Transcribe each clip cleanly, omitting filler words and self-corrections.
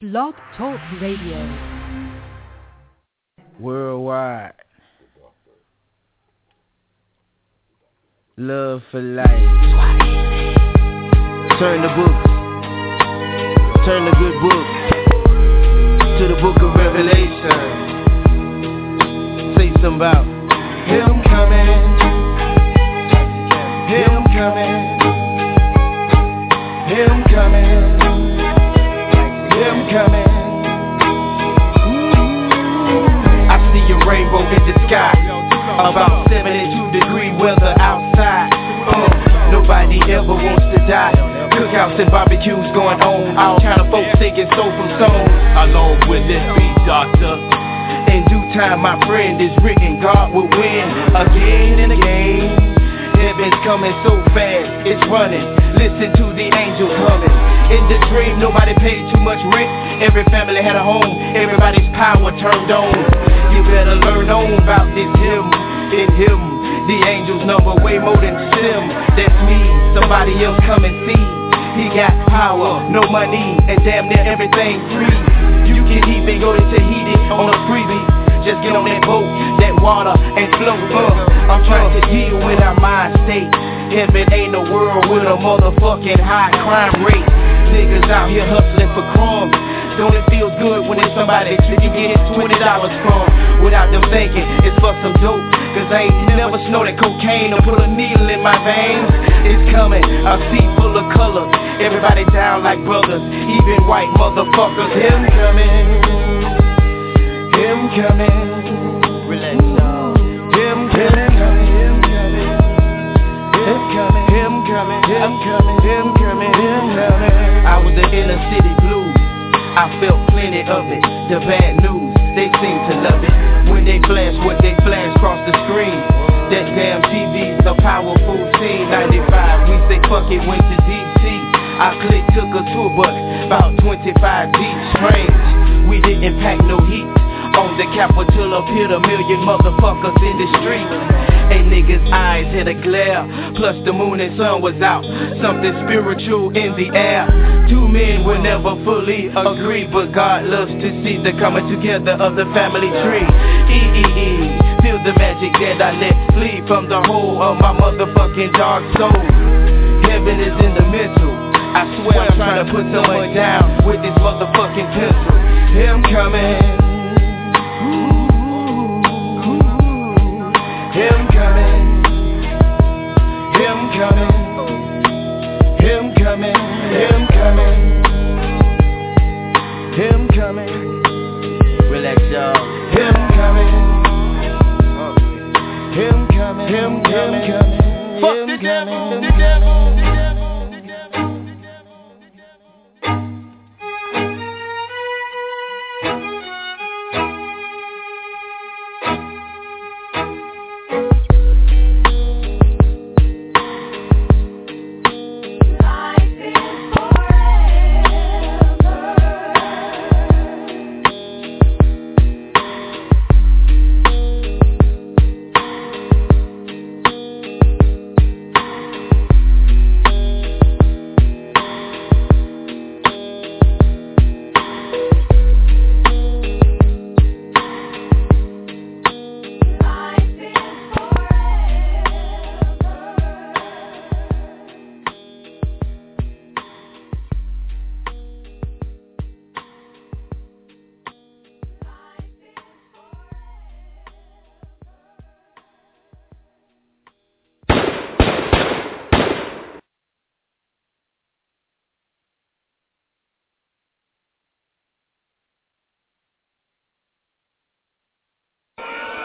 Blog Talk Radio. Worldwide. Love for life. Turn the book. Turn the good book to the book of Revelation. Say something about Him coming. Him coming. Him coming. Him coming. I see a rainbow in the sky. About 72 degree weather outside. Nobody ever wants to die. Cookouts and barbecues going on. All kind of folks singing soul from song. How long will this be, doctor? In due time, my friend, is written. God will win again and again. Heaven's coming so fast, it's running. Listen to the angels humming. In the dream, nobody paid too much rent. Every family had a home. Everybody's power turned on. You better learn on about this Him. In Him, the angels number way more than Sim. That's me. Somebody else come and see. He got power, no money, and damn near everything free. You can even go to Tahiti on a freebie. Just get on that boat, that water, and float up. I'm trying to deal with our mind state. Heaven ain't a world with a motherfucking high crime rate. Niggas out here hustling for crumbs. Don't it feel good when it's somebody that you get $20 from? Without them thinking, it's for some dope. Cause I ain't never snorted cocaine or put a needle in my veins. It's coming, a sea full of colors. Everybody down like brothers, even white motherfuckers. Him coming. Him coming. Relax, y'all. Him coming. Him coming, Him coming, Him coming, Him coming, Him coming. I was the inner city blues. I felt plenty of it. The bad news, they seem to love it. When they flash what they flash across the screen. That damn TV's a powerful scene. 95, we say fuck it, went to DC. I clicked, took a tour bus, about 25 deep strange. We didn't pack no heat. On the Capitol appeared a million motherfuckers in the street. A nigga's eyes had a glare. Plus the moon and sun was out. Something spiritual in the air. Two men will never fully agree, but God loves to see the coming together of the family tree. E-E-E, feel the magic that I let flee from the whole of my motherfucking dark soul. Heaven is in the middle. I swear I'm trying to put someone down with this motherfucking pencil. Him coming. Him coming, Him coming, Him coming, Him coming, Him coming, relax y'all, Him coming, Him coming, Him coming, fuck the devil, the devil, the devil, the devil, the devil.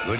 Good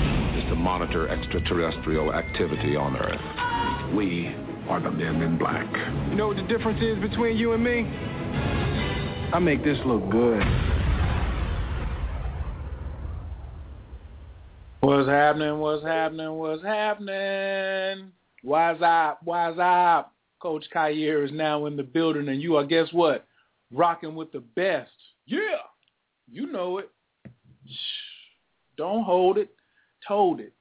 To monitor extraterrestrial activity on Earth. We are the men in black. You know what the difference is between you and me? I make this look good. What's happening? What's happening? What's happening? Wise up? Wise up? Coach Kyere is now in the building, and you are, guess what? Rocking with the best. Yeah, you know it. Shh. Don't hold it. Told it.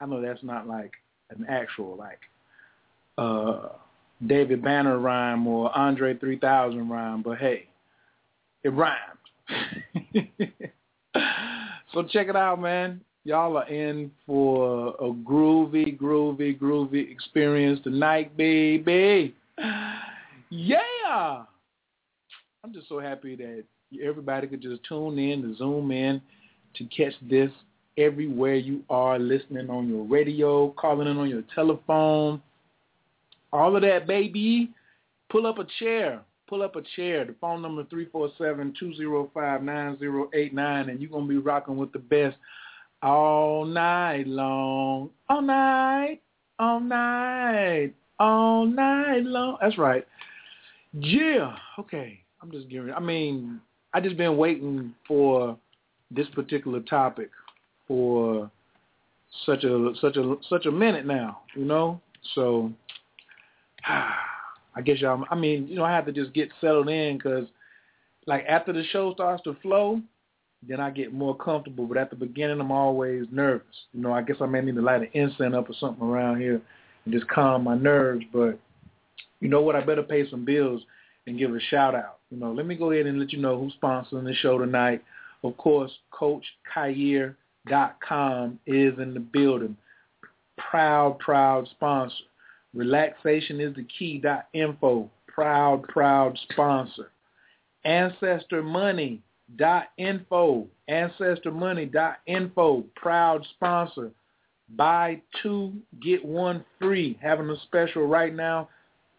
I know that's not like an actual like David Banner rhyme or Andre 3000 rhyme, but hey, it rhymes. So check it out, man. Y'all are in for a groovy experience tonight, baby. Yeah. I'm just so happy that everybody could just tune in to zoom in to catch this everywhere you are listening on your radio, calling in on your telephone, all of that, baby. Pull up a chair. Pull up a chair. The phone number 347-205-9089, and you're going to be rocking with the best. All night long, all night, all night, all night long. That's right. Yeah. Okay. I'm just giving. I mean, I just been waiting for this particular topic for such a minute now. You know. So I guess y'all. I mean, you know, I have to just get settled in because, like, after the show starts to flow, then I get more comfortable. But at the beginning, I'm always nervous. You know, I guess I may need to light an incense up or something around here and just calm my nerves. But you know what? I better pay some bills and give a shout-out. You know, let me go ahead and let you know who's sponsoring the show tonight. Of course, coachkyere.com is in the building. Proud sponsor. Relaxation is the key.info. Proud sponsor. Ancestormoney.info, ancestormoney.info, proud sponsor. Buy 2, get 1 free. Having a special right now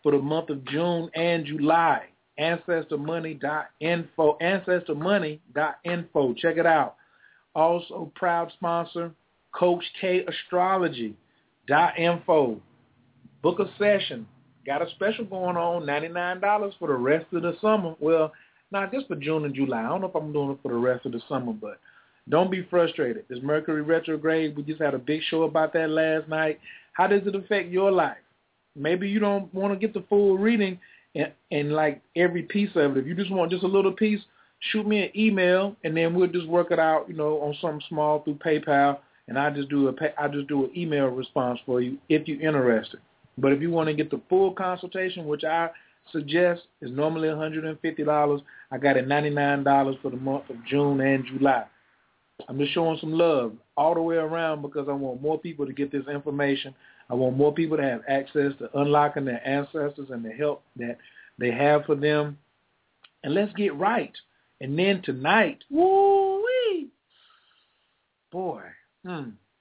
for the month of June and July. Ancestormoney.info, ancestormoney.info. Check it out. Also, proud sponsor, coachkastrology.info. Book a session. Got a special going on, $99 for the rest of the summer. Well, not just for June and July. I don't know if I'm doing it for the rest of the summer, but don't be frustrated. This Mercury retrograde, we just had a big show about that last night. How does it affect your life? Maybe you don't want to get the full reading and like every piece of it. If you just want just a little piece, shoot me an email, and then we'll just work it out, you know, on something small through PayPal, and I just do an email response for you if you're interested. But if you want to get the full consultation, which I suggest is normally $150. I got it $99 for the month of June and July. I'm just showing some love all the way around because I want more people to get this information. I want more people to have access to unlocking their ancestors and the help that they have for them. And let's get right. And then tonight, woo-wee, boy.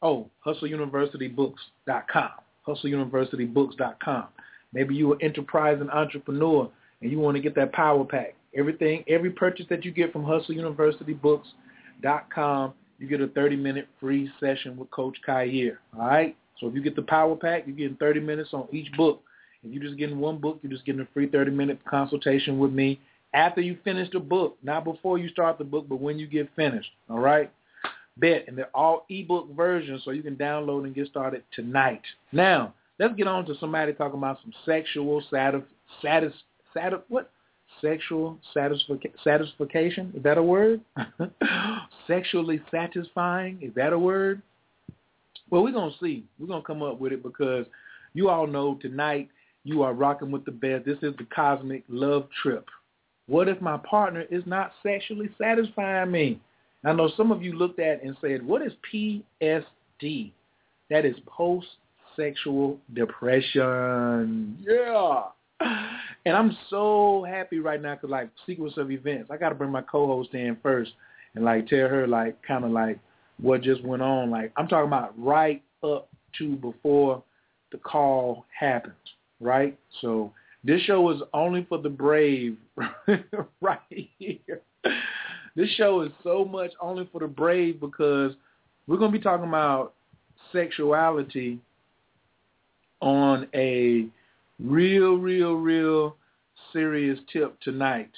Oh, hustleuniversitybooks.com. Hustleuniversitybooks.com. Maybe you're an enterprising entrepreneur and you want to get that power pack. Every purchase that you get from hustleuniversitybooks.com, you get a 30-minute free session with Coach Kyere. All right? So if you get the power pack, you're getting 30 minutes on each book. If you're just getting one book, you're just getting a free 30-minute consultation with me after you finish the book. Not before you start the book, but when you get finished. All right? Bet. And they're all ebook versions, so you can download and get started tonight. Now, let's get on to somebody talking about some sexual satisfaction. Is that a word? Sexually satisfying. Is that a word? Well, we're going to see. We're going to come up with it because you all know tonight you are rocking with the best. This is the Cosmic Love Trip. What if my partner is not sexually satisfying me? I know some of you looked at and said, what is PSD? That is post sexual depression. Yeah. And I'm so happy right now because, like, sequence of events, I got to bring my co-host in first and, like, tell her, like, kind of, like, what just went on. Like, I'm talking about right up to before the call happened, right? So this show is only for the brave right here. This show is so much only for the brave because we're going to be talking about sexuality on a real serious tip tonight.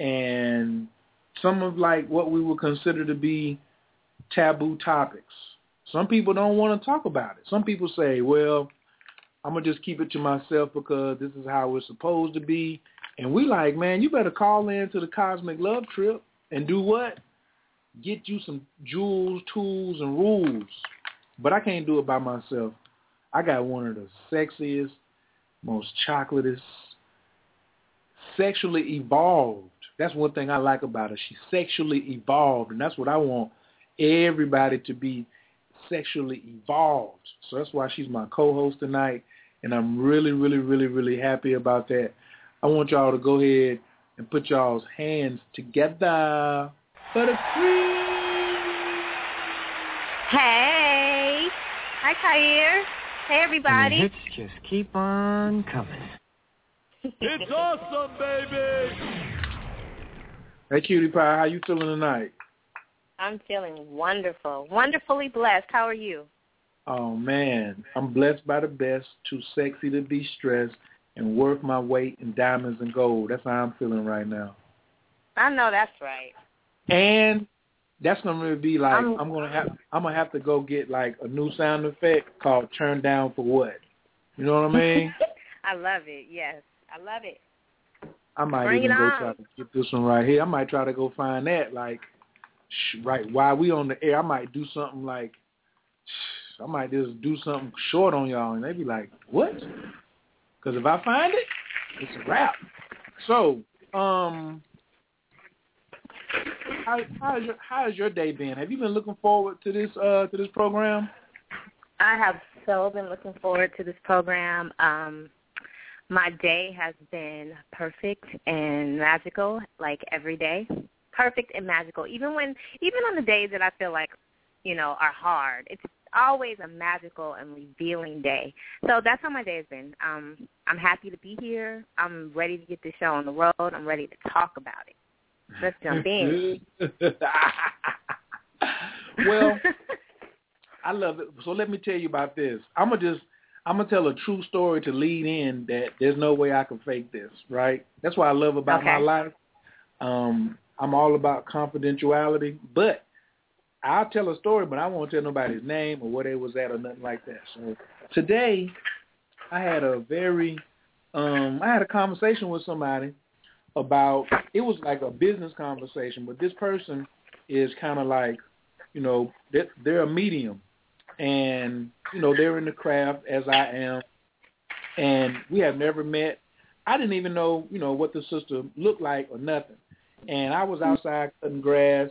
And some of like what we would consider to be taboo topics. Some people don't want to talk about it. Some people say, well, I'm going to just keep it to myself because this is how it's supposed to be. And we like, man, you better call in to the Cosmic Love Trip and do what? Get you some jewels, tools, and rules. But I can't do it by myself. I got one of the sexiest, most chocolatest, sexually evolved. That's one thing I like about her. She's sexually evolved, and that's what I want everybody to be, sexually evolved. So that's why she's my co-host tonight, and I'm really, really, really, really happy about that. I want y'all to go ahead and put y'all's hands together for the queen. Hey. Hi, Kyere. Hey, everybody. Let's just keep on coming. It's awesome, baby. Hey, cutie pie. How you feeling tonight? I'm feeling wonderful. Wonderfully blessed. How are you? Oh, man. I'm blessed by the best, too sexy to be stressed, and worth my weight in diamonds and gold. That's how I'm feeling right now. I know that's right. And that's going to be like, I'm gonna have to go get like a new sound effect called Turn Down for What? You know what I mean? I love it. Yes. I love it. I might try to get this one right here. I might try to go find that like right while we on the air. I might do something like, I might just do something short on y'all and they be like, what? Because if I find it, it's a wrap. So, how has your day been? Have you been looking forward to this program? I have so been looking forward to this program. My day has been perfect and magical, like every day. Perfect and magical, even on the days that I feel like, you know, are hard. It's always a magical and revealing day. So that's how my day has been. I'm happy to be here. I'm ready to get this show on the road. I'm ready to talk about it. Let's jump in. Well, I love it. So let me tell you about this. I'm gonna tell a true story to lead in that there's no way I can fake this, right? That's what I love about my life. I'm all about confidentiality, but I'll tell a story, but I won't tell nobody's name or where they was at or nothing like that. So today, I had a conversation with somebody about, it was like a business conversation, but this person is kind of like, you know, they're a medium, and, you know, they're in the craft as I am, and we have never met. I didn't even know, you know, what the sister looked like or nothing, and I was outside cutting grass.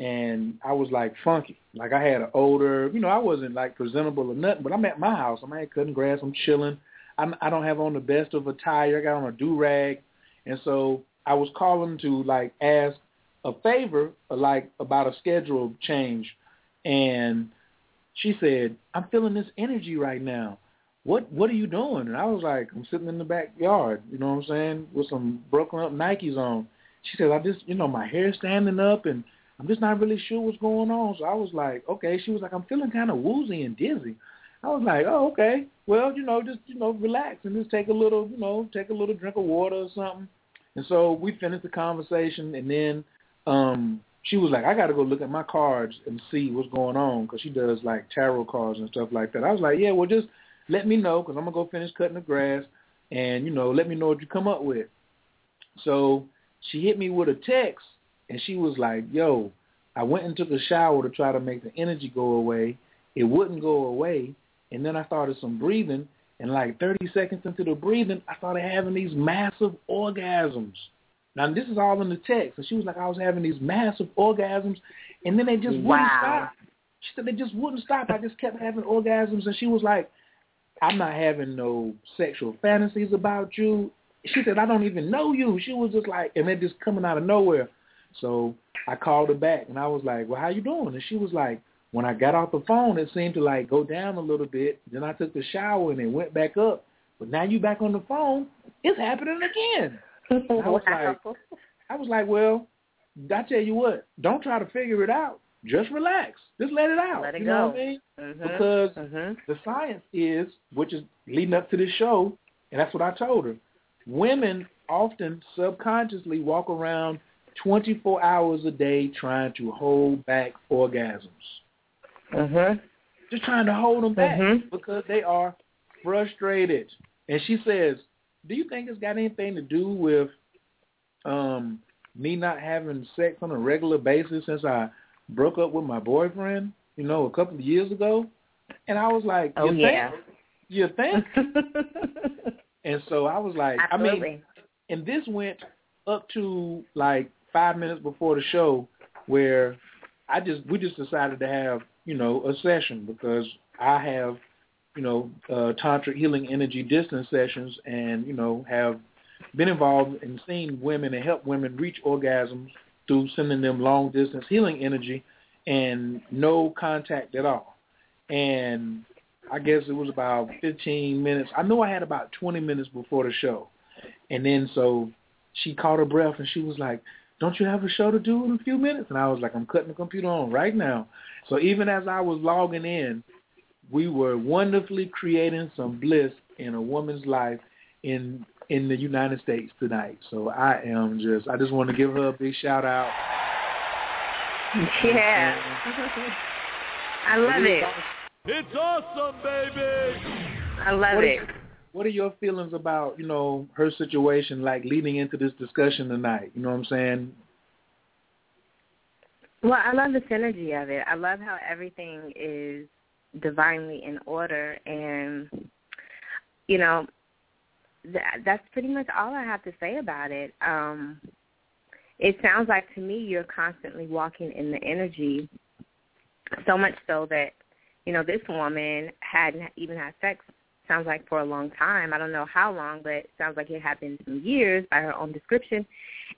And I was like funky, like I had an odor. You know, I wasn't like presentable or nothing, but I'm at my house. I'm out cutting grass. I'm chilling. I don't have on the best of attire. I got on a do-rag. And so I was calling to like ask a favor, like about a schedule change. And she said, I'm feeling this energy right now. What are you doing? And I was like, I'm sitting in the backyard, you know what I'm saying, with some broken up Nikes on. She said, I just, you know, my hair standing up and I'm just not really sure what's going on. So I was like, okay. She was like, I'm feeling kind of woozy and dizzy. I was like, oh, okay. Well, you know, just, you know, relax and just take a little drink of water or something. And so we finished the conversation. And then she was like, I got to go look at my cards and see what's going on because she does like tarot cards and stuff like that. I was like, yeah, well, just let me know because I'm going to go finish cutting the grass and, you know, let me know what you come up with. So she hit me with a text. And she was like, yo, I went and took a shower to try to make the energy go away. It wouldn't go away. And then I started some breathing. And like 30 seconds into the breathing, I started having these massive orgasms. Now, this is all in the text. And she was like, I was having these massive orgasms. And then they just wouldn't stop. She said, they just wouldn't stop. I just kept having orgasms. And she was like, I'm not having no sexual fantasies about you. She said, I don't even know you. She was just like, and they're just coming out of nowhere. So I called her back, and I was like, well, how you doing? And she was like, when I got off the phone, it seemed to, like, go down a little bit. Then I took the shower, and it went back up. But now you back on the phone. It's happening again. I was like, well, I tell you what, don't try to figure it out. Just relax. Just let it out. Let it go. What I mean? Because the science is, which is leading up to this show, and that's what I told her, women often subconsciously walk around 24 hours a day trying to hold back orgasms. just trying to hold them back because they are frustrated. And she says, do you think it's got anything to do with me not having sex on a regular basis since I broke up with my boyfriend, you know, a couple of years ago? And I was like, you think? And so I was like, absolutely. I mean, and this went up to like 5 minutes before the show where we just decided to have, you know, a session because I have, you know, tantric healing energy distance sessions and, you know, have been involved and seen women and helped women reach orgasms through sending them long distance healing energy and no contact at all. And I guess it was about 15 minutes. I know I had about 20 minutes before the show. And then so she caught her breath and she was like, don't you have a show to do in a few minutes? And I was like, I'm cutting the computer on right now. So even as I was logging in, we were wonderfully creating some bliss in a woman's life in the United States tonight. So I just want to give her a big shout out. Yeah. I love it. It's awesome, baby. I love it. What are your feelings about, you know, her situation, like leading into this discussion tonight? You know what I'm saying? Well, I love the synergy of it. I love how everything is divinely in order. And, you know, that's pretty much all I have to say about it. It sounds like to me you're constantly walking in the energy, so much so that, you know, this woman hadn't even had sex, sounds like, for a long time. I don't know how long, but it sounds like it had been some years by her own description.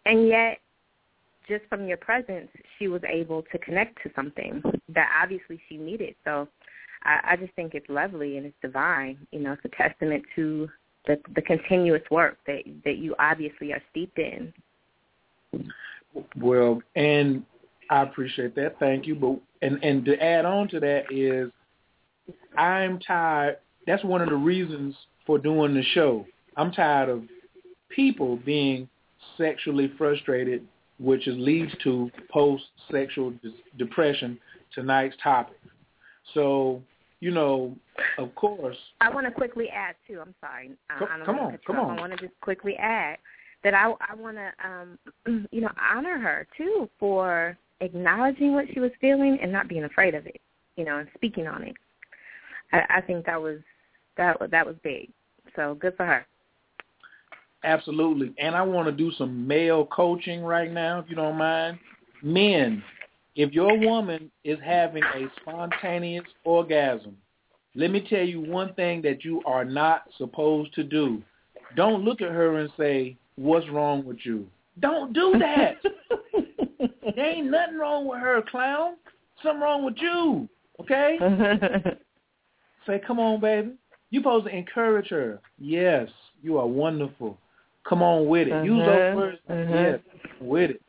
And yet, just from your presence, she was able to connect to something that obviously she needed. So I just think it's lovely and it's divine. You know, it's a testament to the continuous work that you obviously are steeped in. Well, and I appreciate that. Thank you. But and to add on to that is I'm tired. That's one of the reasons for doing the show. I'm tired of people being sexually frustrated, which leads to post-sexual depression, tonight's topic. So, you know, of course. I want to quickly add, too. I'm sorry. Come on. I want to just quickly add that I want to, you know, honor her, too, for acknowledging what she was feeling and not being afraid of it, you know, and speaking on it. I think that was big. So good for her. Absolutely. And I want to do some male coaching right now, if you don't mind. Men, if your woman is having a spontaneous orgasm, let me tell you one thing that you are not supposed to do. Don't look at her and say, what's wrong with you? Don't do that. There ain't nothing wrong with her, clown. Something wrong with you, okay? Say, come on, baby. You're supposed to encourage her. Yes, you are wonderful. Come on with it. Use those words. Yes, with it.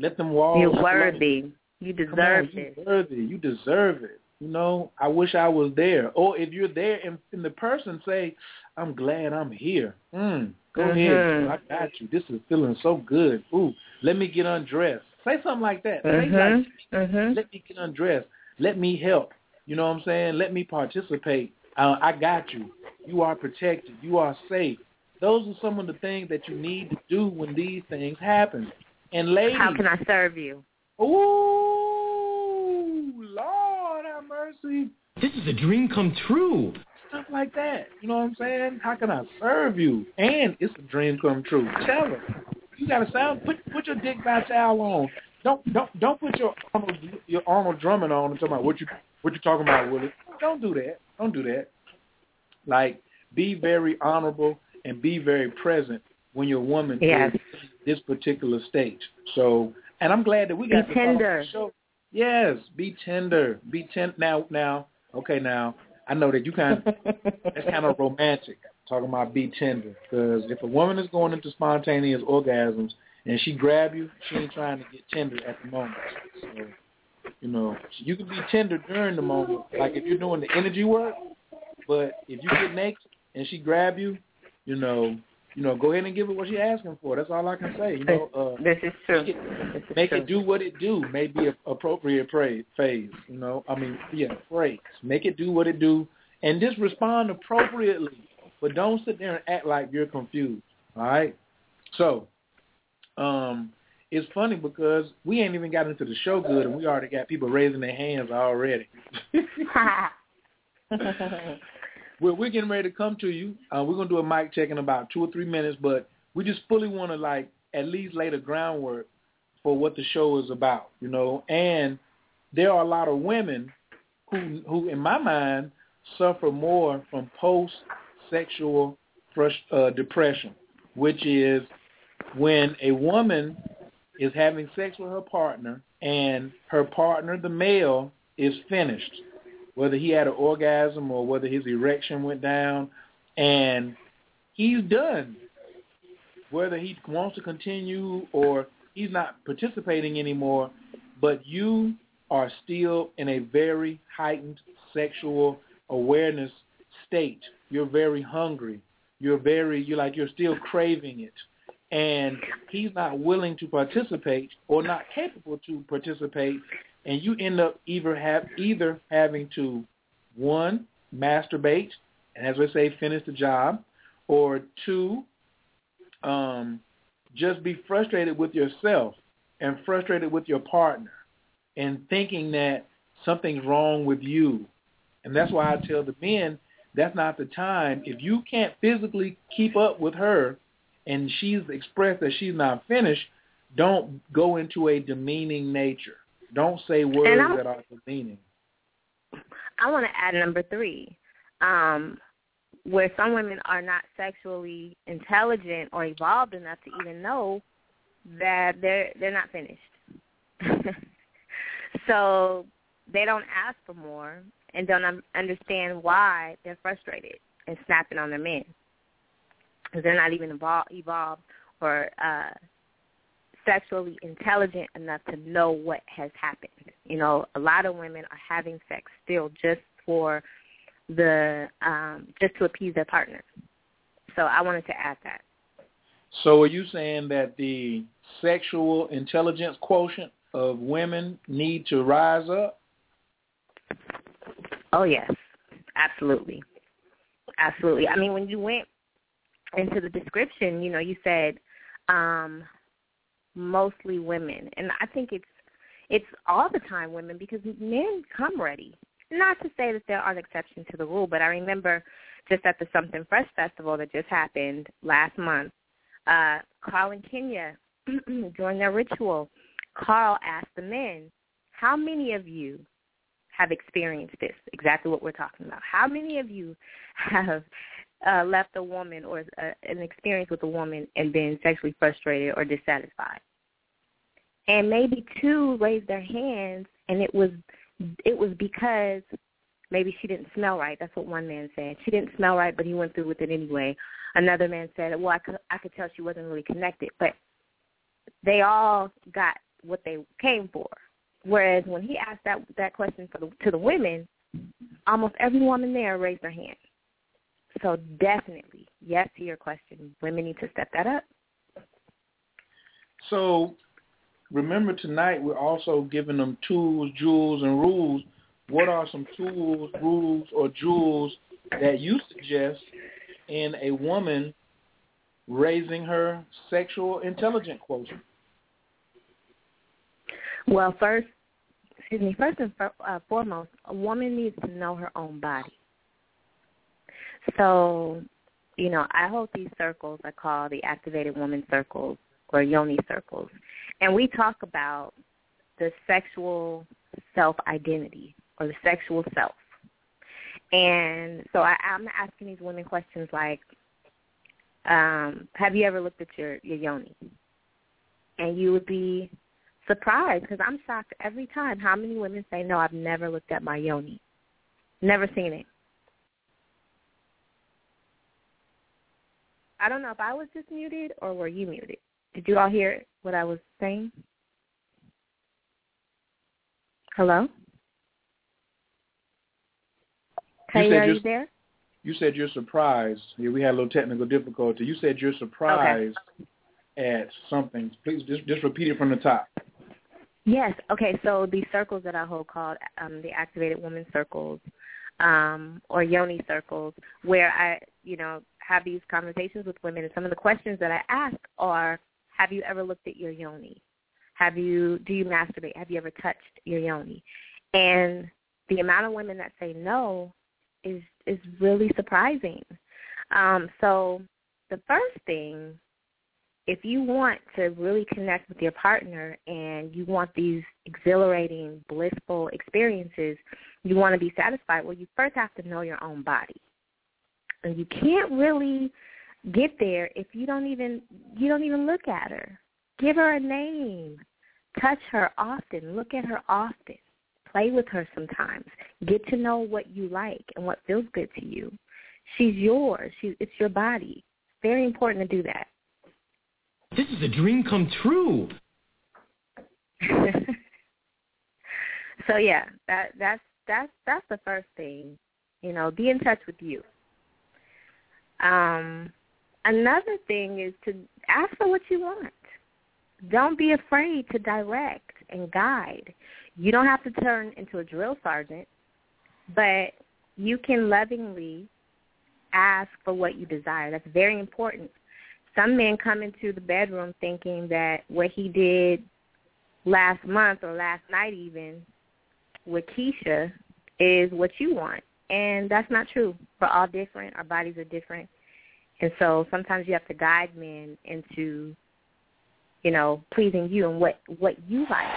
Let them walls. You're worthy. Flow. You deserve it. You're worthy. You deserve it. You know, I wish I was there. Or if you're there and the person say, I'm glad I'm here. Go ahead. I got you. This is feeling so good. Ooh, let me get undressed. Say something like that. Let me get undressed. Let me help. You know what I'm saying? Let me participate. I got you. You are protected. You are safe. Those are some of the things that you need to do when these things happen. And ladies, how can I serve you? Ooh, Lord have mercy. This is a dream come true. Stuff like that. You know what I'm saying? How can I serve you? And it's a dream come true. Tell her. You got to sound. Put your dick by towel on. Don't put your Arnold Drummond on and talk about what you talking about, Willie. Don't do that. Like, be very honorable and be very present when your woman is in this particular stage. So, and I'm glad that we got to show. Yes, be tender. Be tender. Now, okay. Now, I know that you that's kind of romantic. Talking about be tender, because if a woman is going into spontaneous orgasms and she grab you, she ain't trying to get tender at the moment. So, you know, you can be tender during the moment, like if you're doing the energy work, but if you get naked and she grab you, you know, you know, go ahead and give it what you're asking for. That's all I can say. You know, this is true. Make it do what it do. Maybe an appropriate phase. You know, I mean, yeah, phrase. Make it do what it do, and just respond appropriately. But don't sit there and act like you're confused. All right. So, it's funny because we ain't even got into the show good, and we already got people raising their hands already. Well, we're getting ready to come to you. We're going to do a mic check in about 2 or 3 minutes, but we just fully want to, like, at least lay the groundwork for what the show is about, you know. And there are a lot of women who in my mind, suffer more from post-sexual depression, which is when a woman is having sex with her partner and her partner, the male, is finished, whether he had an orgasm or whether his erection went down, and he's done. Whether he wants to continue or he's not participating anymore, but you are still in a very heightened sexual awareness state. You're very hungry. You're still craving it. And he's not willing to participate or not capable to participate, and you end up either having to, one, masturbate, and as I say, finish the job, or two, just be frustrated with yourself and frustrated with your partner and thinking that something's wrong with you. And that's why I tell the men, that's not the time. If you can't physically keep up with her and she's expressed that she's not finished, don't go into a demeaning nature. Don't say words that are demeaning. I want to add number 3, where some women are not sexually intelligent or evolved enough to even know that they're not finished. So they don't ask for more and don't understand why they're frustrated and snapping on their men, because they're not even evolved or sexually intelligent enough to know what has happened. You know, a lot of women are having sex still just for just to appease their partner. So I wanted to add that. So are you saying that the sexual intelligence quotient of women need to rise up? Oh, yes, absolutely. Absolutely. I mean, when you went into the description, you know, you said mostly women, and I think it's all the time women, because men come ready. Not to say that there are exceptions to the rule, but I remember just at the Something Fresh Festival that just happened last month, Carl and Kenya, during their ritual, Carl asked the men, how many of you have experienced this, exactly what we're talking about? How many of you have left a woman or an experience with a woman and been sexually frustrated or dissatisfied? And maybe 2 raised their hands, and it was because maybe she didn't smell right. That's what one man said. She didn't smell right, but he went through with it anyway. Another man said, well, I could tell she wasn't really connected. But they all got what they came for. Whereas when he asked that question to the women, almost every woman there raised their hand. So definitely, yes to your question. Women need to step that up. So remember, tonight we're also giving them tools, jewels, and rules. What are some tools, rules, or jewels that you suggest in a woman raising her sexual intelligence quotient? Well, first and foremost, a woman needs to know her own body. So, you know, I hold these circles I call the activated woman circles or yoni circles, and we talk about the sexual self-identity or the sexual self. And so I'm asking these women questions like, have you ever looked at your yoni? And you would be surprised, because I'm shocked every time how many women say, no, I've never looked at my yoni, never seen it. I don't know if I was just muted or were you muted. Did you all hear what I was saying? Hello? Hey, are you there? you said you're surprised. Yeah, we had a little technical difficulty. You said you're surprised at something. Please just repeat it from the top. Yes. Okay. So the circles that I hold called the activated woman circles or yoni circles, where I, you know, have these conversations with women, and some of the questions that I ask are, have you ever looked at your yoni? Do you masturbate? Have you ever touched your yoni? And the amount of women that say no is really surprising. So the first thing, if you want to really connect with your partner and you want these exhilarating, blissful experiences, you want to be satisfied, well, you first have to know your own body. And you can't really get there if you don't even look at her. Give her a name. Touch her often. Look at her often. Play with her sometimes. Get to know what you like and what feels good to you. She's yours. It's your body. It's very important to do that. This is a dream come true. So yeah, that's the first thing. You know, be in touch with you. Another thing is to ask for what you want. Don't be afraid to direct and guide. You don't have to turn into a drill sergeant, but you can lovingly ask for what you desire. That's very important. Some men come into the bedroom thinking that what he did last month or last night even with Keisha is what you want, and that's not true. We're all different. Our bodies are different, and so sometimes you have to guide men into, you know, pleasing you and what you like.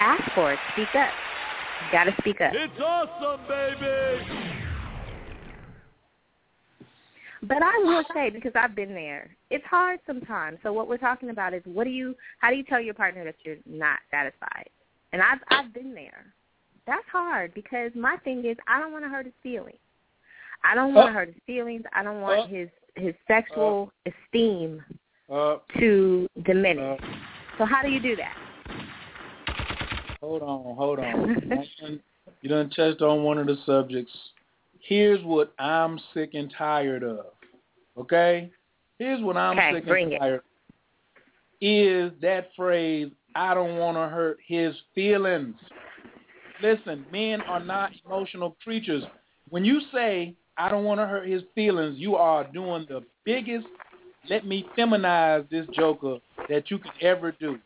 Ask for it. Speak up. You got to speak up. It's awesome, baby! But I will say, because I've been there, it's hard sometimes. So what we're talking about is how do you tell your partner that you're not satisfied? And I've been there. That's hard because my thing is I don't want to hurt his feelings. I don't want to hurt his feelings. I don't want his sexual esteem to diminish. So how do you do that? Hold on. You done touched on one of the subjects. Here's what I'm sick and tired of, okay? Here's what I'm sick and tired of is that phrase, I don't want to hurt his feelings. Listen, men are not emotional creatures. When you say, I don't want to hurt his feelings, you are doing the biggest, let me feminize this joker that you could ever do.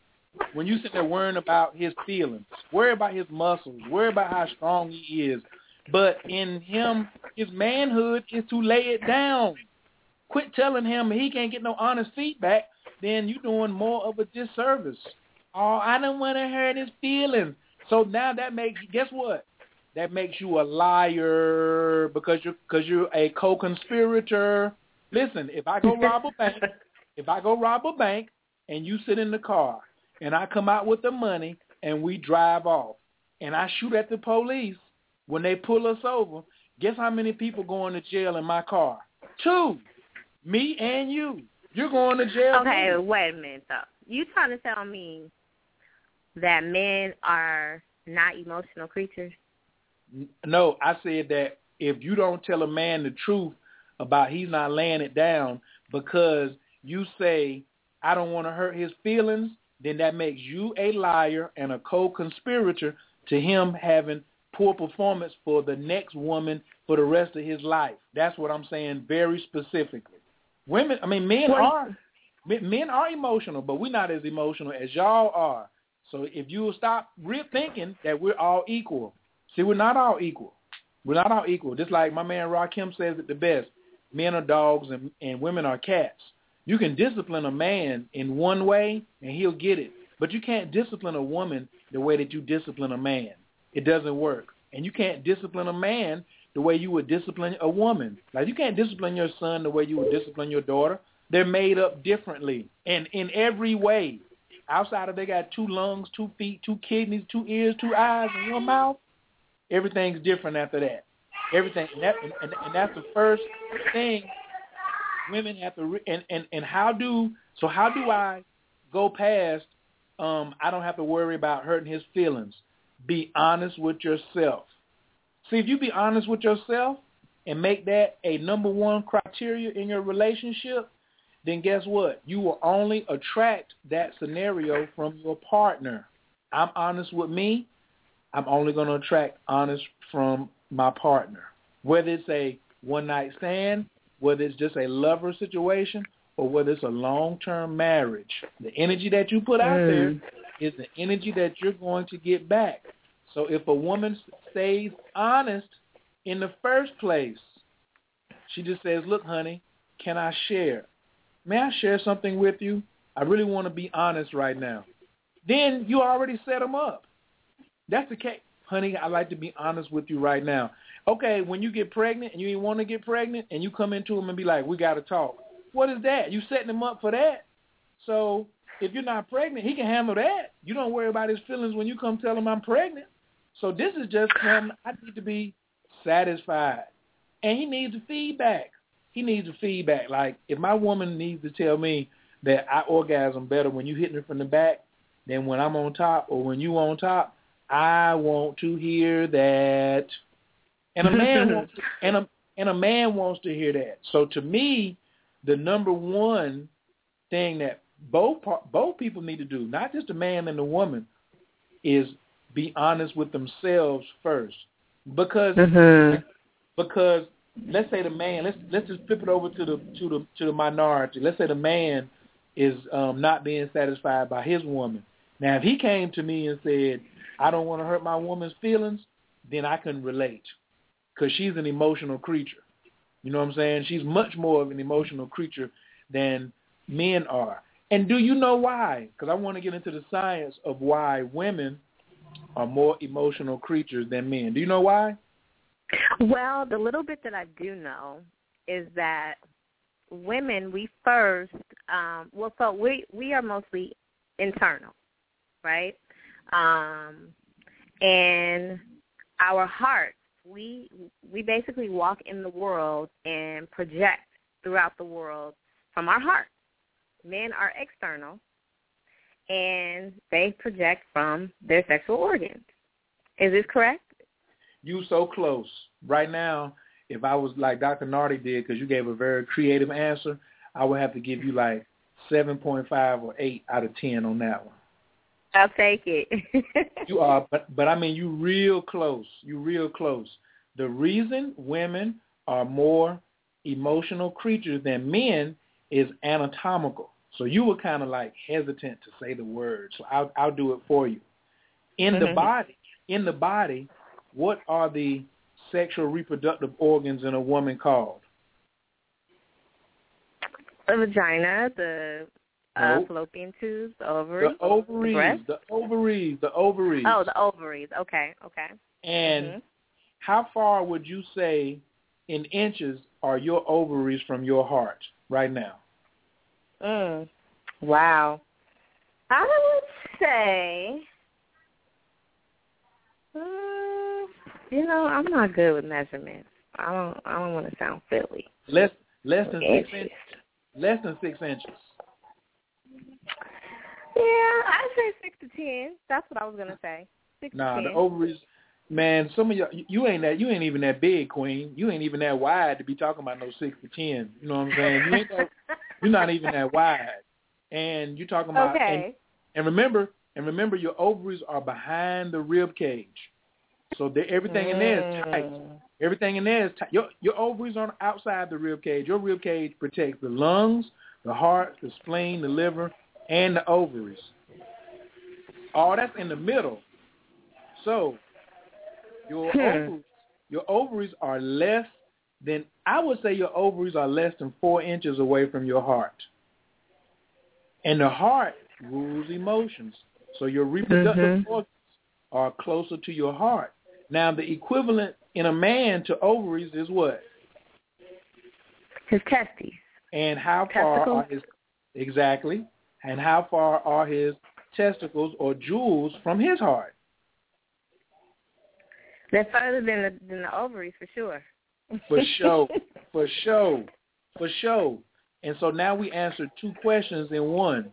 When you sit there worrying about his feelings, worry about his muscles, worry about how strong he is, but in him, his manhood is to lay it down. Quit telling him he can't get no honest feedback, then you're doing more of a disservice. Oh, I don't want to hurt his feelings. So now that makes, guess what? That makes you a liar because you're a co-conspirator. Listen, if I go rob a bank, and you sit in the car and I come out with the money and we drive off and I shoot at the police, when they pull us over, guess how many people going to jail in my car? 2, me and you. You're going to jail. Okay, wait a minute, though. You trying to tell me that men are not emotional creatures? No, I said that if you don't tell a man the truth about he's not laying it down because you say, I don't want to hurt his feelings, then that makes you a liar and a co-conspirator to him having poor performance for the next woman for the rest of his life. That's what I'm saying very specifically. Men are emotional, but we're not as emotional as y'all are. So if you will stop thinking that we're all equal. See, we're not all equal. We're not all equal. Just like my man Rakim says it the best, men are dogs and women are cats. You can discipline a man in one way and he'll get it, but you can't discipline a woman the way that you discipline a man. It doesn't work. And you can't discipline a man the way you would discipline a woman. Like, you can't discipline your son the way you would discipline your daughter. They're made up differently and in every way. Outside of they got 2 lungs, 2 feet, 2 kidneys, 2 ears, 2 eyes, and 1 mouth, everything's different after that. Everything. And that's the first thing women have to how do I go past I don't have to worry about hurting his feelings? Be honest with yourself. See, if you be honest with yourself and make that a number one criteria in your relationship, then guess what? You will only attract that scenario from your partner. I'm honest with me. I'm only going to attract honest from my partner. Whether it's a one-night stand, whether it's just a lover situation, or whether it's a long-term marriage, the energy that you put out there is the energy that you're going to get back. So if a woman stays honest in the first place, she just says, look, honey, can I share? May I share something with you? I really want to be honest right now. Then you already set them up. That's the case. Honey, I'd like to be honest with you right now. Okay, when you get pregnant and you didn't want to get pregnant and you come into them and be like, we got to talk. What is that? You setting him up for that. So if you're not pregnant, he can handle that. You don't worry about his feelings when you come tell him I'm pregnant. So this is just him. I need to be satisfied. And he needs the feedback. He needs the feedback. Like if my woman needs to tell me that I orgasm better when you hitting her from the back than when I'm on top or when you on top, I want to hear that. And a man wants to, and a man wants to hear that. So to me, the number one thing that both people need to do, not just the man and the woman, is be honest with themselves first. Because let's say the man, let's just flip it over to the minority. Let's say the man is not being satisfied by his woman. Now, if he came to me and said, I don't want to hurt my woman's feelings, then I can relate because she's an emotional creature. You know what I'm saying? She's much more of an emotional creature than men are. And do you know why? Because I want to get into the science of why women are more emotional creatures than men. Do you know why? Well, the little bit that I do know is that women, we first, we are mostly internal, right? And our hearts. We basically walk in the world and project throughout the world from our heart. Men are external, and they project from their sexual organs. Is this correct? You so close. Right now, if I was like Dr. Nartey did, because you gave a very creative answer, I would have to give you like 7.5 or 8 out of 10 on that one. I'll take it. You are, but I mean, you real close. The reason women are more emotional creatures than men is anatomical. So you were kind of like hesitant to say the word. So I'll do it for you. In the body, what are the sexual reproductive organs in a woman called? The vagina, the fallopian tubes, ovaries, the ovaries. Oh, the ovaries. Okay. And how far would you say in inches are your ovaries from your heart right now? Wow. I would say, I'm not good with measurements. I don't want to sound silly. Less than 6 inches. Yeah, I'd say 6 to 10. That's what I was gonna say. 6 to 10. The ovaries, man. Some of y'all, you ain't even that big, Queen. You ain't even that wide to be talking about no 6 to 10. You know what I'm saying? You're not even that wide, and you're talking about. Okay. And remember, your ovaries are behind the rib cage, so everything in there is tight. Everything in there is tight. Your ovaries are outside the rib cage. Your rib cage protects the lungs, the heart, the spleen, the liver, and the ovaries. All that's in the middle. So your ovaries are less than, I would say your ovaries are less than 4 inches away from your heart. And the heart rules emotions. So your reproductive organs are closer to your heart. Now the equivalent in a man to ovaries is what? His testes. And how far are his, exactly, and how far are his testicles or jewels from his heart? They're further than the ovaries, for sure. For sure. And so now we answered two questions in one.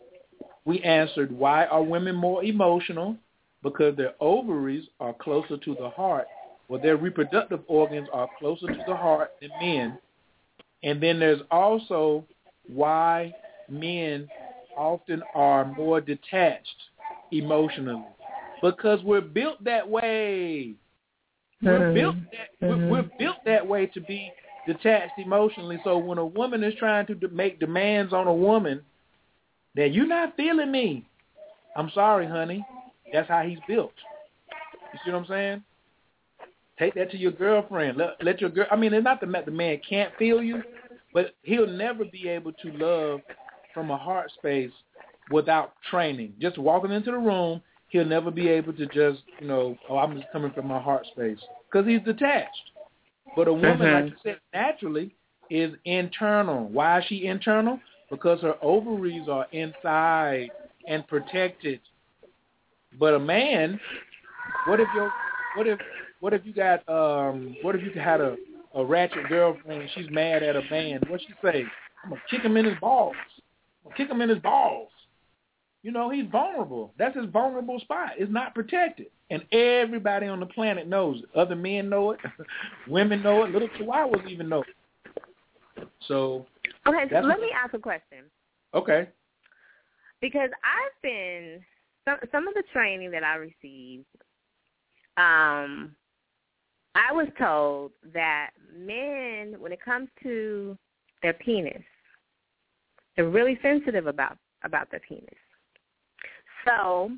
We answered, why are women more emotional? Because their ovaries are closer to the heart where their reproductive organs are closer to the heart than men. And then there's also why men often are more detached emotionally, because we're built that way. We're built that way to be detached emotionally. So when a woman is trying to make demands on a woman that you're not feeling me, I'm sorry, honey. That's how he's built. You see what I'm saying? Take that to your girlfriend. Let your girl. I mean, it's not that the man can't feel you, but he'll never be able to love from a heart space without training. Just walking into the room, he'll never be able to just, you know, oh, I'm just coming from my heart space, because he's detached. But a woman, like you said, naturally is internal. Why is she internal? Because her ovaries are inside and protected. But a man, what if you had a ratchet girlfriend and she's mad at a man? What'd she say? I'm gonna kick him in his balls. You know, he's vulnerable. That's his vulnerable spot. It's not protected. And everybody on the planet knows it. Other men know it. Women know it. Little chihuahuas even know it. So, okay, so let me ask a question. Okay. Because I've been, some of the training that I received, I was told that men, when it comes to their penis, they're really sensitive about their penis. So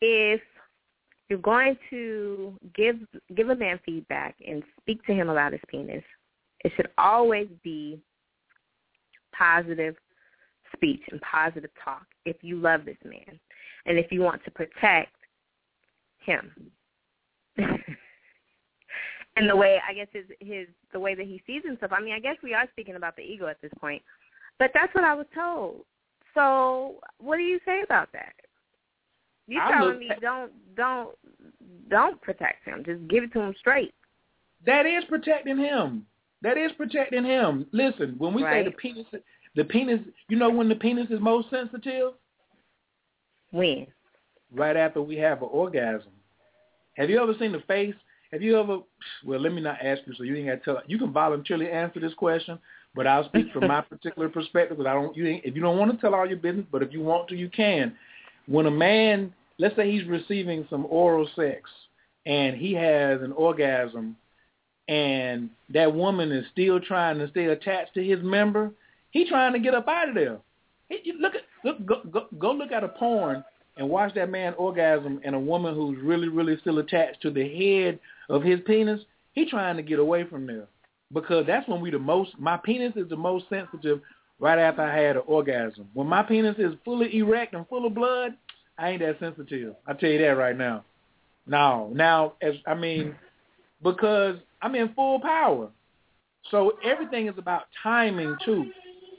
if you're going to give a man feedback and speak to him about his penis, it should always be positive speech and positive talk if you love this man and if you want to protect him. And the way, I guess, the way that he sees himself. I mean, I guess we are speaking about the ego at this point, but that's what I was told. So what do you say about that? You're telling me don't protect him. Just give it to him straight. That is protecting him. Listen, when we say the penis, you know when the penis is most sensitive? When? Right after we have an orgasm. Have you ever seen the face? Well, let me not ask you, so you ain't got to tell. You can voluntarily answer this question, but I'll speak from my particular perspective. Because if you don't want to tell all your business, but if you want to, you can. When a man, let's say he's receiving some oral sex and he has an orgasm, and that woman is still trying to stay attached to his member, he's trying to get up out of there. Go look at a porn and watch that man orgasm, and a woman who's really, really still attached to the head of his penis, he trying to get away from there. Because that's when my penis is the most sensitive right after I had an orgasm. When my penis is fully erect and full of blood, I ain't that sensitive. I'll tell you that right now. Because I'm in full power. So everything is about timing, too.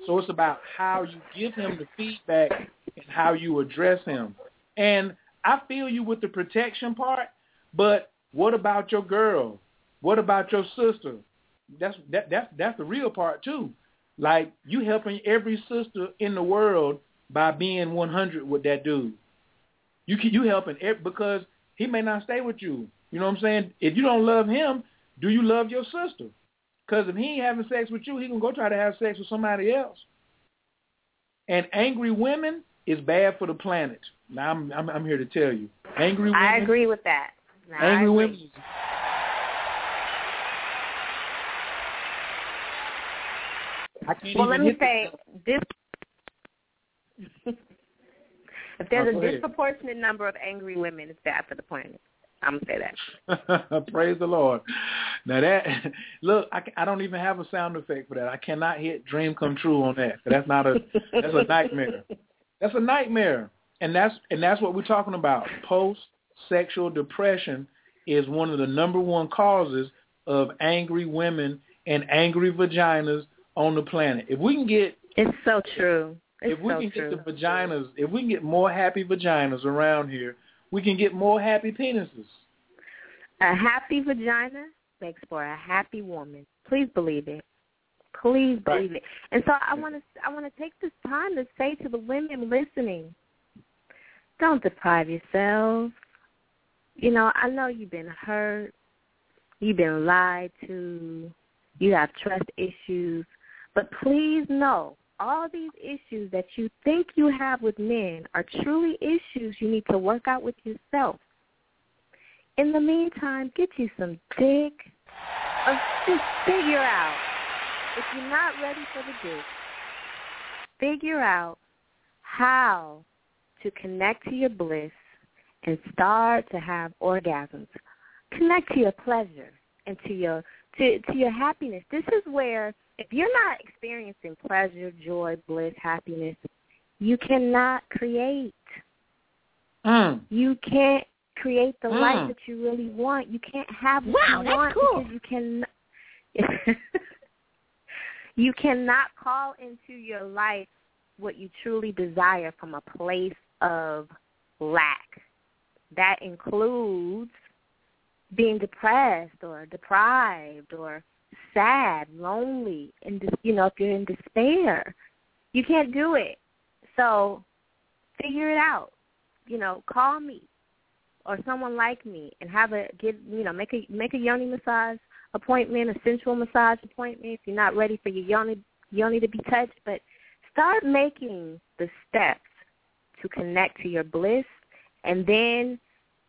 So it's about how you give him the feedback and how you address him. And I feel you with the protection part, but what about your girl? What about your sister? That's the real part too. Like, you helping every sister in the world by being 100 with that dude. You helping every, because he may not stay with you. You know what I'm saying? If you don't love him, do you love your sister? Because if he ain't having sex with you, he can go try to have sex with somebody else. And angry women is bad for the planet. Now I'm here to tell you, angry women. I agree with that. No, angry women. Well, let me say this. If there's a disproportionate number of angry women, it's bad for the planet. I'm going to say that. Praise the Lord. Now that, look, I don't even have a sound effect for that. I cannot hit dream come true on that. That's a nightmare. That's a nightmare. And that's what we're talking about. Post-sexual depression is one of the number one causes of angry women and angry vaginas on the planet. If we can get... It's so true. Get the vaginas, if we can get more happy vaginas around here, we can get more happy penises. A happy vagina makes for a happy woman. Please believe it. Believe it. And so I want to take this time to say to the women listening, don't deprive yourselves. You know, I know you've been hurt. You've been lied to. You have trust issues. But please know, all these issues that you think you have with men are truly issues you need to work out with yourself. In the meantime, get you some dick. Or just figure out, if you're not ready for the dick, figure out how to connect to your bliss and start to have orgasms. Connect to your pleasure and to your happiness. This is where, if you're not experiencing pleasure, joy, bliss, happiness, you cannot create. You can't create the life that you really want. You can't have what you want. Cool. Because you cannot call into your life what you truly desire from a place of lack. That includes being depressed or deprived or sad, lonely, and if you're in despair, you can't do it. So figure it out. Call me or someone like me and make a yoni massage appointment, a sensual massage appointment. If you're not ready for your yoni to be touched, but start making the steps to connect to your bliss, and then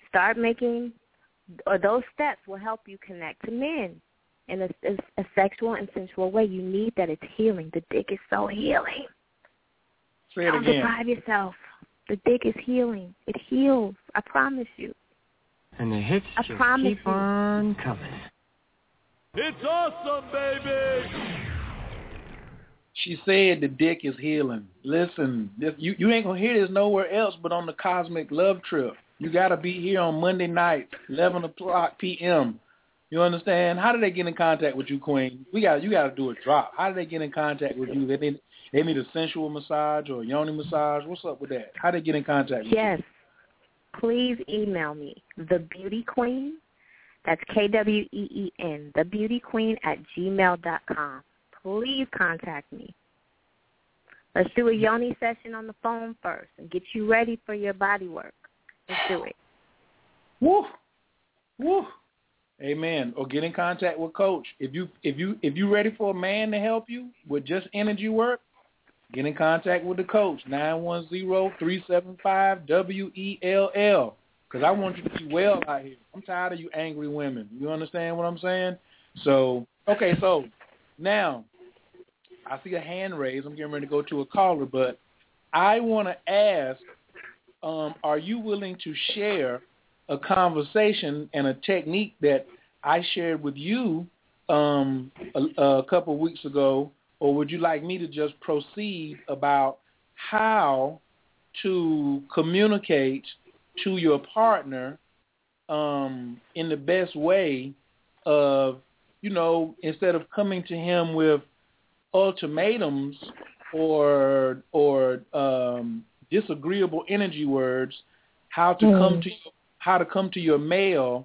start making, or those steps will help you connect to men in a sexual and sensual way. You need that. It's healing. The dick is so healing. Say it again. Don't deprive yourself. The dick is healing. It heals. I promise you. And the hits just keep on coming. It's awesome, baby. She said the dick is healing. Listen, you ain't going to hear this nowhere else but on the Cosmic Love Trip. You got to be here on Monday night, 11 o'clock p.m. You understand? How do they get in contact with you, Queen? You got to do a drop. How do they get in contact with you? They need a sensual massage or a yoni massage. What's up with that? How do they get in contact with you? Yes. Please email me, thebeautyqueen. That's KWEEN, thebeautyqueen@gmail.com. Please contact me. Let's do a yoni session on the phone first and get you ready for your body work. Let's do it. Woo. Amen. Or get in contact with Coach. If you ready for a man to help you with just energy work, get in contact with the Coach, 910-375-WELL, because I want you to be well out here. I'm tired of you angry women. You understand what I'm saying? So, okay, so now I see a hand raised. I'm getting ready to go to a caller, but I want to ask, are you willing to share a conversation and a technique that I shared with you a couple of weeks ago, or would you like me to just proceed about how to communicate to your partner in the best way of, instead of coming to him with ultimatums or disagreeable energy words, how to come to your male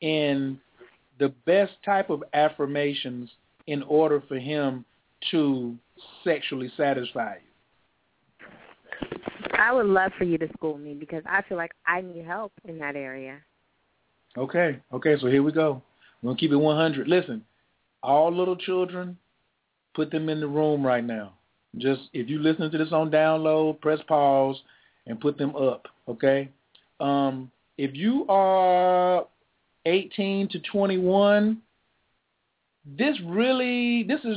in the best type of affirmations in order for him to sexually satisfy you. I would love for you to school me, because I feel like I need help in that area. Okay, so here we go. I'm going to keep it 100. Listen, all little children, put them in the room right now. Just, if you listen to this on download, press pause and put them up, okay? If you are 18 to 21, this is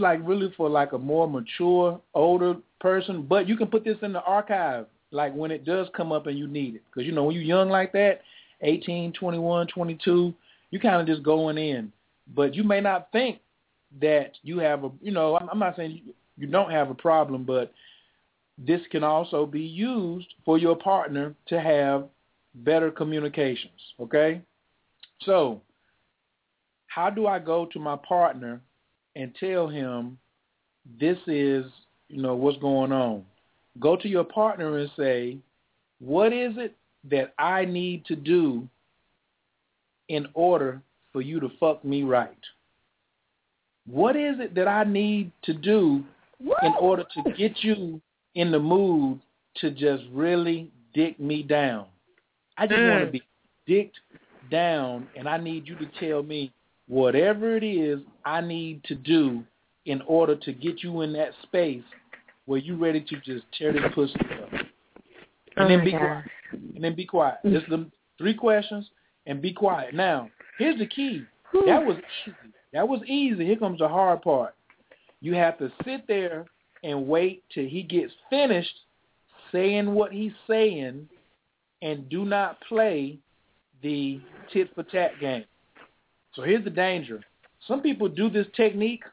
for like a more mature, older person, but you can put this in the archive, like when it does come up and you need it. Because, when you're young like that, 18, 21, 22, you're kind of just going in. But you may not think that you have I'm not saying you don't have a problem, but this can also be used for your partner to have better communications, okay? So how do I go to my partner and tell him this is, what's going on? Go to your partner and say, what is it that I need to do in order for you to fuck me right? What is it that I need to do in order to get you in the mood to just really dick me down? I just want to be dicked down, and I need you to tell me whatever it is I need to do in order to get you in that space where you're ready to just tear this pussy up. And then be quiet. Just the three questions and be quiet. Now, here's the key. That was easy. Here comes the hard part. You have to sit there and wait till he gets finished saying what he's saying, and do not play the tit-for-tat game. So here's the danger. Some people do this technique,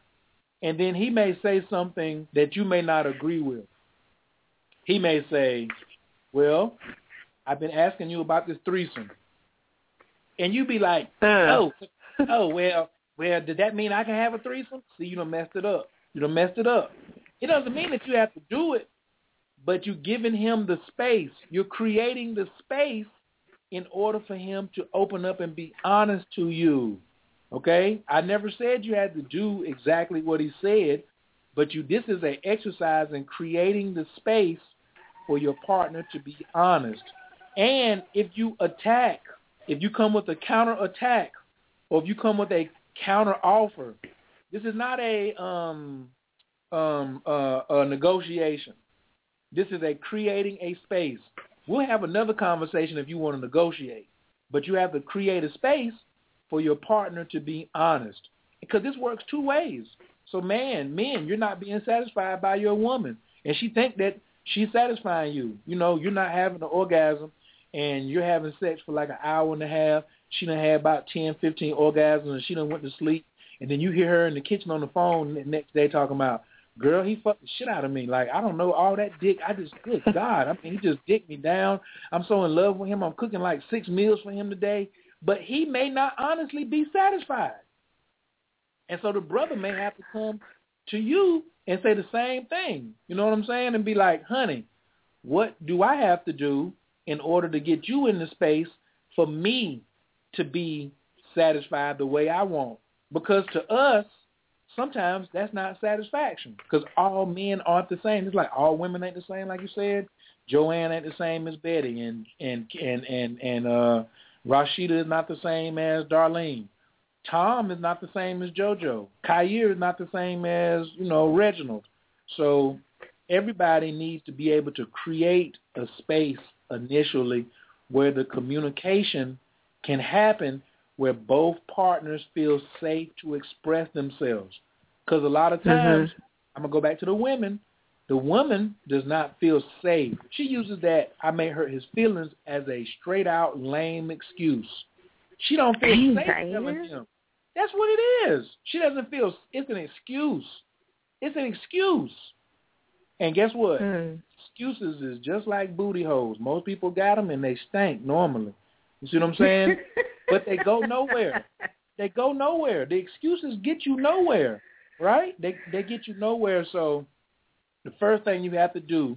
and then he may say something that you may not agree with. He may say, well, I've been asking you about this threesome. And you be like, well, did that mean I can have a threesome? See, you done messed it up. It doesn't mean that you have to do it, but you're giving him the space. You're creating the space in order for him to open up and be honest to you, okay? I never said you had to do exactly what he said, but this is an exercise in creating the space for your partner to be honest. And if you come with a counterattack, or if you come with a counteroffer, this is not a negotiation. This is a creating a space. We'll have another conversation if you want to negotiate, but you have to create a space for your partner to be honest, because this works two ways. So, men, you're not being satisfied by your woman, and she think that she's satisfying you. You know, you're not having an orgasm, and you're having sex for like an hour and a half. She done had about 10, 15 orgasms, and she done went to sleep, and then you hear her in the kitchen on the phone the next day talking about, girl, he fucked the shit out of me. Like, I don't know, all that dick. Good God. I mean, he just dicked me down. I'm so in love with him. I'm cooking like 6 meals for him today. But he may not honestly be satisfied. And so the brother may have to come to you and say the same thing. You know what I'm saying? And be like, honey, what do I have to do in order to get you in the space for me to be satisfied the way I want? Because to us, sometimes that's not satisfaction, because all men aren't the same. It's like all women ain't the same, like you said. Joanne ain't the same as Betty, and Rashida is not the same as Darlene. Tom is not the same as JoJo. Kyere is not the same as, Reginald. So everybody needs to be able to create a space initially where the communication can happen, where both partners feel safe to express themselves. Because a lot of times, I'm going to go back to the women, the woman does not feel safe. She uses that, I may hurt his feelings, as a straight-out lame excuse. She don't feel safe telling him. That's what it is. She doesn't feel, it's an excuse. And guess what? Excuses is just like booty holes. Most people got them and they stink normally. You see what I'm saying? But they go nowhere. The excuses get you nowhere, right? They get you nowhere. So the first thing you have to do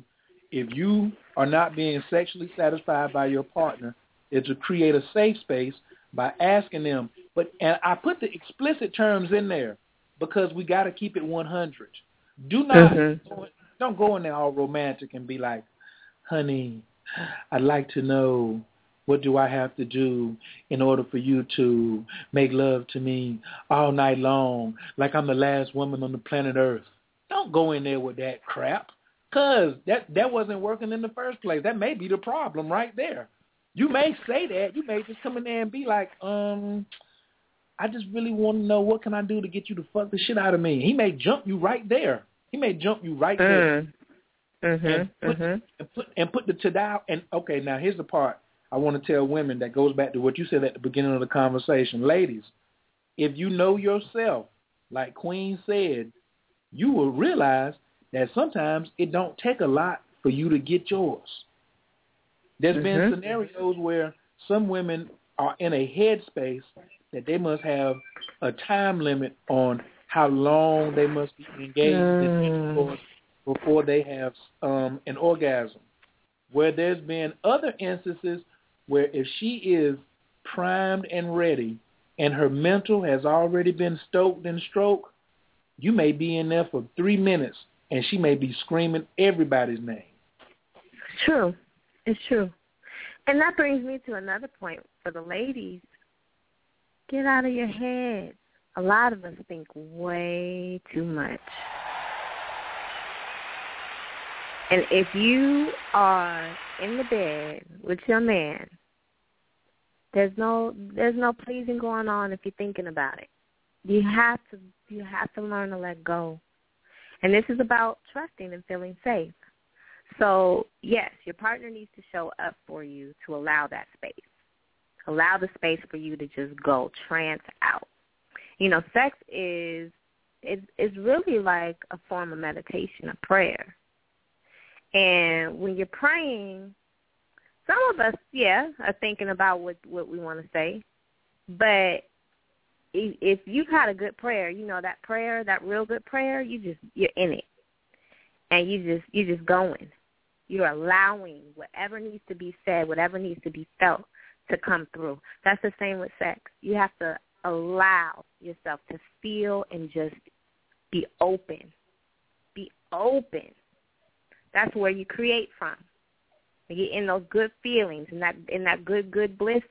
if you are not being sexually satisfied by your partner is to create a safe space by asking them. And I put the explicit terms in there because we got to keep it 100. Don't go in there all romantic and be like, honey, I'd like to know, what do I have to do in order for you to make love to me all night long like I'm the last woman on the planet Earth? Don't go in there with that crap, because that wasn't working in the first place. That may be the problem right there. You may say that. You may just come in there and be like, I just really want to know, what can I do to get you to fuck the shit out of me? He may jump you right there. And put the ta-da. And, okay, now here's the part I want to tell women that goes back to what you said at the beginning of the conversation. Ladies, if you know yourself, like Queen said, you will realize that sometimes it don't take a lot for you to get yours. There's been scenarios where some women are in a headspace that they must have a time limit on how long they must be engaged in before they have an orgasm, where there's been other instances where if she is primed and ready and her mental has already been stoked and stroked, you may be in there for 3 minutes and she may be screaming everybody's name. True. It's true. And that brings me to another point for the ladies. Get out of your head. a lot of us think way too much. And if you are in the bed with your man, there's no pleasing going on if you're thinking about it. You have to learn to let go. And this is about trusting and feeling safe. So, yes, your partner needs to show up for you to allow that space. Allow the space for you to just go, trance out. You know, sex is really like a form of meditation, a prayer. And when you're praying, some of us, are thinking about what we want to say. But if you've had a good prayer, you know, that prayer, that real good prayer, you're in it. And you're just going. You're allowing whatever needs to be said, whatever needs to be felt to come through. That's the same with sex. You have to allow yourself to feel and just be open. Be open. That's where you create from. When you're in those good feelings and that good bliss,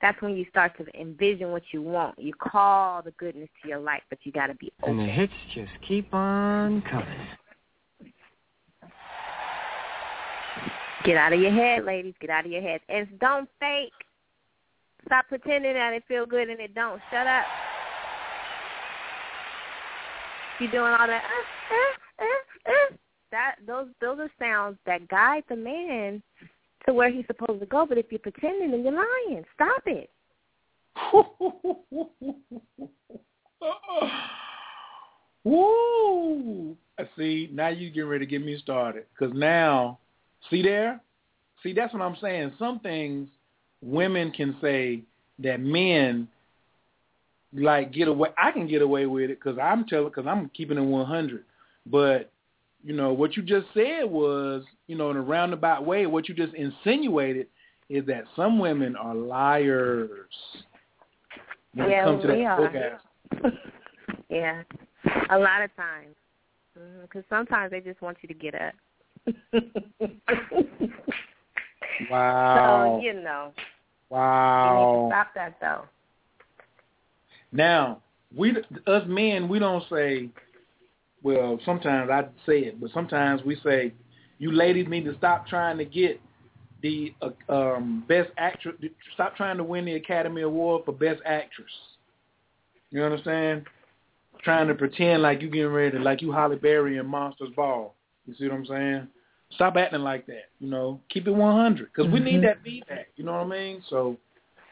that's when you start to envision what you want. You call the goodness to your life, but you got to be open. And the hits just keep on coming. Get out of your head, ladies. Get out of your head. And don't fake. Stop pretending that it feels good and it don't. Shut up. You're doing all that. Those are sounds that guide the man to where he's supposed to go. But if you're pretending, then you're lying. Stop it. Woo! See, now you're getting ready to get me started. Because now, see there? See, that's what I'm saying. Some things women can say that men, like, get away. I can get away with it because I'm keeping it 100. But you know, what you just said was, you know, in a roundabout way, what you just insinuated is that some women are liars. When it comes to that, yeah, a lot of times. Because sometimes they just want you to get up. Wow. So, you know. Wow. You need to stop that, though. Now, us men, we don't say... Well, sometimes I say it, but sometimes we say, you ladies need to stop trying to get the best actress, stop trying to win the Academy Award for Best Actress. You know what I'm saying? Trying to pretend like you getting ready, like you Halle Berry in Monsters Ball. You see what I'm saying? Stop acting like that, you know. Keep it 100 because we need that feedback, you know what I mean? So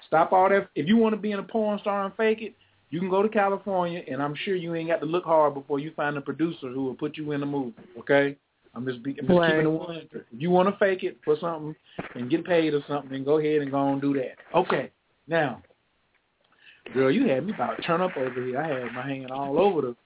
stop all that. If you want to be in a porn star and fake it, you can go to California, and I'm sure you ain't got to look hard before you find a producer who will put you in a movie, okay? I'm just keeping it 100. If you want to fake it for something and get paid or something, then go ahead and go and do that. Okay, now, girl, you had me about to turn up over here. I had my hand all over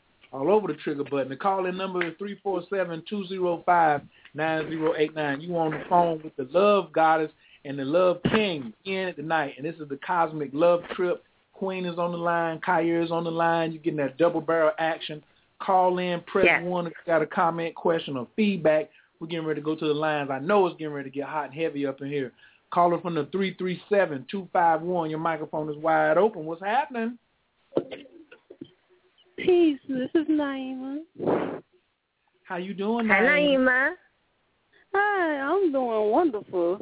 the trigger button. The call-in number is 347-205-9089. You on the phone with the Love Goddess and the Love King in at the night, and this is the Cosmic Love Trip. Queen is on the line. Kyere is on the line. You're getting that double barrel action. Call in, press one if you got a comment, question, or feedback. We're getting ready to go to the lines. I know it's getting ready to get hot and heavy up in here. Caller from the 337-251. Your microphone is wide open. What's happening? Peace. This is Naima. How you doing, Naima? Naima. Hi, I'm doing wonderful.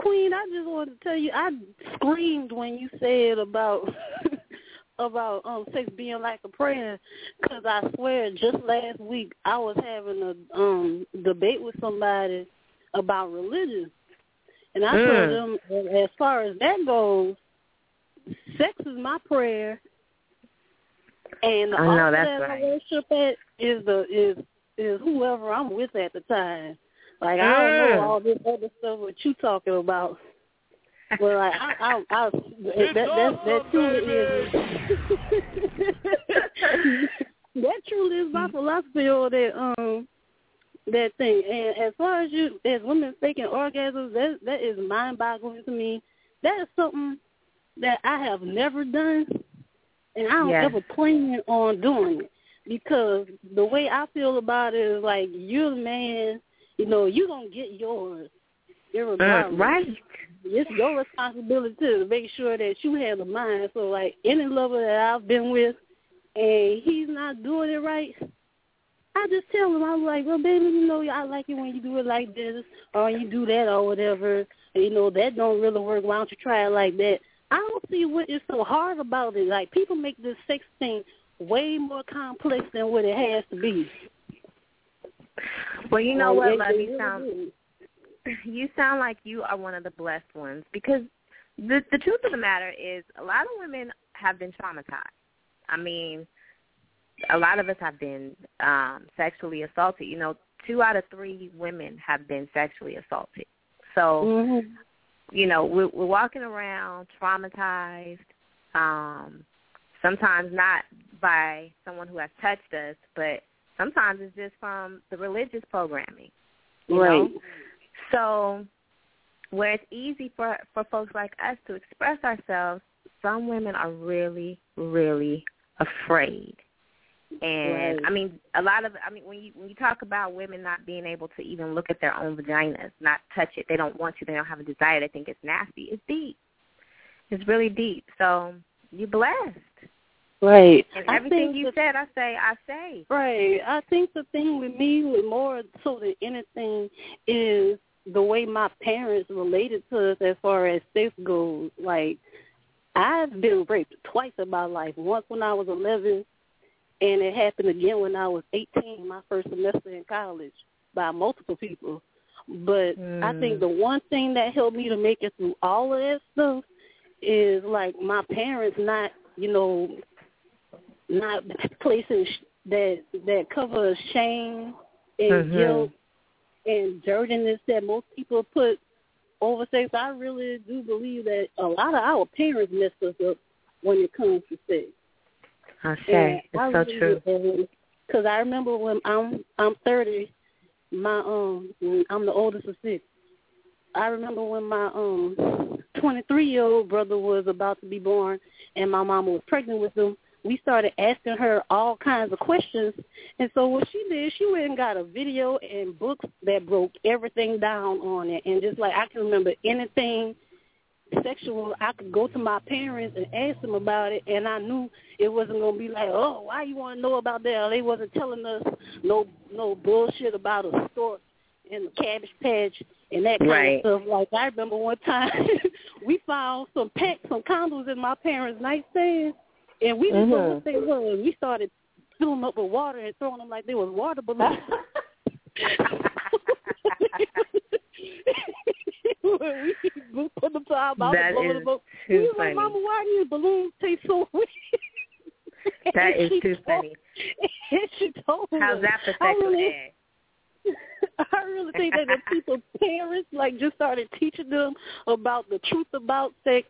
Queen, I just wanted to tell you, I screamed when you said about about sex being like a prayer, because I swear just last week I was having a debate with somebody about religion, and I told them, as far as that goes, sex is my prayer, and the altar that I worship at is whoever I'm with at the time. Like, I don't know all this other stuff what you talking about. But, like, I that truly is my philosophy on that thing. And as far as women faking orgasms, that is mind-boggling to me. That is something that I have never done, and I don't ever plan on doing it, because the way I feel about it is like, you're the man. You know, you're going to get yours. Right. it's your responsibility to make sure that you have a mind. So, like, any lover that I've been with and he's not doing it right, I just tell him, I'm like, well, baby, you know, I like it when you do it like this or you do that or whatever. You know, that don't really work. Why don't you try it like that? I don't see what is so hard about it. Like, people make this sex thing way more complex than what it has to be. Well, you know what, love, you sound like you are one of the blessed ones, because the truth of the matter is a lot of women have been traumatized. I mean, a lot of us have been sexually assaulted. You know, 2 out of 3 women have been sexually assaulted. So, you know, we're walking around traumatized, sometimes not by someone who has touched us, but sometimes it's just from the religious programming, you know? So where it's easy for folks like us to express ourselves, some women are really, really afraid. And, I mean, when you talk about women not being able to even look at their own vaginas, not touch it, they don't want to, they don't have a desire, they think it's nasty. It's deep. It's really deep. So you're blessed. Right. And everything you said, I say. Right. I think the thing with me, with more so than anything, is the way my parents related to us as far as sex goes. Like, I've been raped twice in my life. Once when I was 11, and it happened again when I was 18, my first semester in college, by multiple people. But I think the one thing that helped me to make it through all of that stuff is, like, my parents not, you know, not places that cover shame and guilt and dirtiness that most people put over sex. I really do believe that a lot of our parents messed us up when it comes to sex. I say it's so true. Because I remember when I'm 30, my I'm the oldest of 6. I remember when my 23-year-old brother was about to be born, and my mama was pregnant with him. We started asking her all kinds of questions. And so what she did, she went and got a video and books that broke everything down on it. And just like I can remember anything sexual, I could go to my parents and ask them about it. And I knew it wasn't going to be like, oh, why you want to know about that? Or they wasn't telling us no bullshit about a stork and the cabbage patch and that kind of stuff. Like, I remember one time we found some condoms in my parents' nightstand. And we didn't know what they were. We started filling up with water and throwing them like they was water balloons. We put them to our mouth and blowing them up. We was like, Mama, why do these balloons taste so weird? That is too funny. And she told me. How's that for sexual ed? I really think that the people's parents, like, just started teaching them about the truth about sex,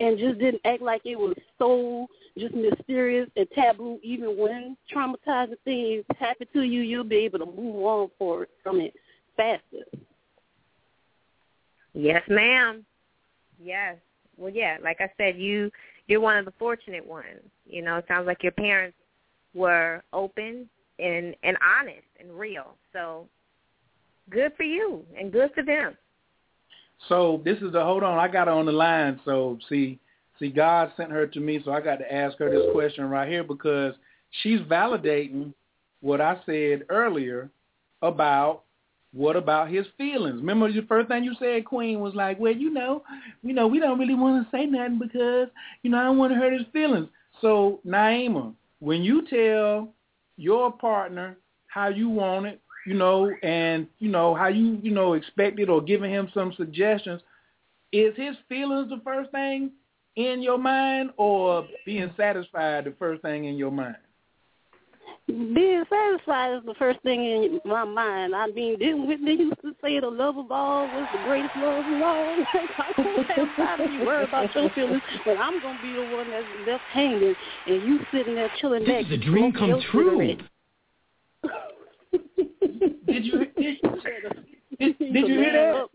and just didn't act like it was so just mysterious and taboo. Even when traumatizing things happen to you, you'll be able to move on from it faster. Yes, ma'am. Yes. Well, yeah, like I said, you're one of the fortunate ones. You know, it sounds like your parents were open and honest and real. So good for you and good for them. So this is hold on, I got her on the line. So see, God sent her to me, so I got to ask her this question right here because she's validating what I said earlier about what about his feelings. Remember the first thing you said, Queen, was like, well, you know, we don't really want to say nothing because, you know, I don't want to hurt his feelings. So, Naima, when you tell your partner how you want it, you know, and, you know, how you, you know, expect it or giving him some suggestions, is his feelings the first thing in your mind or being satisfied the first thing in your mind? Being satisfied is the first thing in my mind. I mean, didn't Whitney used to say the love of all was the greatest love of all? Like, I can't have time to be worried about your feelings, but I'm going to be the one that's left hanging and you sitting there chilling back. This is a dream come true. Did you hear that?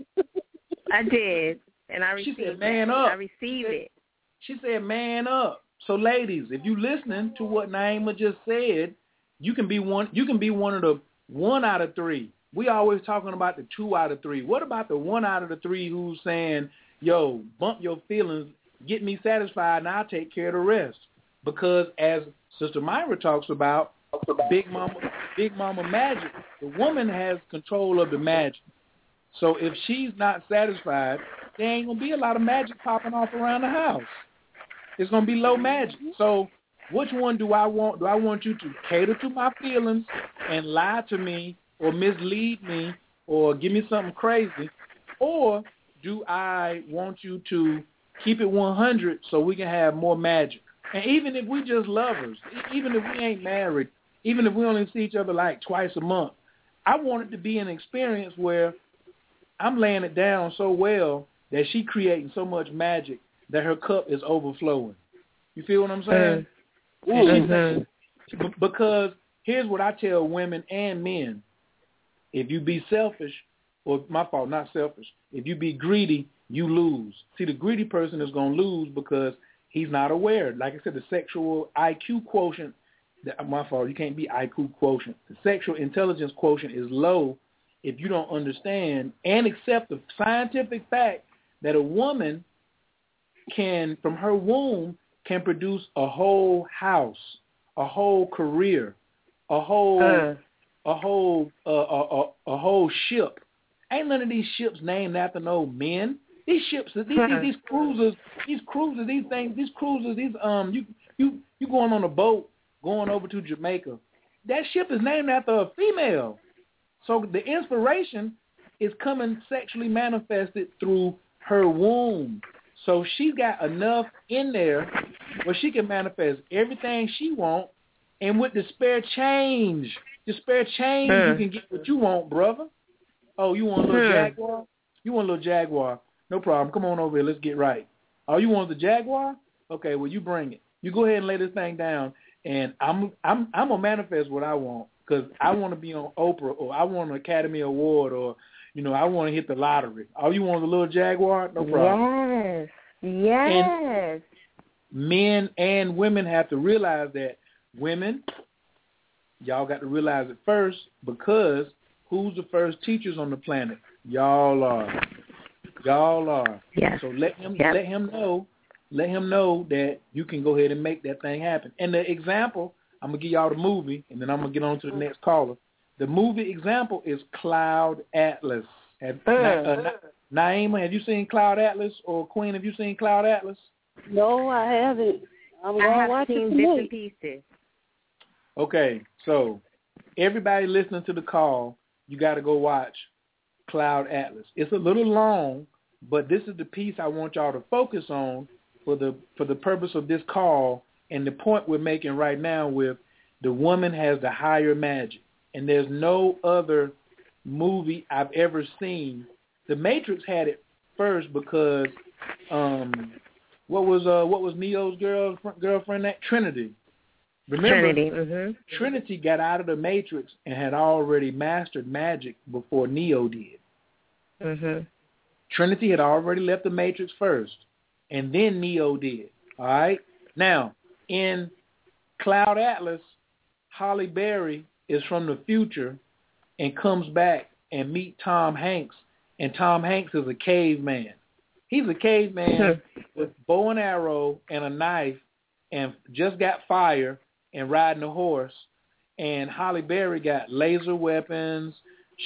I did, and I received it. She said, man up. I received it. She said, man up. So, ladies, if you listening to what Naima just said, you can be one. You can be one of the 1 out of 3. We always talking about the 2 out of 3. What about the 1 out of the 3 who's saying, yo, bump your feelings, get me satisfied, and I'll take care of the rest. Because as Sister Myra talks about, Big Mama magic, the woman has control of the magic. So if she's not satisfied, there ain't going to be a lot of magic popping off around the house. It's going to be low magic. So which one do I want? Do I want you to cater to my feelings and lie to me or mislead me or give me something crazy? Or do I want you to keep it 100 so we can have more magic? And even if we just lovers, even if we ain't married, even if we only see each other like twice a month, I want it to be an experience where I'm laying it down so well that she creating so much magic that her cup is overflowing. You feel what I'm saying? Because here's what I tell women and men. If you be selfish, or my fault, not selfish, if you be greedy, you lose. See, the greedy person is going to lose because he's not aware. Like I said, the sexual IQ quotient, my fault, you can't be IQ quotient. The sexual intelligence quotient is low if you don't understand and accept the scientific fact that a woman can, from her womb, can produce a whole house, a whole career, a whole ship. Ain't none of these ships named after no men. These ships, these cruises, you going on a boat going over to Jamaica. That ship is named after a female. So the inspiration is coming sexually manifested through her womb. So she's got enough in there where she can manifest everything she wants. And with the spare change, you can get what you want, brother. Oh, you want a little Jaguar? You want a little Jaguar? No problem. Come on over here. Let's get right. Oh, you want the Jaguar? Okay, well, you bring it. You go ahead and lay this thing down, and I'm going to manifest what I want. Because I want to be on Oprah, or I want an Academy Award, or, you know, I want to hit the lottery. Oh, you want a little Jaguar? No problem. Yes. And men and women have to realize that. Women, y'all got to realize it first, because who's the first teachers on the planet? Y'all are. Y'all are. Yes. So let him know that you can go ahead and make that thing happen. And the example, I'm going to give y'all the movie, and then I'm going to get on to the next caller. The movie example is Cloud Atlas. Naima, have you seen Cloud Atlas? Or Queen, have you seen Cloud Atlas? No, I haven't. I'm going to watch it tonight. Pieces. Okay, so everybody listening to the call, you got to go watch Cloud Atlas. It's a little long, but this is the piece I want y'all to focus on for the purpose of this call. And the point we're making right now with the woman has the higher magic. And there's no other movie I've ever seen. The Matrix had it first because what was Neo's girlfriend? That Trinity. Remember, Trinity. Mm-hmm. Trinity got out of the Matrix and had already mastered magic before Neo did. Mm-hmm. Trinity had already left the Matrix first, and then Neo did. All right? Now, in Cloud Atlas, Halle Berry is from the future and comes back and meet Tom Hanks. And Tom Hanks is a caveman. He's a caveman with bow and arrow and a knife and just got fire and riding a horse. And Halle Berry got laser weapons.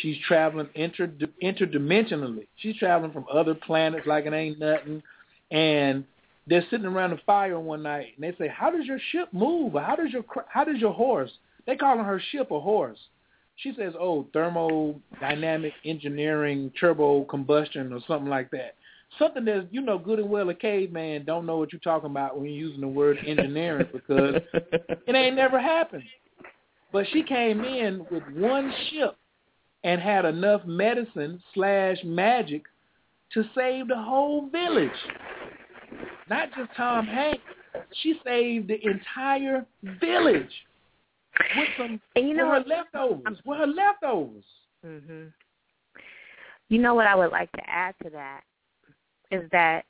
She's traveling interdimensionally. She's traveling from other planets like it ain't nothing. And they're sitting around the fire one night, and they say, how does your ship move? Or how does your horse? They calling her ship a horse. She says, oh, thermodynamic engineering, turbo combustion, or something like that. Something that's, you know, good and well a caveman don't know what you're talking about when you're using the word engineering, because it ain't never happened. But she came in with one ship and had enough medicine/magic to save the whole village. Not just Tom Hanks. She saved the entire village with her leftovers. Mm-hmm. You know what I would like to add to that is that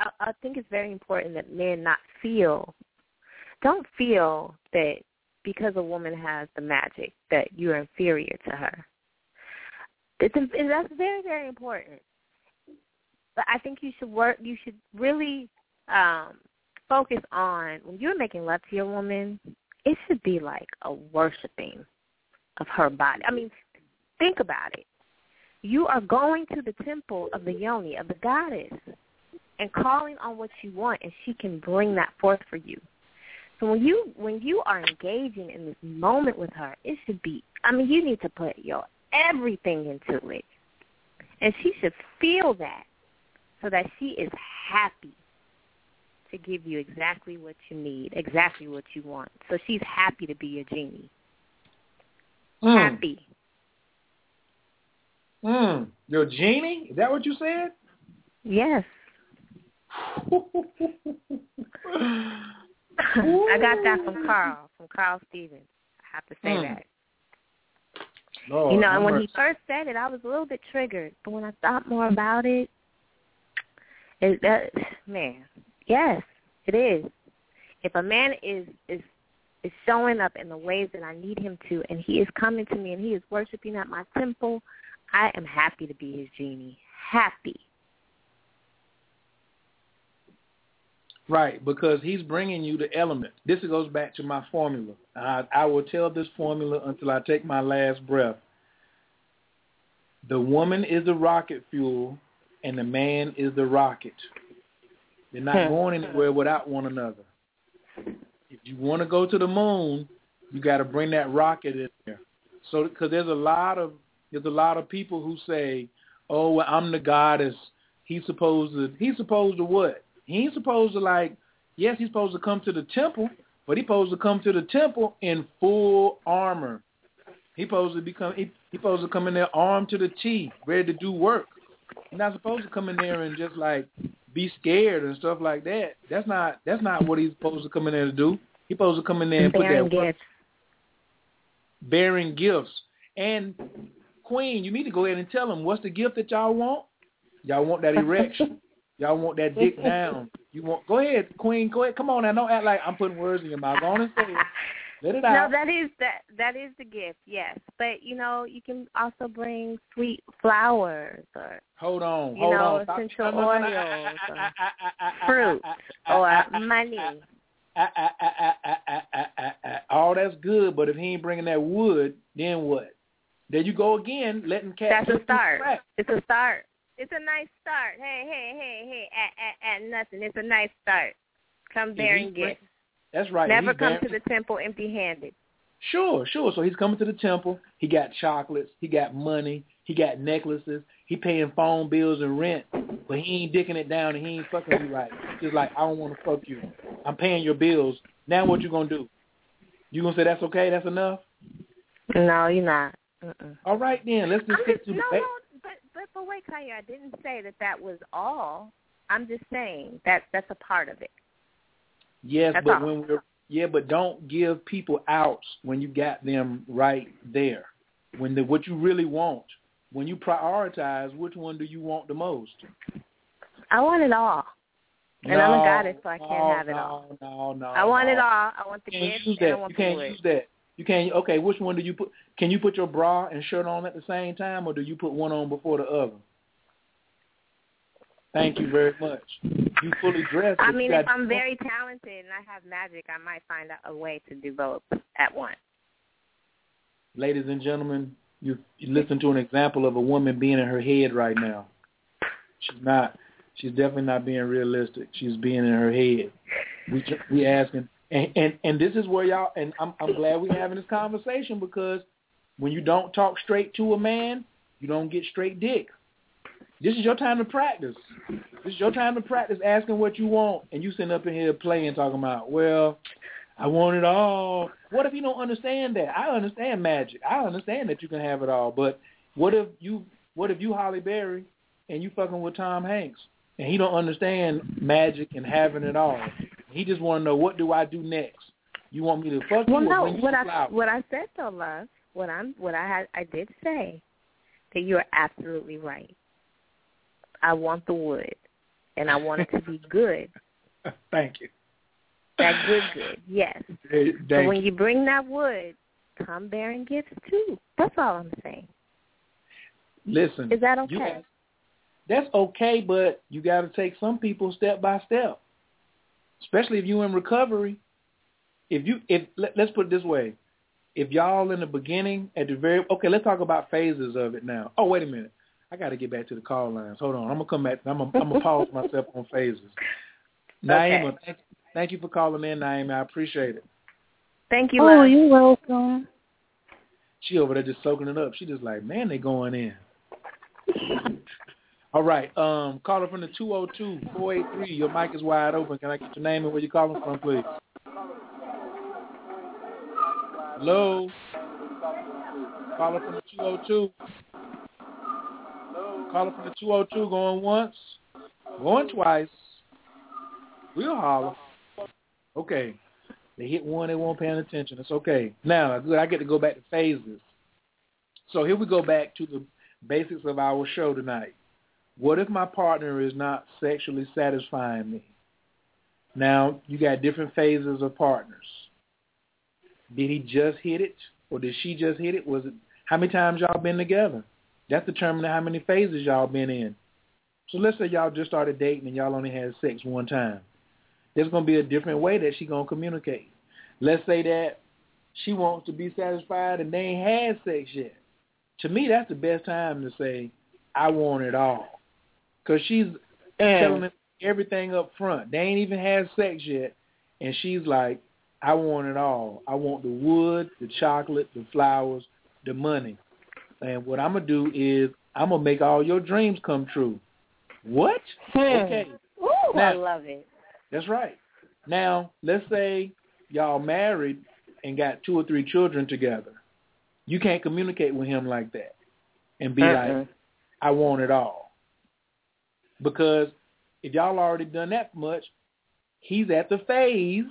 I think it's very important that men don't feel that because a woman has the magic that you're inferior to her. That's very, very important. But I think you should work. You should really focus on when you're making love to your woman. It should be like a worshiping of her body. I mean, think about it. You are going to the temple of the yoni, of the goddess, and calling on what you want, and she can bring that forth for you. So when you are engaging in this moment with her, it should be, I mean, you need to put your everything into it. And she should feel that so that she is happy to give you exactly what you need, exactly what you want. So she's happy to be a genie. Mm. Happy. Mm. Your genie? Is that what you said? Yes. I got that from Carl Stevens. I have to say that. Lord, you know, and when he first said it, I was a little bit triggered. But when I thought more about it, yes, it is. If a man is showing up in the ways that I need him to, and he is coming to me and he is worshiping at my temple, I am happy to be his genie. Happy. Right, because he's bringing you the element. This goes back to my formula. I will tell this formula until I take my last breath. The woman is the rocket fuel, and the man is the rocket. They're not going anywhere without one another. If you want to go to the moon, you got to bring that rocket in there. So, because there's a lot of people who say, "Oh, well, I'm the goddess." He's supposed to what? He ain't supposed to, like, yes, he's supposed to come to the temple, but he's supposed to come to the temple in full armor. He's supposed to come in there armed to the T, ready to do work. He's not supposed to come in there and just, like, be scared and stuff like that. That's not what he's supposed to come in there to do. He's supposed to come in there and put that work. Bearing gifts. And, Queen, you need to go ahead and tell him, what's the gift that y'all want? Y'all want that erection. Y'all want that dick down. Go ahead, Queen. Go ahead. Come on now. Don't act like I'm putting words in your mouth. Go on and say it. Let it out. No, that is the gift, yes. But, you know, you can also bring sweet flowers or, hold on. Essential oils or fruit or money. All that's good, but if he ain't bringing that wood, then what? There you go again, letting cats. That's a start. It's a start. It's a nice start. Hey, at nothing. It's a nice start. Come bearing gifts. That's right. Never come to the temple empty-handed. Sure. So he's coming to the temple. He got chocolates. He got money. He got necklaces. He paying phone bills and rent, but he ain't dicking it down and he ain't fucking you right. Just like, I don't want to fuck you. I'm paying your bills. Now what you going to do? You going to say that's okay? That's enough? No, you're not. All right, then. Let's just get to the base. But wait, Kaya, I didn't say that was all. I'm just saying that's a part of it. Yes, that's but all. But don't give people outs when you got them right there. When what you really want, when you prioritize, which one do you want the most? I want it all, and I'm a goddess, so I can't have it all. No. I want it all. I want the gifts. And I want the wood. You can't. Okay, which one do you put? Can you put your bra and shirt on at the same time, or do you put one on before the other? Thank you very much. You fully dressed. I mean, if I'm very talented and I have magic, I might find out a way to do both at once. Ladies and gentlemen, you listen to an example of a woman being in her head right now. She's not. She's definitely not being realistic. She's being in her head. We asking. And this is where y'all, and I'm glad we're having this conversation, because when you don't talk straight to a man, you don't get straight dick. This is your time to practice. This is your time to practice asking what you want, and you sitting up in here playing, talking about, well, I want it all. What if you don't understand that? I understand magic. I understand that you can have it all, but what if you Halle Berry and you fucking with Tom Hanks, and he don't understand magic and having it all? He just want to know, what do I do next? You want me to fuck you? Well, no. What I said though, love. I did say that you are absolutely right. I want the wood, and I want it to be good. Thank you. That good. Yes. But when you bring that wood, come bearing gifts too. That's all I'm saying. Listen. Is that okay? that's okay, but you got to take some people step by step, especially if you're in recovery. Let's put it this way. If y'all in the beginning, let's talk about phases of it now. Oh, wait a minute. I got to get back to the call lines. Hold on. I'm going to come back. I'm going to pause myself on phases. Okay. Naima, thank you for calling in, Naima. I appreciate it. Thank you, Mom. Oh, you're welcome. She over there just soaking it up. She just like, man, they going in. All right. Caller from the 202-483. Your mic is wide open. Can I get your name and where you're calling from, please? Hello? Caller from the 202. Caller from the 202 going once, going twice. We'll holler. Okay. They hit one, they won't pay attention. It's okay. Now, good, I get to go back to phases. So here we go back to the basics of our show tonight. What if my partner is not sexually satisfying me? Now, you got different phases of partners. Did he just hit it? Or did she just hit it? How many times y'all been together? That's determining how many phases y'all been in. So let's say y'all just started dating and y'all only had sex one time. There's going to be a different way that she's going to communicate. Let's say that she wants to be satisfied and they ain't had sex yet. To me, that's the best time to say, I want it all. Because she's telling them everything up front. They ain't even had sex yet. And she's like, I want it all. I want the wood, the chocolate, the flowers, the money. And what I'm going to do is I'm going to make all your dreams come true. What? Okay. Ooh, now, I love it. That's right. Now, let's say y'all married and got 2 or 3 children together. You can't communicate with him like that and be like, I want it all. Because if y'all already done that much, he's at the phase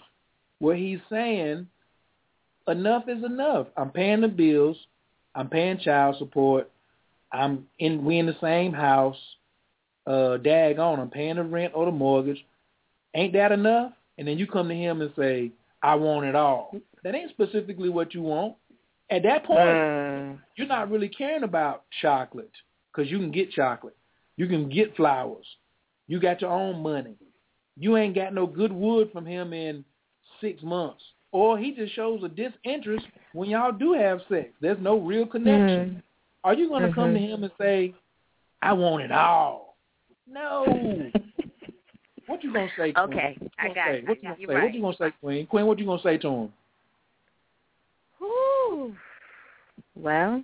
where he's saying, enough is enough. I'm paying the bills. I'm paying child support. We in the same house. Daggone, I'm paying the rent or the mortgage. Ain't that enough? And then you come to him and say, I want it all. That ain't specifically what you want. At that point, you're not really caring about chocolate because you can get chocolate. You can get flowers. You got your own money. You ain't got no good wood from him in 6 months. Or he just shows a disinterest when y'all do have sex. There's no real connection. Mm-hmm. Are you going to come to him and say, I want it all? No. What you gonna say to him? Okay, I got it. What you gonna say, Queen? Queen, what you gonna say to him? Ooh. Well,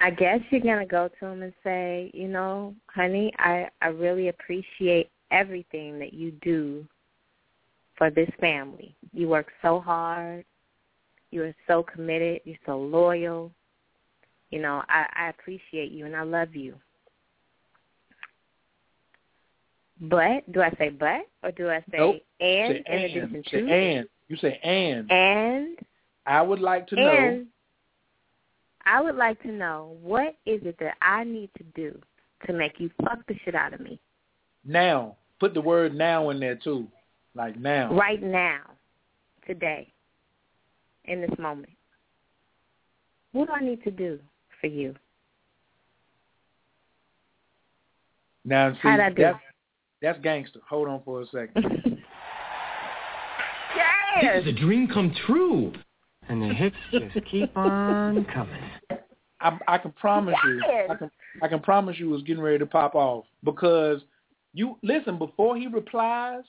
I guess you're gonna go to him and say, you know, honey, I really appreciate everything that you do for this family. You work so hard. You are so committed. You're so loyal. You know, I appreciate you and I love you. But, do I say but, or do I say and? Say and. In addition to? And. You say and. And. I would like to know, what is it that I need to do to make you fuck the shit out of me? Now. Put the word now in there, too. Like now. Right now. Today. In this moment. What do I need to do for you? Now, see, how'd I do? That's gangster. Hold on for a second. Yes! This is a dream come true. And the hits just keep on coming. I can promise you. I can promise you it's getting ready to pop off. Because, before he replies,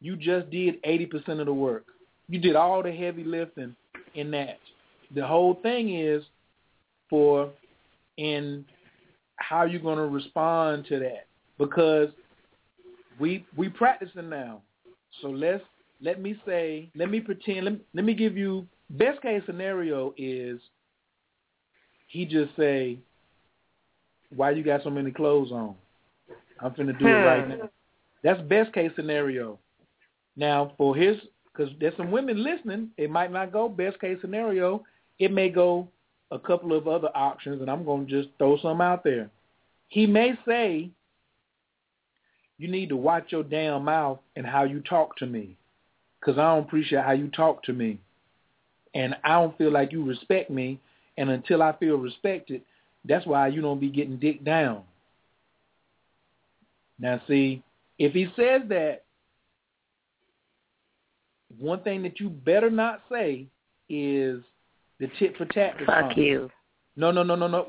you just did 80% of the work. You did all the heavy lifting in that. The whole thing is in how you're going to respond to that. Because We practicing now, so let me give you, best case scenario is he just say, why you got so many clothes on? I'm finna do it right now. That's best case scenario. Now because there's some women listening, it might not go best case scenario. It may go a couple of other options, and I'm going to just throw some out there. He may say, you need to watch your damn mouth and how you talk to me, because I don't appreciate how you talk to me, and I don't feel like you respect me, and until I feel respected, that's why you don't be getting dick down. Now, see, if he says that, one thing that you better not say is the tit for tat. Fuck you. No.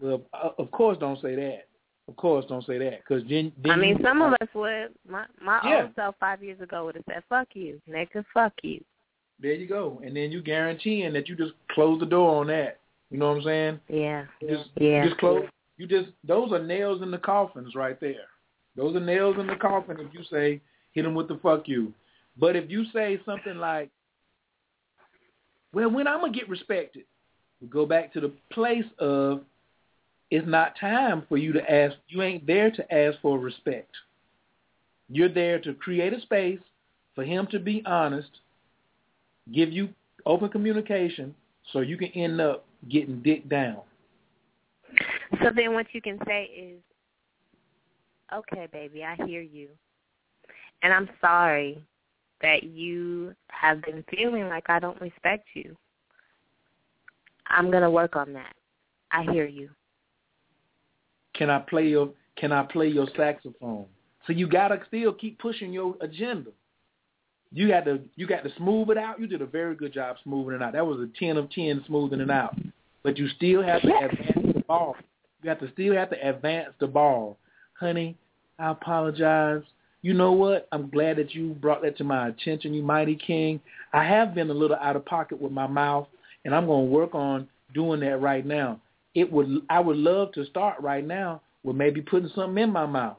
Well, of course don't say that. Of course don't say that. Cause then I mean, some of us would. My old self 5 years ago would have said, fuck you, nigga, fuck you. There you go. And then you guaranteeing that you just close the door on that. You know what I'm saying? Yeah. Those are nails in the coffins right there. Those are nails in the coffin if you say, hit them with the fuck you. But if you say something like, well, when I'm going to get respected, we go back to the place of, it's not time for you to ask. You ain't there to ask for respect. You're there to create a space for him to be honest, give you open communication, so you can end up getting dicked down. So then what you can say is, okay, baby, I hear you. And I'm sorry that you have been feeling like I don't respect you. I'm going to work on that. I hear you. Can I play your saxophone? So you gotta still keep pushing your agenda. You got to smooth it out. You did a very good job smoothing it out. That was a 10 of 10 smoothing it out. But you still have to advance the ball. You have to still have to advance the ball. Honey, I apologize. You know what? I'm glad that you brought that to my attention, you mighty king. I have been a little out of pocket with my mouth, and I'm gonna work on doing that right now. I would love to start right now with maybe putting something in my mouth.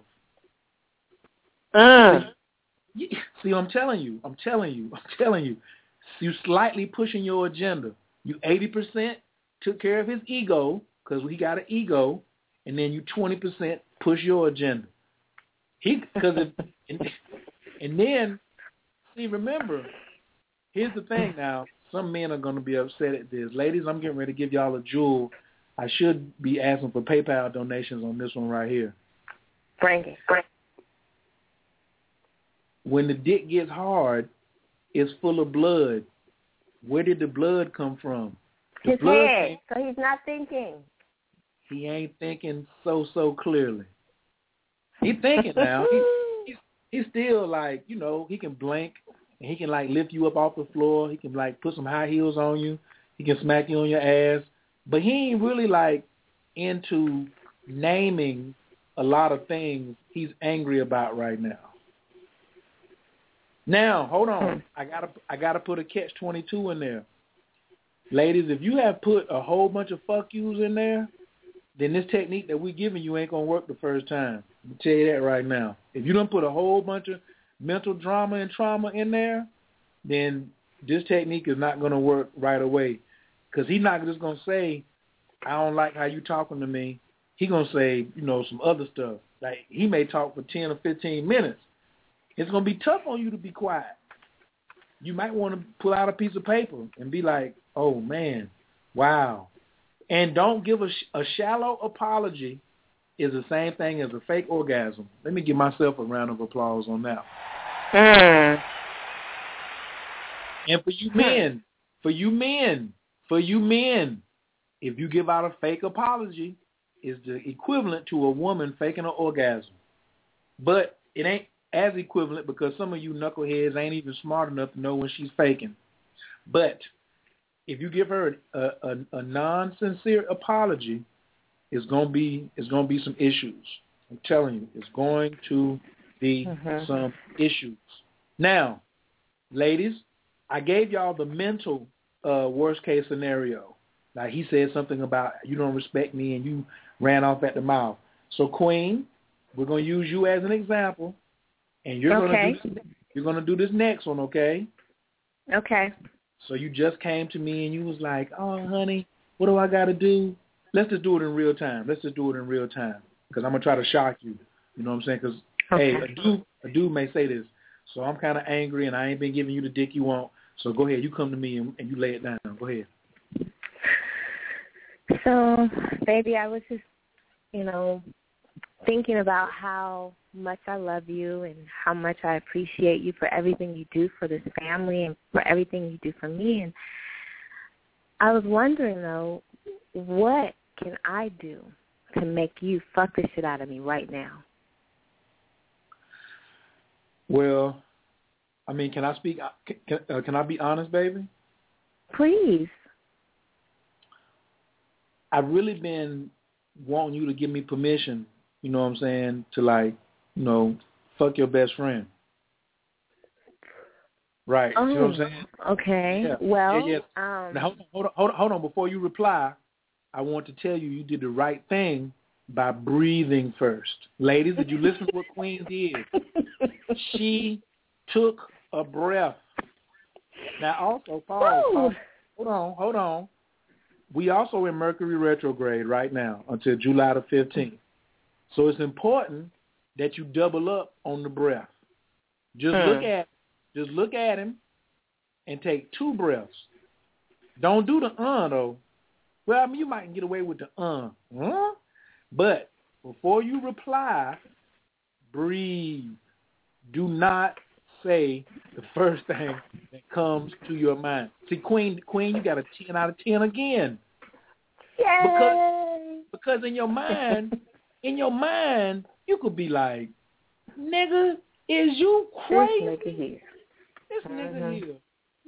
See, I'm telling you. You slightly pushing your agenda. You 80% took care of his ego, because he got an ego, and then you 20% push your agenda. And then, see, remember, here's the thing now. Some men are going to be upset at this. Ladies, I'm getting ready to give y'all a jewel. I should be asking for PayPal donations on this one right here. Bring it. When the dick gets hard, it's full of blood. Where did the blood come from? His head. So he's not thinking. He ain't thinking so clearly. He's thinking now. He's still like, you know, he can blink, and he can like lift you up off the floor. He can like put some high heels on you. He can smack you on your ass. But he ain't really, like, into naming a lot of things he's angry about right now. Now, hold on. I gotta put a catch-22 in there. Ladies, if you have put a whole bunch of fuck yous in there, then this technique that we're giving you ain't going to work the first time. I'll tell you that right now. If you done put a whole bunch of mental drama and trauma in there, then this technique is not going to work right away. Because he's not just going to say, I don't like how you talking to me. He's going to say, you know, some other stuff. Like, he may talk for 10 or 15 minutes. It's going to be tough on you to be quiet. You might want to pull out a piece of paper and be like, oh, man, wow. And don't give a shallow apology is the same thing as a fake orgasm. Let me give myself a round of applause on that. And for you men, if you give out a fake apology, is the equivalent to a woman faking an orgasm. But it ain't as equivalent, because some of you knuckleheads ain't even smart enough to know when she's faking. But if you give her a non-sincere apology, it's gonna be some issues. I'm telling you, it's going to be some issues. Now, ladies, I gave y'all the mental worst case scenario. Like, he said something about, you don't respect me, and you ran off at the mouth. So, Queen, we're going to use you as an example, and you're going to do this next one, okay? Okay. So you just came to me, and you was like, oh, honey, what do I got to do? Let's just do it in real time, because I'm going to try to shock you. You know what I'm saying? Because, hey, a dude may say this. So I'm kind of angry, and I ain't been giving you the dick you want. So go ahead, you come to me and you lay it down. Go ahead. So, baby, I was just, you know, thinking about how much I love you and how much I appreciate you for everything you do for this family and for everything you do for me. And I was wondering, though, what can I do to make you fuck the shit out of me right now? Well, I mean, can I speak? Can I be honest, baby? Please. I've really been wanting you to give me permission, you know what I'm saying, to, like, you know, fuck your best friend. Right. Oh, you know what I'm saying? Okay. Yeah. Well, yeah, yeah. Now, hold on. Before you reply, I want to tell you did the right thing by breathing first. Ladies, did you listen to what Queen did? She took a breath. Now, also, Paul, hold on. We also in Mercury retrograde right now until July the 15th. So it's important that you double up on the breath. Just look at him and take two breaths. Don't do the though. Well, I mean, you might get away with the But before you reply, breathe. Do not say the first thing that comes to your mind. See, Queen, you got a 10 out of 10 again. Yay! Because in your mind, you could be like, nigga, is you crazy? This nigga here.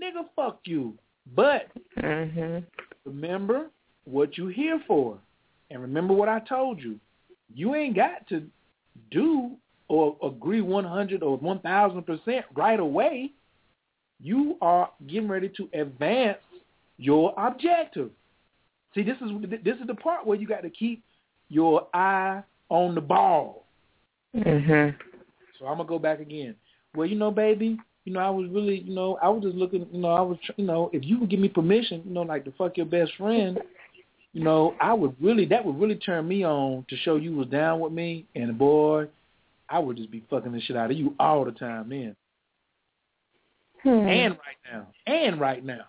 Nigga, fuck you. But remember what you here for. And remember what I told you. You ain't got to do or agree 100 or 1,000% right away. You are getting ready to advance your objective. See, this is the part where you got to keep your eye on the ball. So I'm gonna go back again. Well, you know, baby, you know, I was really, you know, I was just looking, you know, I was, you know, if you would give me permission, you know, like to fuck your best friend, you know, that would really turn me on to show you was down with me, and boy, I would just be fucking the shit out of you all the time then. And right now.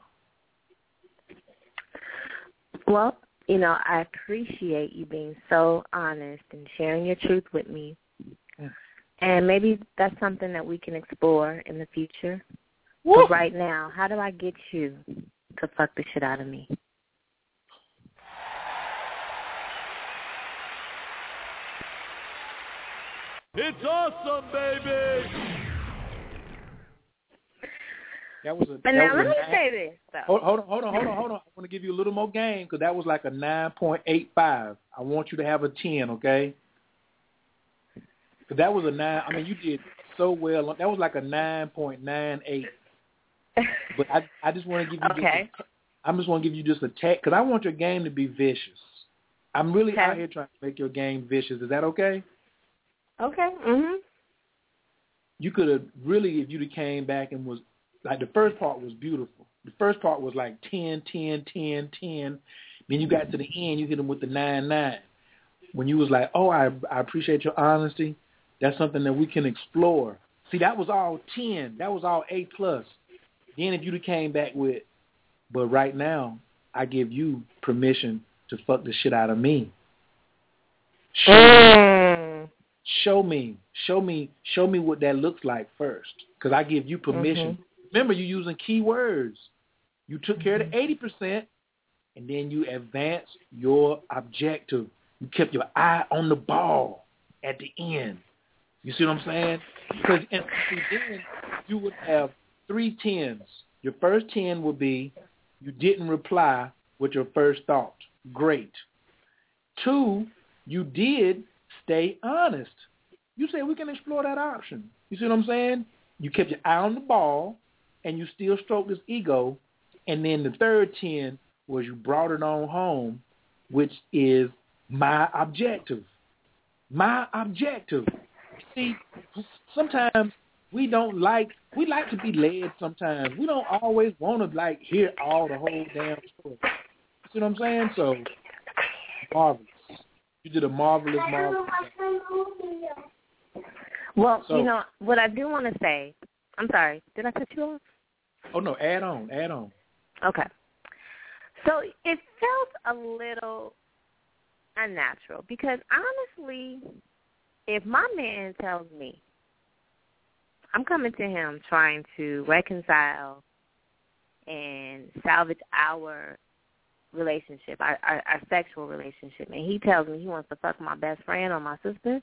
Well, you know, I appreciate you being so honest and sharing your truth with me. And maybe that's something that we can explore in the future. Woo! But right now, how do I get you to fuck the shit out of me? It's awesome, baby. Let me say this, though. Hold on. I want to give you a little more game because that was like a 9.85. I want you to have a 10, okay? That was a 9. I mean, you did so well. That was like a 9.98. But I just want to give you. Okay. I just want to give you just a tech because I want your game to be vicious. I'm really out here trying to make your game vicious. Is that okay? Okay. You could have really, if you came back and was like, the first part was beautiful. The first part was like 10, 10, 10, 10. Then you got to the end, you hit them with the 9. When you was like, oh, I appreciate your honesty, that's something that we can explore. See, that was all 10. That was all A+. Then if you came back with, but right now, I give you permission to fuck the shit out of me. Show me what that looks like first, because I give you permission. Remember, you're using key words. You took care of the 80%, and then you advanced your objective. You kept your eye on the ball at the end. You see what I'm saying? Because then you would have 3 10s. Your first 10 would be you didn't reply with your first thought. Great. 2, you did stay honest. You said we can explore that option. You see what I'm saying? You kept your eye on the ball, and you still stroked his ego. And then the third 10 was you brought it on home, which is my objective. See, sometimes we like to be led sometimes. We don't always want to, like, hear all the whole damn story. You see what I'm saying? So, marvelous. You did a marvelous. Well, so, you know, what I do want to say, I'm sorry, did I cut you off? Oh, no, add on. Okay. So it felt a little unnatural because, honestly, if my man tells me, I'm coming to him trying to reconcile and salvage our relationship, our sexual relationship, and he tells me he wants to fuck my best friend or my sister,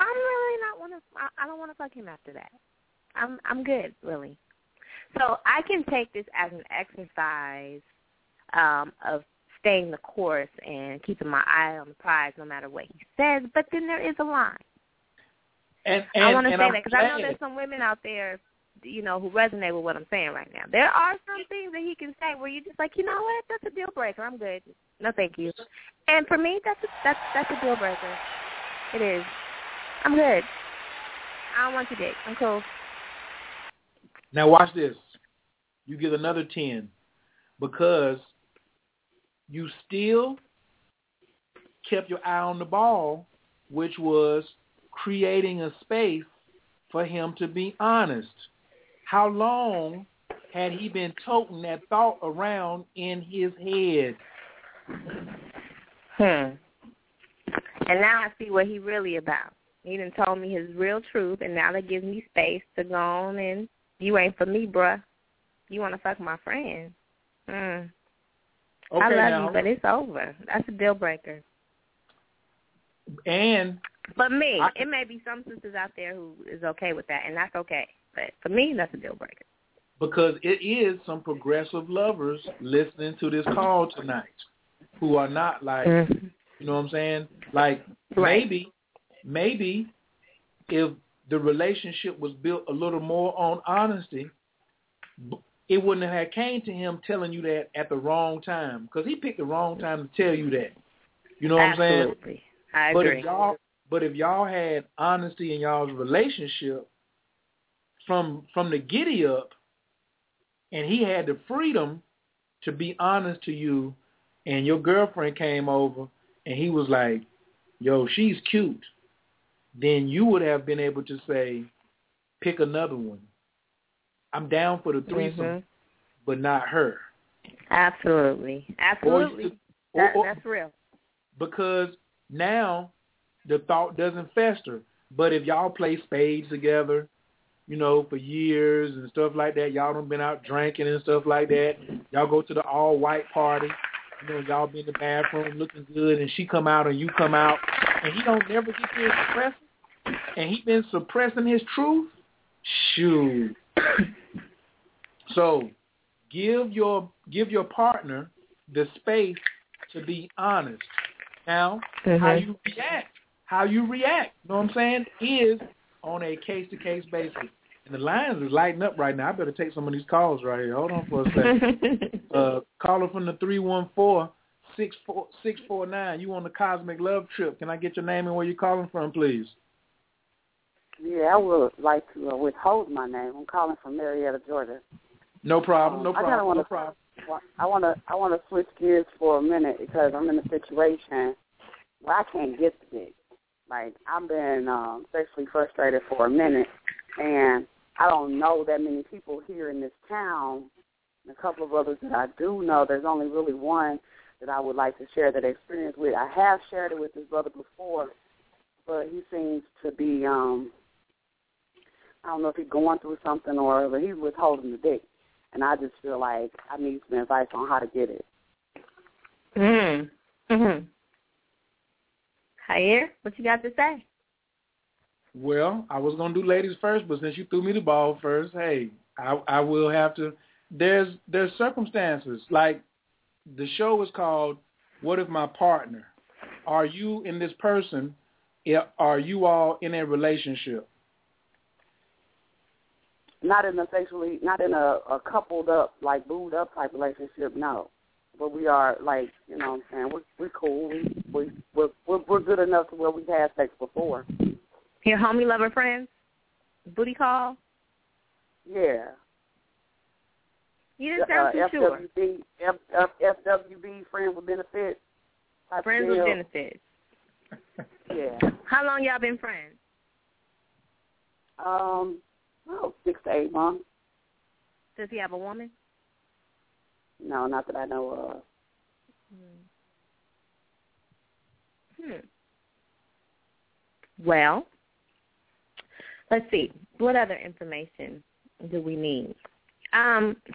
I don't want to fuck him after that. I'm good, really. So I can take this as an exercise of staying the course and keeping my eye on the prize no matter what he says. But then there is a line. And I want to say that because I know there's some women out there, you know, who resonate with what I'm saying right now. There are some things that he can say where you're just like, you know what, that's a deal breaker. I'm good. No, thank you. And for me, that's a deal breaker. It is. I'm good. I don't want your dick. I'm cool. Now watch this. You get another 10 because you still kept your eye on the ball, which was creating a space for him to be honest. How long had he been toting that thought around in his head? And now I see what he really about. He done told me his real truth, and now that gives me space to go on and, you ain't for me, bruh. You want to fuck my friend. Okay, I love you, but it's over. That's a deal breaker. And for me, it may be some sisters out there who is okay with that, and that's okay. But for me, that's a deal breaker. Because it is some progressive lovers listening to this call tonight who are not like, you know what I'm saying? Like, right. maybe if the relationship was built a little more on honesty, it wouldn't have came to him telling you that at the wrong time, because he picked the wrong time to tell you that. You know what I'm saying? I agree. But if y'all had honesty in y'all's relationship from the giddy up, and he had the freedom to be honest to you, and your girlfriend came over and he was like, yo, she's cute, then you would have been able to say, pick another one. I'm down for the threesome, but not her. Absolutely. That's real. Because now the thought doesn't fester. But if y'all play spades together, you know, for years and stuff like that, y'all done been out drinking and stuff like that, y'all go to the all-white party, you know, y'all be in the bathroom looking good, and she come out and you come out, and he don't never get to express it, and he been suppressing his truth, shoot. So give your partner the space to be honest. Now, how you react, you know what I'm saying, is on a case-to-case basis. And the lines is lighting up right now. I better take some of these calls right here. Hold on for a second. Caller from the 314. 649, you on the Cosmic Love Trip. Can I get your name and where you're calling from, please? Yeah, I would like to withhold my name. I'm calling from Marietta, Georgia. No problem, no problem. I want to switch gears for a minute because I'm in a situation where I can't get the dick. Like, I've been sexually frustrated for a minute, and I don't know that many people here in this town. A couple of others that I do know, there's only really one that I would like to share that experience with. I have shared it with this brother before, but he seems to be, I don't know if he's going through something or, but he's withholding the dick. And I just feel like I need some advice on how to get it. Kyere, what you got to say? Well, I was going to do ladies first, but since you threw me the ball first, hey, I will have to. There's circumstances. Like, the show is called What If My Partner? Are you and this person, are you all in a relationship? Not in a coupled up, like booed up type relationship, no. But we are, like, you know what I'm saying, we're cool. We're good enough to where we've had sex before. Your homie lover friends? Booty call? Yeah. You didn't sound too sure. FWB, friend with benefits. Friends with benefits. Yeah. How long y'all been friends? 6 to 8 months. Does he have a woman? No, not that I know of. Well, let's see. What other information do we need?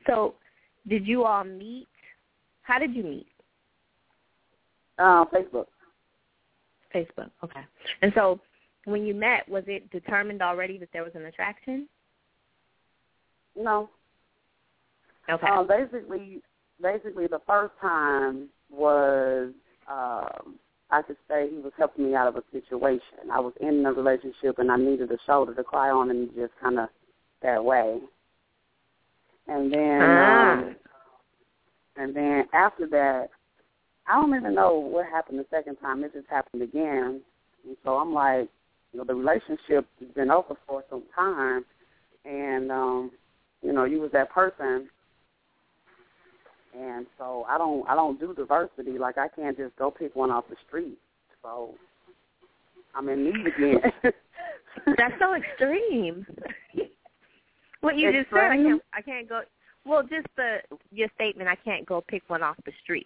So did you all meet? How did you meet? Facebook, okay. And so when you met, was it determined already that there was an attraction? No. Okay. Basically, the first time was I could say he was helping me out of a situation. I was in a relationship, and I needed a shoulder to cry on, and just kind of that way. And then, and then after that, I don't even know what happened the second time. It just happened again. And so I'm like, you know, the relationship has been over for some time, and you know, you was that person. And so I don't do diversity. Like, I can't just go pick one off the street. So I'm in need again. That's so extreme. What you extreme? Just said, I can't go. Well, just your statement, I can't go pick one off the street.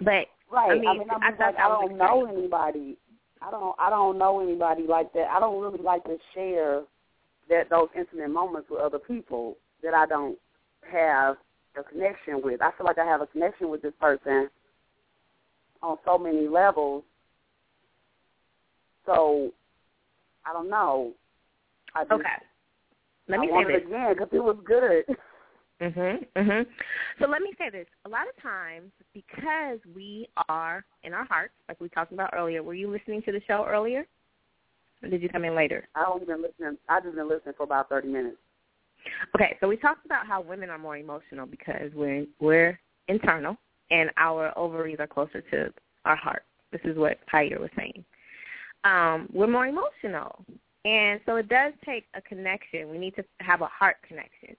But right, I thought like, that was extreme. I don't know anybody. I don't know anybody like that. I don't really like to share those intimate moments with other people that I don't have a connection with. I feel like I have a connection with this person on so many levels. So I don't know. Let me say this again because it was good. Mhm. Mhm. So let me say this. A lot of times, because we are in our hearts, like we talked about earlier. Were you listening to the show earlier, or did you come in later? I've been listening. I've just been listening for about 30 minutes. Okay, so we talked about how women are more emotional because we're internal and our ovaries are closer to our heart. This is what Kyere was saying. We're more emotional, and so it does take a connection. We need to have a heart connection.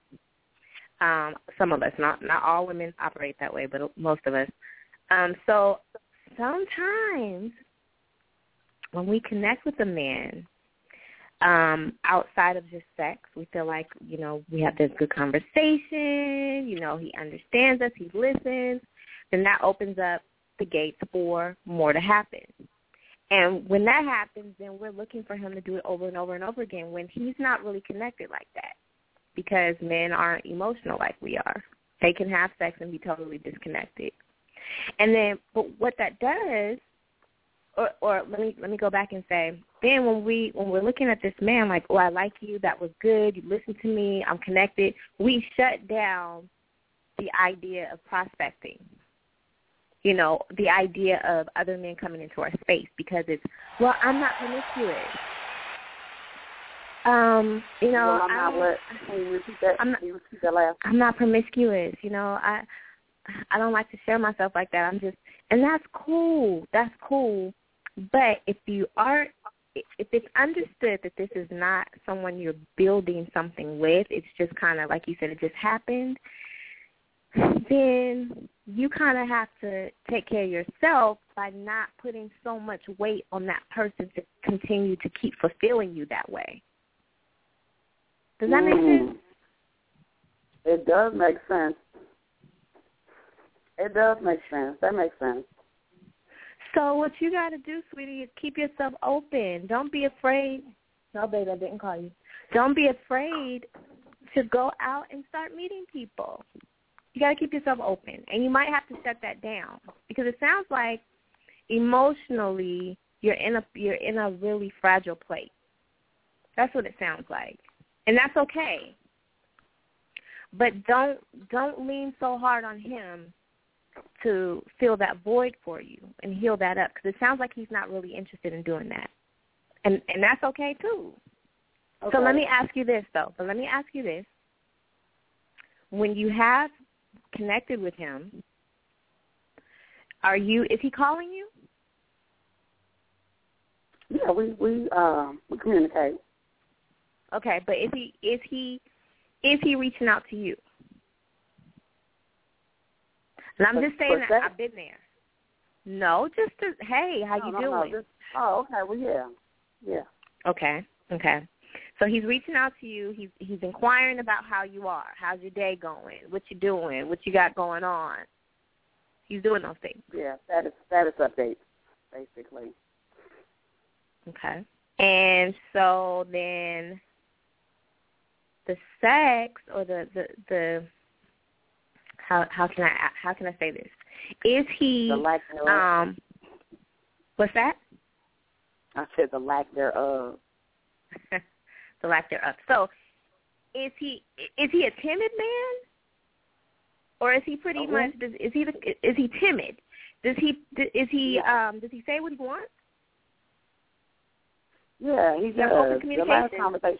Some of us, not all women operate that way, but most of us. So sometimes when we connect with a man, outside of just sex, we feel like, you know, we have this good conversation, you know, he understands us, he listens, then that opens up the gates for more to happen. And when that happens, then we're looking for him to do it over and over and over again when he's not really connected like that, because men aren't emotional like we are. They can have sex and be totally disconnected. And then, but what that does, or let me go back and say, then when we're looking at this man, like, oh, I like you, that was good, you listened to me, I'm connected, we shut down the idea of prospecting, you know, the idea of other men coming into our space because it's, well, I'm not promiscuous. You know, well, I'm not promiscuous, you know, I don't like to share myself like that. I'm just, and that's cool. But if it's understood that this is not someone you're building something with, it's just kind of, like you said, it just happened, then you kind of have to take care of yourself by not putting so much weight on that person to continue to keep fulfilling you that way. Does that make sense? It does make sense. It does make sense. That makes sense. So what you got to do, sweetie, is keep yourself open. Don't be afraid. No, babe, I didn't call you. Don't be afraid to go out and start meeting people. You got to keep yourself open, and you might have to shut that down because it sounds like emotionally you're in a really fragile place. That's what it sounds like, and that's okay. But don't lean so hard on him to fill that void for you and heal that up, because it sounds like he's not really interested in doing that, and that's okay too. Okay. So let me ask you this: when you have connected with him, is he calling you? Yeah, we communicate. Okay, but is he reaching out to you? And I'm just saying that I've been there. No, just to, hey, how you doing? Okay, well, yeah. Okay. So he's reaching out to you. He's inquiring about how you are. How's your day going? What you doing? What you got going on? He's doing those things. Yeah, status updates, basically. Okay. And so then the sex or the how can I say this? Is he the lack thereof? What's that? I said the lack thereof. So is he a timid man, or is he pretty much is he timid? Does he say what he wants? Yeah, he does. The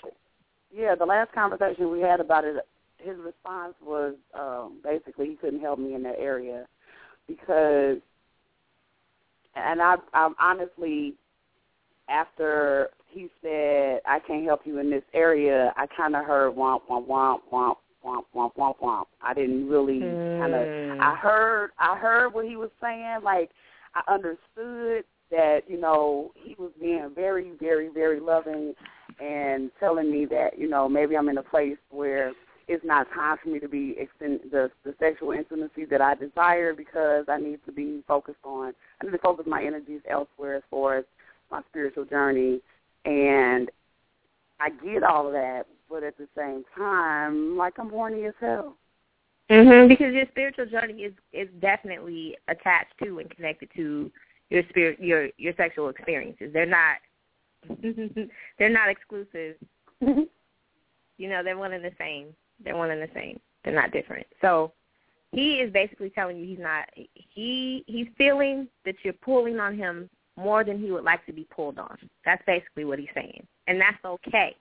last conversation we had about it, his response was basically he couldn't help me in that area because, and I'm honestly, after he said, I can't help you in this area, I kind of heard womp, womp, womp, womp, womp, womp, womp, womp. I didn't really I heard what he was saying. Like, I understood that, you know, he was being very, very, very loving and telling me that, you know, maybe I'm in a place where it's not time for me to be the sexual intimacy that I desire because I need to be focus my energies elsewhere as far as my spiritual journey. And I get all of that, but at the same time, like, I'm horny as hell. Mm-hmm, because your spiritual journey is definitely attached to and connected to your spirit, your sexual experiences. They're not exclusive. You know, they're one and the same. They're not different. So he is basically telling you he's feeling that you're pulling on him more than he would like to be pulled on. That's basically what he's saying. And that's okay.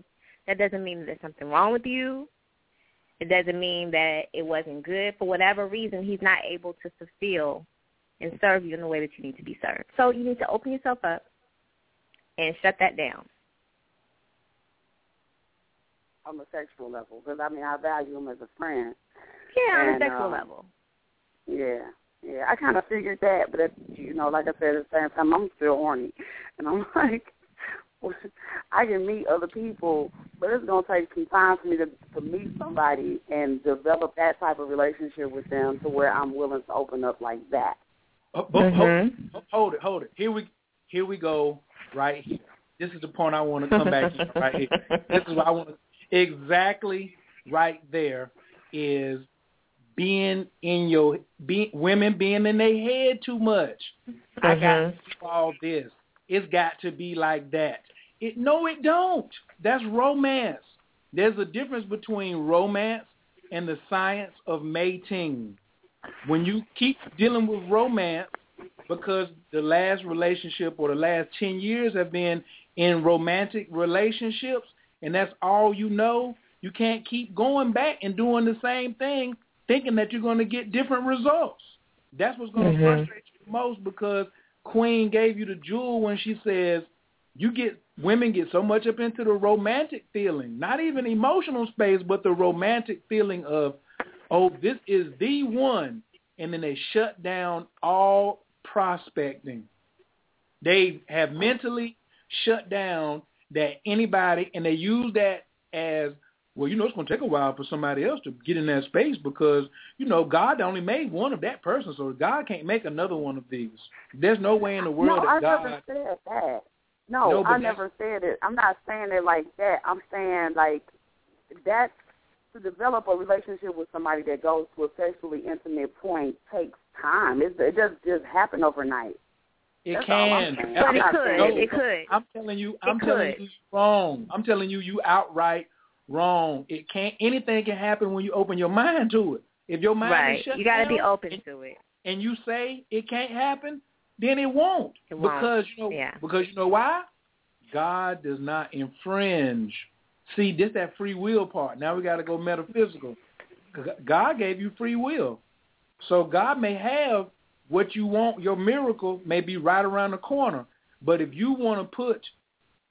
That doesn't mean that there's something wrong with you. It doesn't mean that it wasn't good. For whatever reason, he's not able to fulfill and serve you in the way that you need to be served. So you need to open yourself up and shut that down. On the sexual level, because, I mean, I value him as a friend. Yeah, on the sexual level. Yeah, I kind of figured that, but, you know, like I said, at the same time, I'm still horny. And I'm like, well, I can meet other people, but it's going to take some time for me to meet somebody and develop that type of relationship with them to where I'm willing to open up like that. Hold it. Here we go right here. This is the point I want to come back to right here. This is what I want to, exactly right there is women being in their head too much. Mm-hmm. I got to do all this. It's got to be like that. It don't. That's romance. There's a difference between romance and the science of mating. When you keep dealing with romance, because the last relationship or the last 10 years have been in romantic relationships, and that's all you know, you can't keep going back and doing the same thing, thinking that you're going to get different results. That's what's going to frustrate you the most, because Queen gave you the jewel when she says women get so much up into the romantic feeling, not even emotional space, but the romantic feeling of, oh, this is the one. And then they shut down all prospecting. They have mentally shut down that anybody, and they use that as, well, you know, it's going to take a while for somebody else to get in that space because, you know, God only made one of that person, so God can't make another one of these. There's no way in the world that God... No, I never said that. No, I never said it. I'm not saying it like that. I'm saying, like, that's... To develop a relationship with somebody that goes to a sexually intimate point takes time. It doesn't just happen overnight. It can. But it could. I'm telling you wrong. I'm telling you outright wrong. It can't. Anything can happen when you open your mind to it. If your mind is shut down, you got to be open to it. And you say it can't happen, then it won't. It won't. Because you know why? God does not infringe. See, this that free will part. Now we got to go metaphysical. God gave you free will. So God may have what you want. Your miracle may be right around the corner. But if you want to put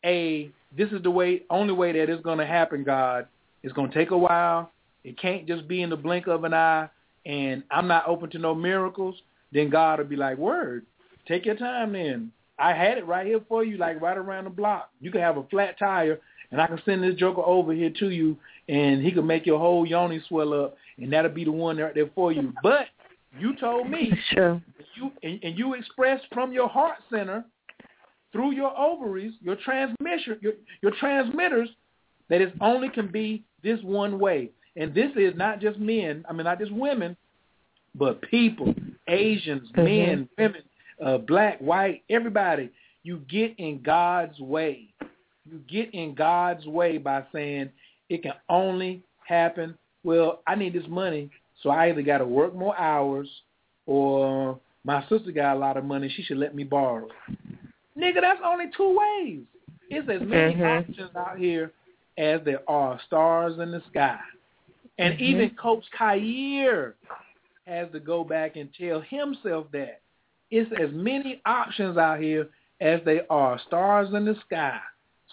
this is the way, only way that it's going to happen, God, it's going to take a while. It can't just be in the blink of an eye, and I'm not open to no miracles, then God will be like, word, take your time then. I had it right here for you, like right around the block. You can have a flat tire, and I can send this joker over here to you, and he can make your whole yoni swell up, and that'll be the one right there for you. But you told me, sure. you expressed from your heart center, through your ovaries, your transmitters, that it only can be this one way. And this is not just women, but people, Asians, men, women, black, white, everybody. You get in God's way. You get in God's way by saying it can only happen? Well, I need this money, so I either got to work more hours or my sister got a lot of money. She should let me borrow. Nigga, that's only two ways. It's as many options out here as there are stars in the sky. And even Coach Kyere has to go back and tell himself that. It's as many options out here as there are stars in the sky.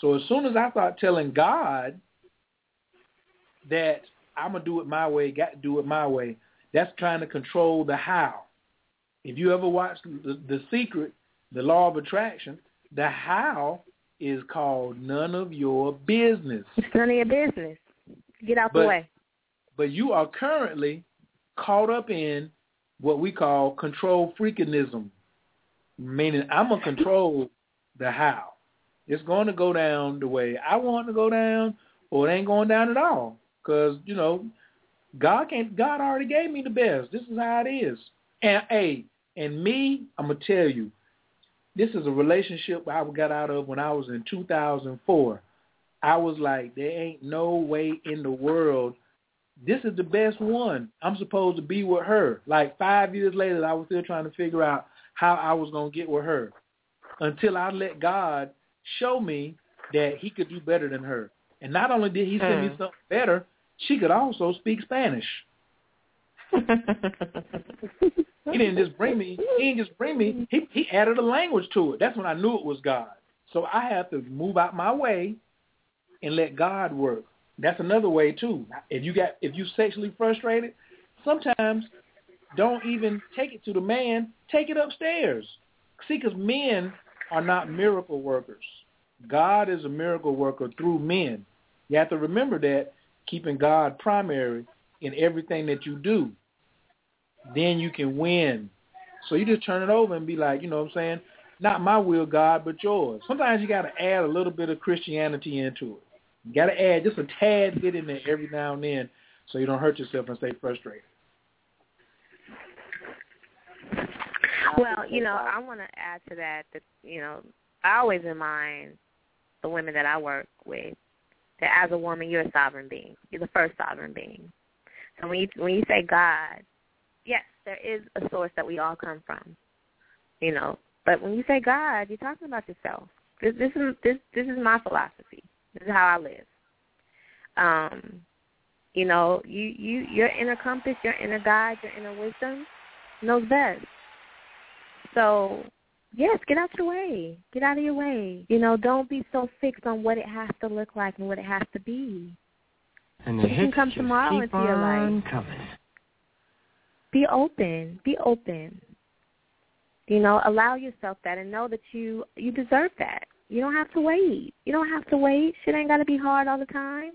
So as soon as I start telling God that I'm going to do it my way, got to do it my way, that's trying to control the how. If you ever watch The Secret, The Law of Attraction, the how is called none of your business. It's none of your business. Get out the way. But you are currently caught up in what we call control freakinism, meaning I'm going to control the how. It's going to go down the way I want it to go down, or it ain't going down at all. Because, you know, God already gave me the best. This is how it is. And me, I'm going to tell you, this is a relationship I got out of when I was in 2004. I was like, there ain't no way in the world. This is the best one. I'm supposed to be with her. Like 5 years later, I was still trying to figure out how I was going to get with her until I let God show me that he could do better than her. And not only did he send me something better, she could also speak Spanish. He didn't just bring me. He added a language to it. That's when I knew it was God. So I have to move out my way and let God work. That's another way too. If you sexually frustrated, sometimes don't even take it to the man. Take it upstairs. See, because men are not miracle workers. God is a miracle worker through men. You have to remember that, keeping God primary in everything that you do. Then you can win. So you just turn it over and be like, you know what I'm saying? Not my will, God, but yours. Sometimes you got to add a little bit of Christianity into it. You got to add just a tad bit in there every now and then so you don't hurt yourself and stay frustrated. Well, you know, I want to add to that, you know, I always remind the women that I work with that as a woman, you're a sovereign being. You're the first sovereign being. So when you say God, yes, there is a source that we all come from, you know. But when you say God, you're talking about yourself. This is my philosophy. This is how I live. You know, your inner compass, your inner guide, your inner wisdom knows best. So, yes, get out your way. Get out of your way. You know, don't be so fixed on what it has to look like and what it has to be. And it can come tomorrow into your life. Coming. Be open. Be open. You know, allow yourself that and know that you deserve that. You don't have to wait. You don't have to wait. Shit ain't got to be hard all the time.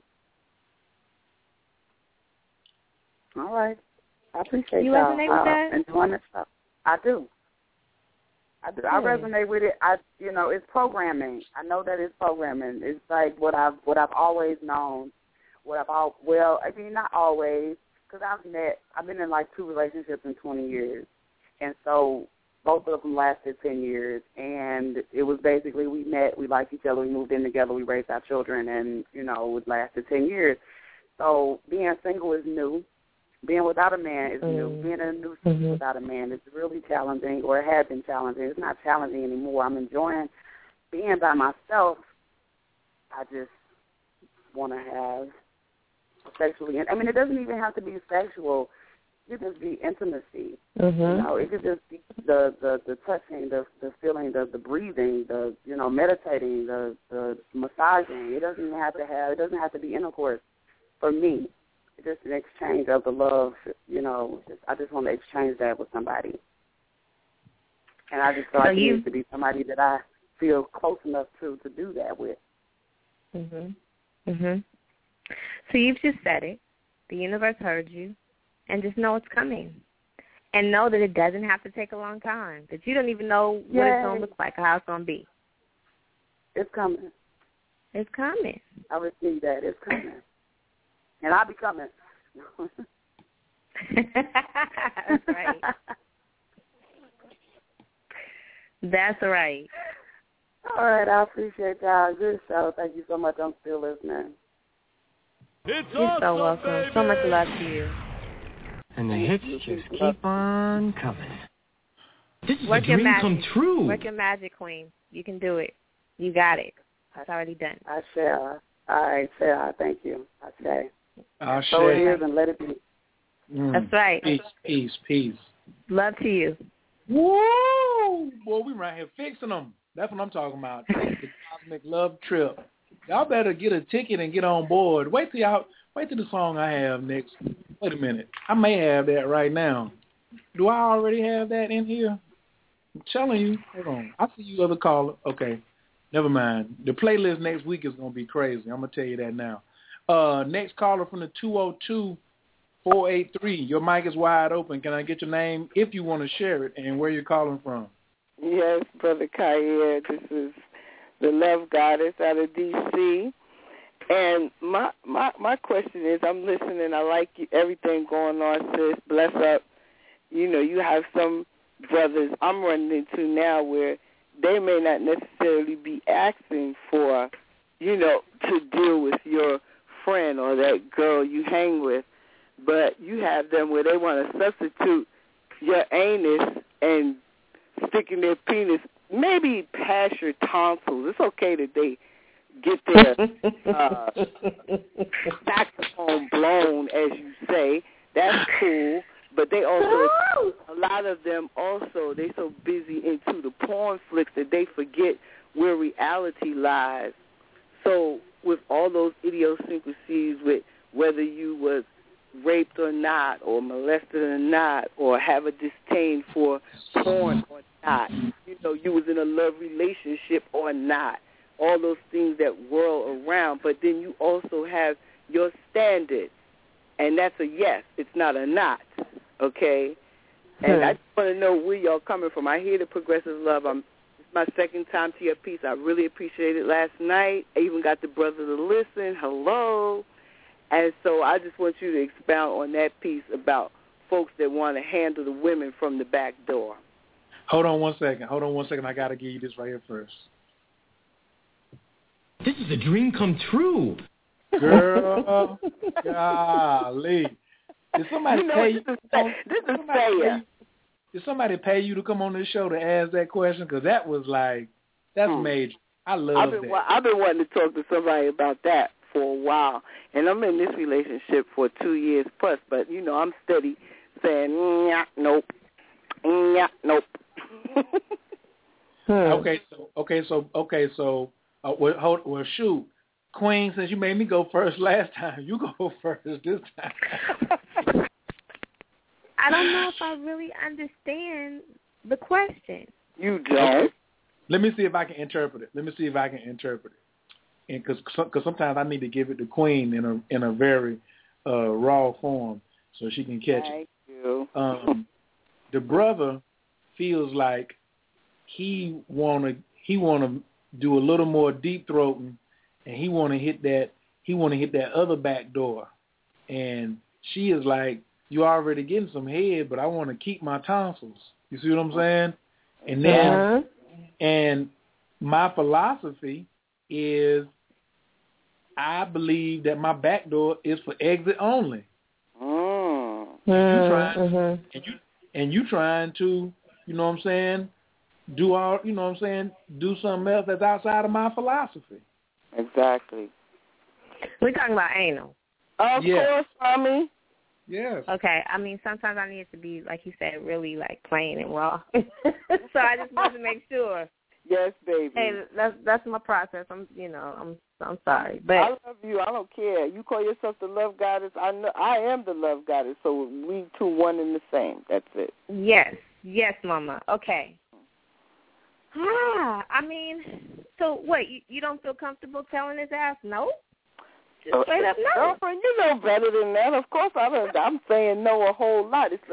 All right. I appreciate you. You resonate with that? I do. I resonate with it. You know, it's programming. I know that it's programming. It's like what I've always known. I mean, not always, because I've been in like two relationships in 20 years. And so both of them lasted 10 years. And it was basically we met, we liked each other, we moved in together, we raised our children, and, you know, it lasted 10 years. So being single is new. Being without a man is new. Being in a new city without a man is really challenging, or it had been challenging. It's not challenging anymore. I'm enjoying being by myself. I just want to have sexually. I mean, it doesn't even have to be sexual. It could just be intimacy. You know, it could just be the touching, the feeling, the breathing, the, you know, meditating, the massaging. It doesn't even have to have. It doesn't have to be intercourse for me. It's just an exchange of the love. You know, I just want to exchange that with somebody. And I just feel like it needs to be somebody that I feel close enough to do that with. So you've just said it. The universe heard you. And just know it's coming. And know that it doesn't have to take a long time. That you don't even know what it's going to look like or how it's going to be. It's coming. It's coming. I receive that. It's coming. And I'll be coming. That's right. That's right. All right. I appreciate y'all. Good show. Thank you so much. I'm still listening. You're so welcome. Baby. So much love to you. And the hits just keep on coming. This is a dream come true. Work your magic, queen. You can do it. You got it. It's already done. I shall. All right, Sarah. Thank you. I say. I shall. So it is, and let it be. That's right. Peace. Love to you. Woo! Boy, we right here fixing them. That's what I'm talking about. The Cosmic Love Trip. Y'all better get a ticket and get on board. Wait till the song I have next. Wait a minute. I may have that right now. Do I already have that in here? I'm telling you. Hold on. I see you, other caller. Okay. Never mind. The playlist next week is going to be crazy. I'm going to tell you that now. Next caller from the 202-483. Your mic is wide open. Can I get your name if you want to share it and where you're calling from? Yes, Brother Kyere. This is the Love Goddess out of D.C. And my question is, I'm listening. I like everything going on, sis. Bless up. You know, you have some brothers I'm running into now where they may not necessarily be asking for, you know, to deal with your friend or that girl you hang with, but you have them where they want to substitute your anus and sticking their penis maybe past your tonsils. It's okay that they get their saxophone blown, as you say. That's cool. But they also, a lot of them also, they so busy into the porn flicks that they forget where reality lies. So with all those idiosyncrasies, with whether you was raped or not, or molested or not, or have a disdain for porn or not, you know, you was in a love relationship or not, all those things that whirl around. But then you also have your standard, and that's a yes, it's not a not. Okay, and I just want to know where y'all coming from. I hear the progressive love. It's my second time to your piece. I really appreciate it last night. I even got the brother to listen. Hello. And so I just want you to expound on that piece about folks that want to handle the women from the back door. Hold on one second. I got to give you this right here first. This is a dream come true. Girl, golly. Did somebody pay you to come on this show to ask that question? Because that was like, that's major. I love that. I've been wanting to talk to somebody about that for a while. And I'm in this relationship for 2 years plus. But, you know, I'm steady saying, nope. Okay, so, Queen, since you made me go first last time, you go first this time. I don't know if I really understand the question. You don't? Let me see if I can interpret it. Because sometimes I need to give it to Queen in a very raw form so she can catch it. Thank you. The brother feels like he wanna do a little more deep throating, and he want to hit that other back door. And she is like, you already getting some head, but I want to keep my tonsils. You see what I'm saying? And then, and my philosophy is I believe that my back door is for exit only. And you trying to, you know what I'm saying, do something else that's outside of my philosophy. Exactly. We're talking about anal. Of course, mommy. Yes. Okay. I mean, sometimes I need to be, like you said, really like plain and raw. So I just wanted to make sure. Yes, baby. Hey, that's my process. I'm sorry, but I love you. I don't care. You call yourself the love goddess. I know I am the love goddess. So we two one and the same. That's it. Yes, mama. Okay. I mean, so what, you don't feel comfortable telling his ass no? Just straight up no. Girlfriend, you know better than that. Of course I'm saying no a whole lot. It's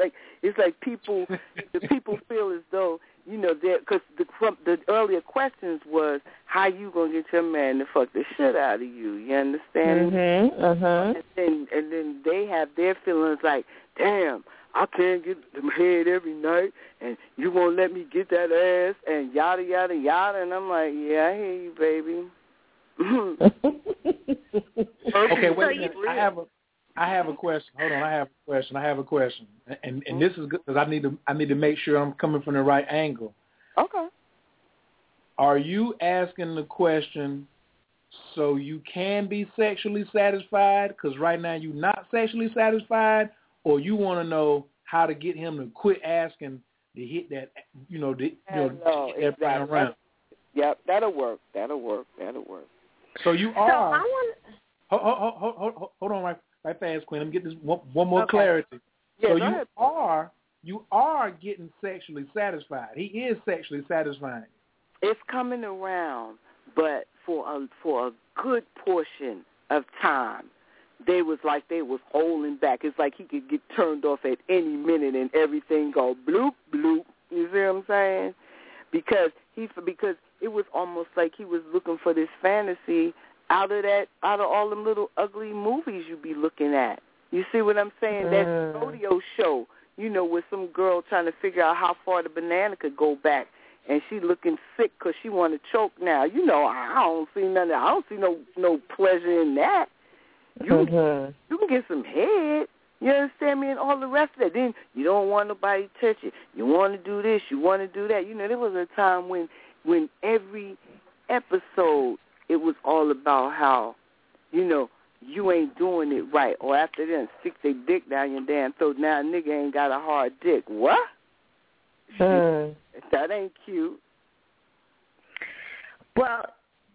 like people, the people feel as though, you know, because the earlier questions was, how you going to get your man to fuck the shit out of you? You understand? Mm-hmm, uh-huh. And then they have their feelings like, damn, I can't get them head every night, and you won't let me get that ass, and yada, yada, yada. And I'm like, yeah, I hear you, baby. Okay, wait a minute. I have a question. Hold on, I have a question. And this is good because I need to make sure I'm coming from the right angle. Okay. Are you asking the question so you can be sexually satisfied? Because right now you're not sexually satisfied, or you want to know how to get him to quit asking to hit that, that round round. Yep, that'll work. So you are. So I want. Hold on, right fast, Queen. Let me get this one more clarity. Yeah, so you are getting sexually satisfied. He is sexually satisfying. It's coming around, but for a good portion of time, they was holding back. It's like he could get turned off at any minute, and everything go bloop bloop. You see what I'm saying? Because it was almost like he was looking for this fantasy out of all them little ugly movies you be looking at. You see what I'm saying? That rodeo show, with some girl trying to figure out how far the banana could go back, and she looking sick because she want to choke now. I don't see nothing. I don't see no pleasure in that. You can get some head. You understand me? And all the rest of that. Then you don't want nobody to touch it. You want to do this. You want to do that. There was a time when every episode it was all about how, you ain't doing it right. Or after then, stick their dick down your damn throat. Now a nigga ain't got a hard dick. What? That ain't cute. Well,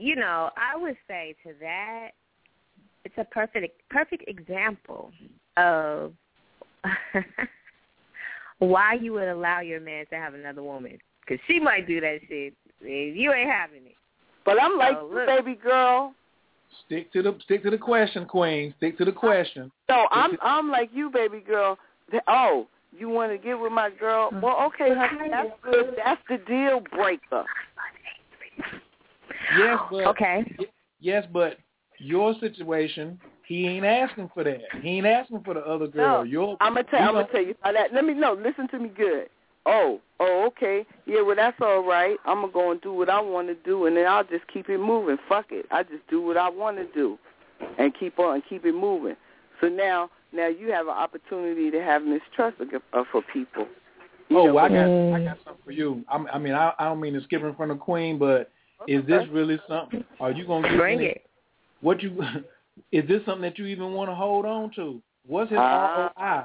I would say to that, it's a perfect example of why you would allow your man to have another woman, because she might do that shit and you ain't having it. But I'm like, baby girl, stick to the question, Queen. Stick to the question. No, I'm like you, baby girl. Oh, you want to get with my girl? Well, okay, honey, that's good. That's the deal breaker. Yes, but okay. Yes, but your situation. He ain't asking for that. He ain't asking for the other girl. No, I'm gonna tell you. Listen to me good. Oh, okay. Yeah, well, that's all right. I'm gonna go and do what I want to do, and then I'll just keep it moving. Fuck it. I just do what I want to do, and keep it moving. So now you have an opportunity to have mistrust for people. I got something for you. I don't mean to skip in front of Queen, but is this really something? Are you gonna bring it? What you? Is this something that you even want to hold on to? What's his ROI?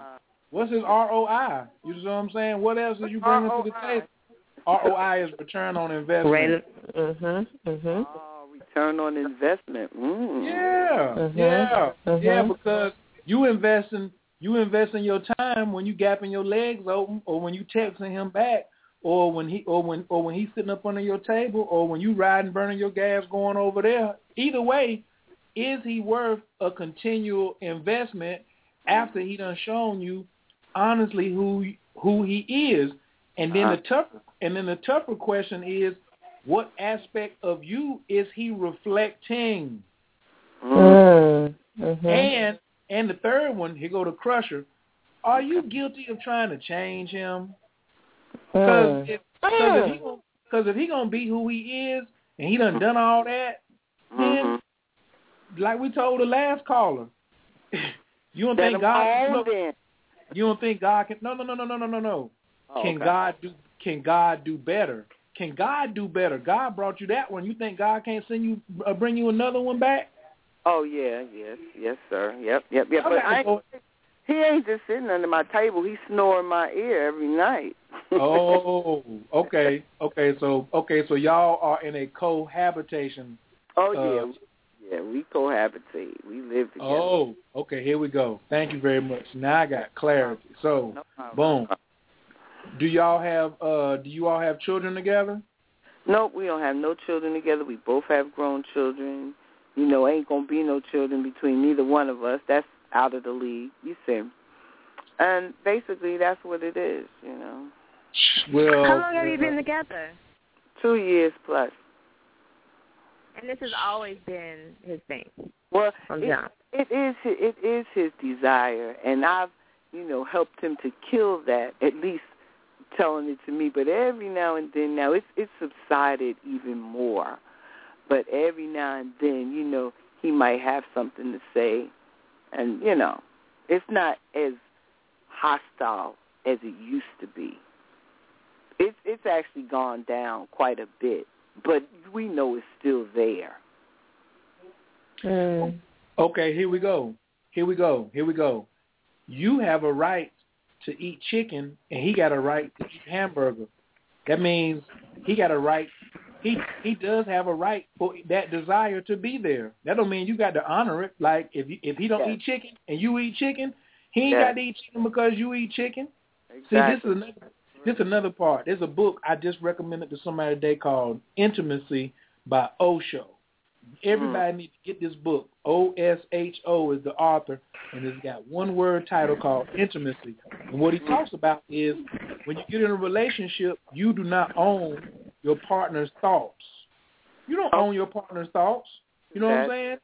What's his ROI? You know what I'm saying? What else are you bringing to the table? ROI is return on investment. Return on investment. Mm. Yeah, because you investing your time when you gapping your legs open, or when you texting him back, or when he's sitting up under your table, or when you riding, burning your gas, going over there. Either way. Is he worth a continual investment after he done shown you honestly who he is? And then the tougher question is, what aspect of you is he reflecting? And the third one, here go the crusher. Are you guilty of trying to change him? Because if he gonna be who he is and he done all that, then. Like we told the last caller, you don't think God can? No. Oh, can God do? Can God do better? Can God do better? God brought you that one. You think God can't bring you another one back? Oh yeah, yes, sir. Yep. But he ain't just sitting under my table. He's snoring my ear every night. So y'all are in a cohabitation. Oh yeah. Yeah, we cohabitate. We live together. Oh, okay, here we go. Thank you very much. Now I got clarity. So, boom. Do you all have children together? Nope, we don't have no children together. We both have grown children. Ain't going to be no children between neither one of us. That's out of the league, you see. And basically, that's what it is, Well, how long have you been together? 2 years plus. And this has always been his thing. Well, it is his desire, and I've, helped him to kill that, at least telling it to me. But every now and then, now it's subsided even more. But every now and then, you know, he might have something to say. And, you know, it's not as hostile as it used to be. It's actually gone down quite a bit, but we know it's still there. Okay, here we go. You have a right to eat chicken, and he got a right to eat hamburger. That means he got a right. He does have a right for that desire to be there. That don't mean you got to honor it. Like if he don't eat chicken and you eat chicken, he ain't got to eat chicken because you eat chicken. Exactly. See, this is another part. There's a book I just recommended to somebody today called Intimacy by Osho. Everybody needs to get this book. Osho is the author, and it's got one word title called Intimacy. And what he talks about is when you get in a relationship, you do not own your partner's thoughts. You don't own your partner's thoughts. You know what I'm saying?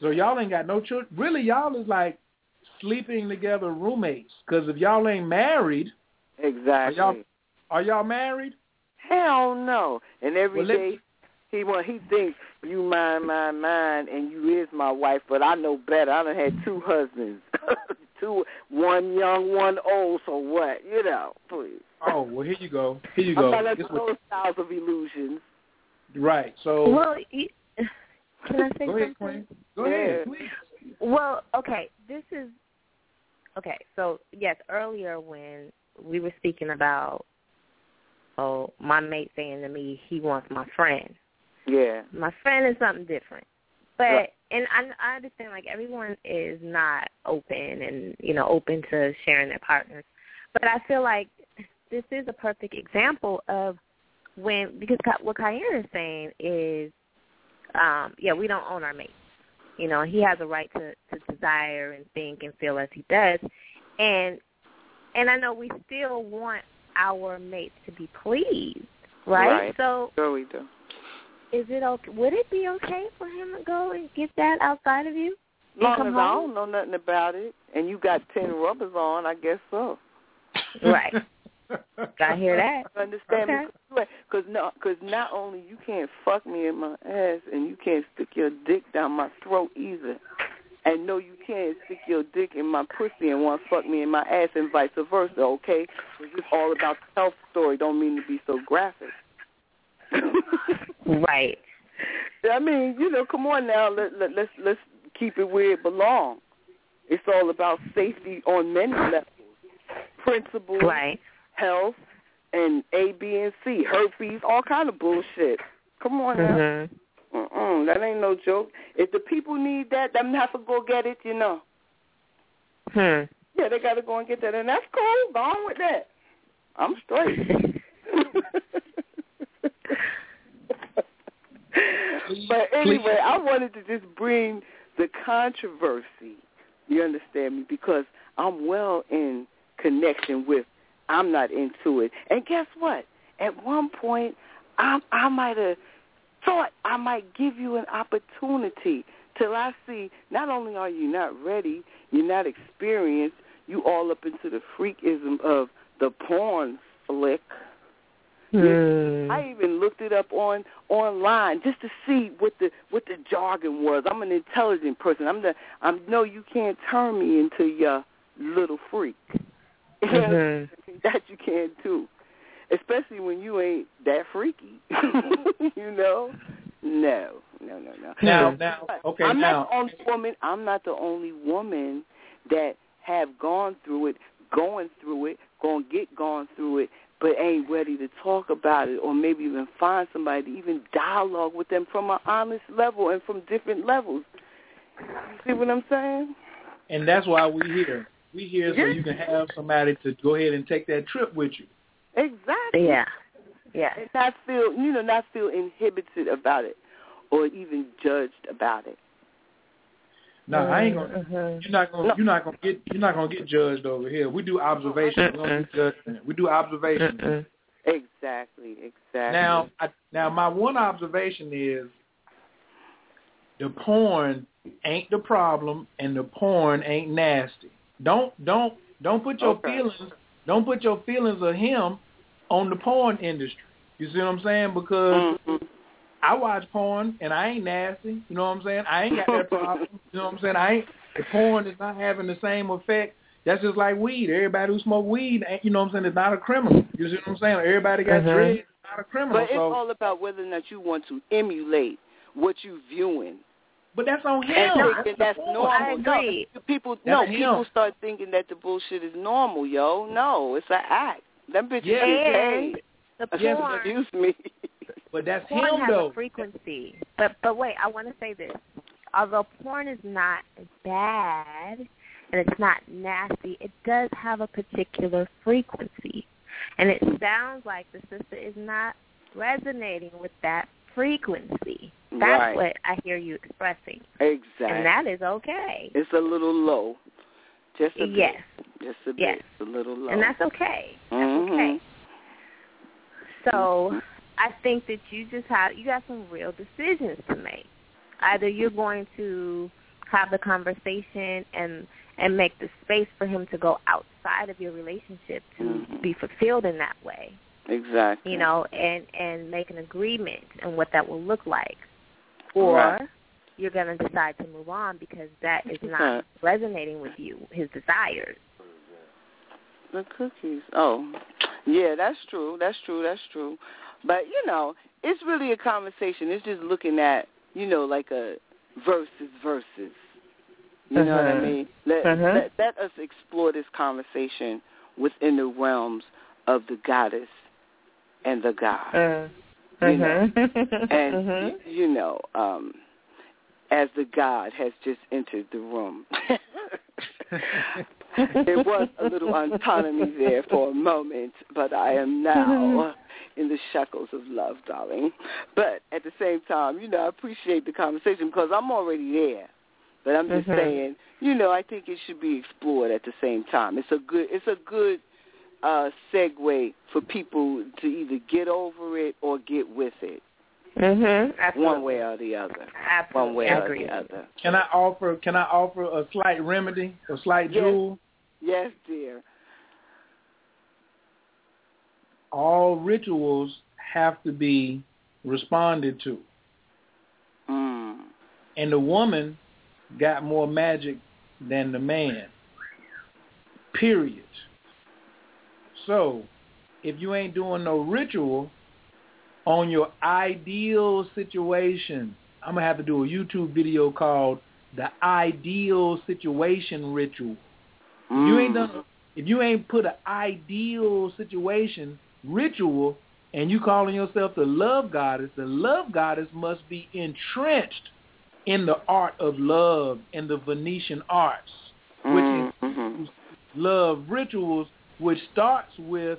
So y'all ain't got no children. Really, y'all is like sleeping together roommates, because if y'all ain't married, exactly. Are y'all married? Hell no. And every day he thinks you mine, and you is my wife, but I know better. I done had two husbands, one young, one old. So what? You know, please. Oh well, here you go. I'm not like those styles of illusions. Right. So. Well, can I say something? Go ahead, please. Well, okay. This is okay. So yes, earlier when we were speaking about, my mate saying to me he wants my friend. Yeah. My friend is something different. But, right. And I understand, like, everyone is not open and, you know, open to sharing their partners. But I feel like this is a perfect example of when, because what Kyere is saying is, we don't own our mate. You know, he has a right to desire and think and feel as he does. And I know we still want our mates to be pleased, right? So sure we do. Is it okay? Would it be okay for him to go and get that outside of you? Long as I don't know nothing about it, and you got 10 rubbers on, I guess so. Right. I hear that. I understand. Okay. Because not only you can't fuck me in my ass, and you can't stick your dick down my throat either. And no, you can't stick your dick in my pussy and want to fuck me in my ass and vice versa, okay? It's all about the health story. Don't mean to be so graphic. Right. I mean, you know, come on now. Let's keep it where it belongs. It's all about safety on many levels. Principles, health, and A, B, and C. Herpes, all kind of bullshit. Come on now. Mm-hmm. That ain't no joke. If the people need that, them have to go get it, you know. Yeah, they got to go and get that. And that's cool. Go on with that. I'm straight. But anyway, I wanted to just bring the controversy, you understand me, because I'm well in connection with I'm not into it. And guess what? At one point, I might have thought I might give you an opportunity till I see not only are you not ready, you're not experienced, you all up into the freakism of the porn flick. I even looked it up online just to see what the jargon was. I'm an intelligent person. No, you can't turn me into your little freak. That you can't do. Especially when you ain't that freaky, you know? No. I'm not the only woman that have gone through it, gonna get gone through it, but ain't ready to talk about it or maybe even find somebody to even dialogue with them from an honest level and from different levels. You see what I'm saying? And that's why we're here. We're here so you can have somebody to go ahead and take that trip with you. Exactly. Yeah. And not feel inhibited about it, or even judged about it. No, I ain't gonna. You're not gonna get judged over here. We do observation. We don't do judgment. We do observation. Exactly. Now, my one observation is the porn ain't the problem, and the porn ain't nasty. Don't put your feelings. Don't put your feelings of him on the porn industry. You see what I'm saying? Because I watch porn and I ain't nasty. You know what I'm saying? I ain't got that problem. You know what I'm saying? Porn is not having the same effect. That's just like weed. Everybody who smoke weed, you know what I'm saying, is not a criminal. You see what I'm saying? Everybody got dreads, not a criminal. But it's all about whether or not you want to emulate what you're viewing. But that's on him. That's normal. I agree. People start thinking that the bullshit is normal, yo. No, it's an act. That bitch is excuse me. But that's porn him, though. Porn has a frequency. But wait, I want to say this. Although porn is not bad and it's not nasty, it does have a particular frequency. And it sounds like the sister is not resonating with that frequency. That's what I hear you expressing. Exactly. And that is okay. It's a little low. Just a bit. Just a bit. It's a little low. And that's okay. Mm-hmm. That's okay. So I think that you got some real decisions to make. Either you're going to have the conversation and make the space for him to go outside of your relationship to be fulfilled in that way. Exactly. You know, and make an agreement on what that will look like. Or you're going to decide to move on because that is not resonating with you, his desires. The cookies. Oh, yeah, that's true. But, you know, it's really a conversation. It's just looking at, you know, like a versus. You know what I mean? Let us explore this conversation within the realms of the goddess and the god. You know? And, you know, as the god has just entered the room. There was a little autonomy there for a moment, but I am now in the shackles of love, darling. But at the same time, you know, I appreciate the conversation because I'm already there. But I'm just saying, you know, I think it should be explored at the same time. It's a good segue for people to either get over it or get with it. One way or the other. Absolutely. One way or the other. Can I offer a slight remedy, a slight jewel? Yes, dear. All rituals have to be responded to. And the woman got more magic than the man. Period. So, if you ain't doing no ritual on your ideal situation, I'm going to have to do a YouTube video called The Ideal Situation Ritual. If you ain't put an ideal situation ritual and you calling yourself the love goddess must be entrenched in the art of love and the Venetian arts, which is love rituals, which starts with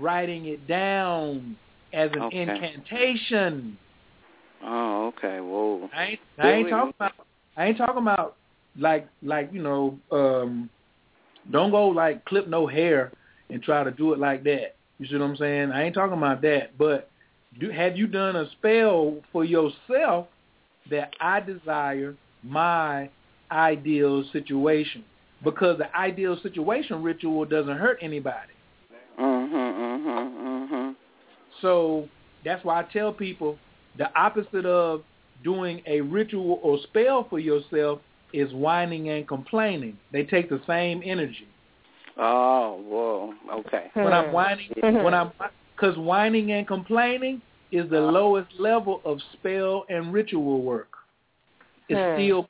writing it down as an incantation. Oh, okay. Whoa. I ain't talking about like you know, don't go like clip no hair and try to do it like that. You see what I'm saying? I ain't talking about that. But have you done a spell for yourself that I desire my ideal situation? Because the ideal situation ritual doesn't hurt anybody. So that's why I tell people the opposite of doing a ritual or spell for yourself is whining and complaining. They take the same energy. Oh, whoa, okay. Because whining and complaining is the lowest level of spell and ritual work. It's still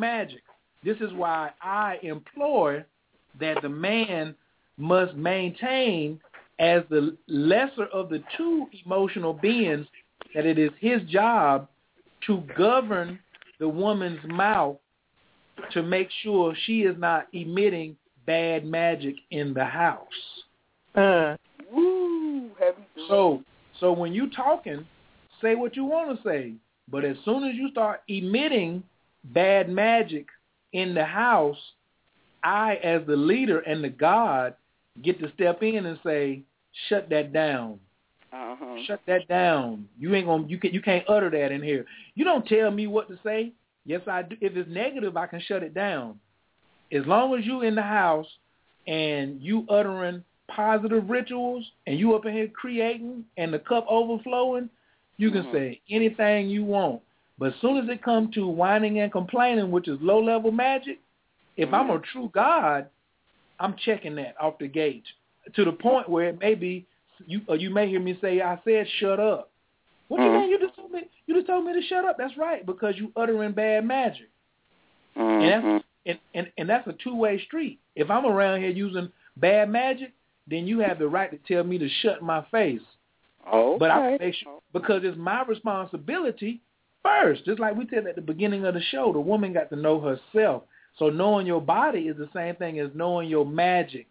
magic. This is why I implore that the man must maintain as the lesser of the two emotional beings that it is his job to govern the woman's mouth to make sure she is not emitting bad magic in the house. So when you talking, say what you want to say. But as soon as you start emitting bad magic in the house, I, as the leader and the God, get to step in and say, shut that down. Shut that down. You can't utter that in here. You don't tell me what to say. Yes, I do. If it's negative, I can shut it down. As long as you in the house and you uttering positive rituals and you up in here creating and the cup overflowing, You can say anything you want. But as soon as it comes to whining and complaining, which is low-level magic, if I'm a true God, I'm checking that off the gate to the point where it may be, you may hear me say, I said, shut up. What do you mean? You just told me to shut up. That's right, because you uttering bad magic. And that's a two-way street. If I'm around here using bad magic, then you have the right to tell me to shut my face. Okay. But I make sure, because it's my responsibility first. Just like we said at the beginning of the show, the woman got to know herself. So knowing your body is the same thing as knowing your magic.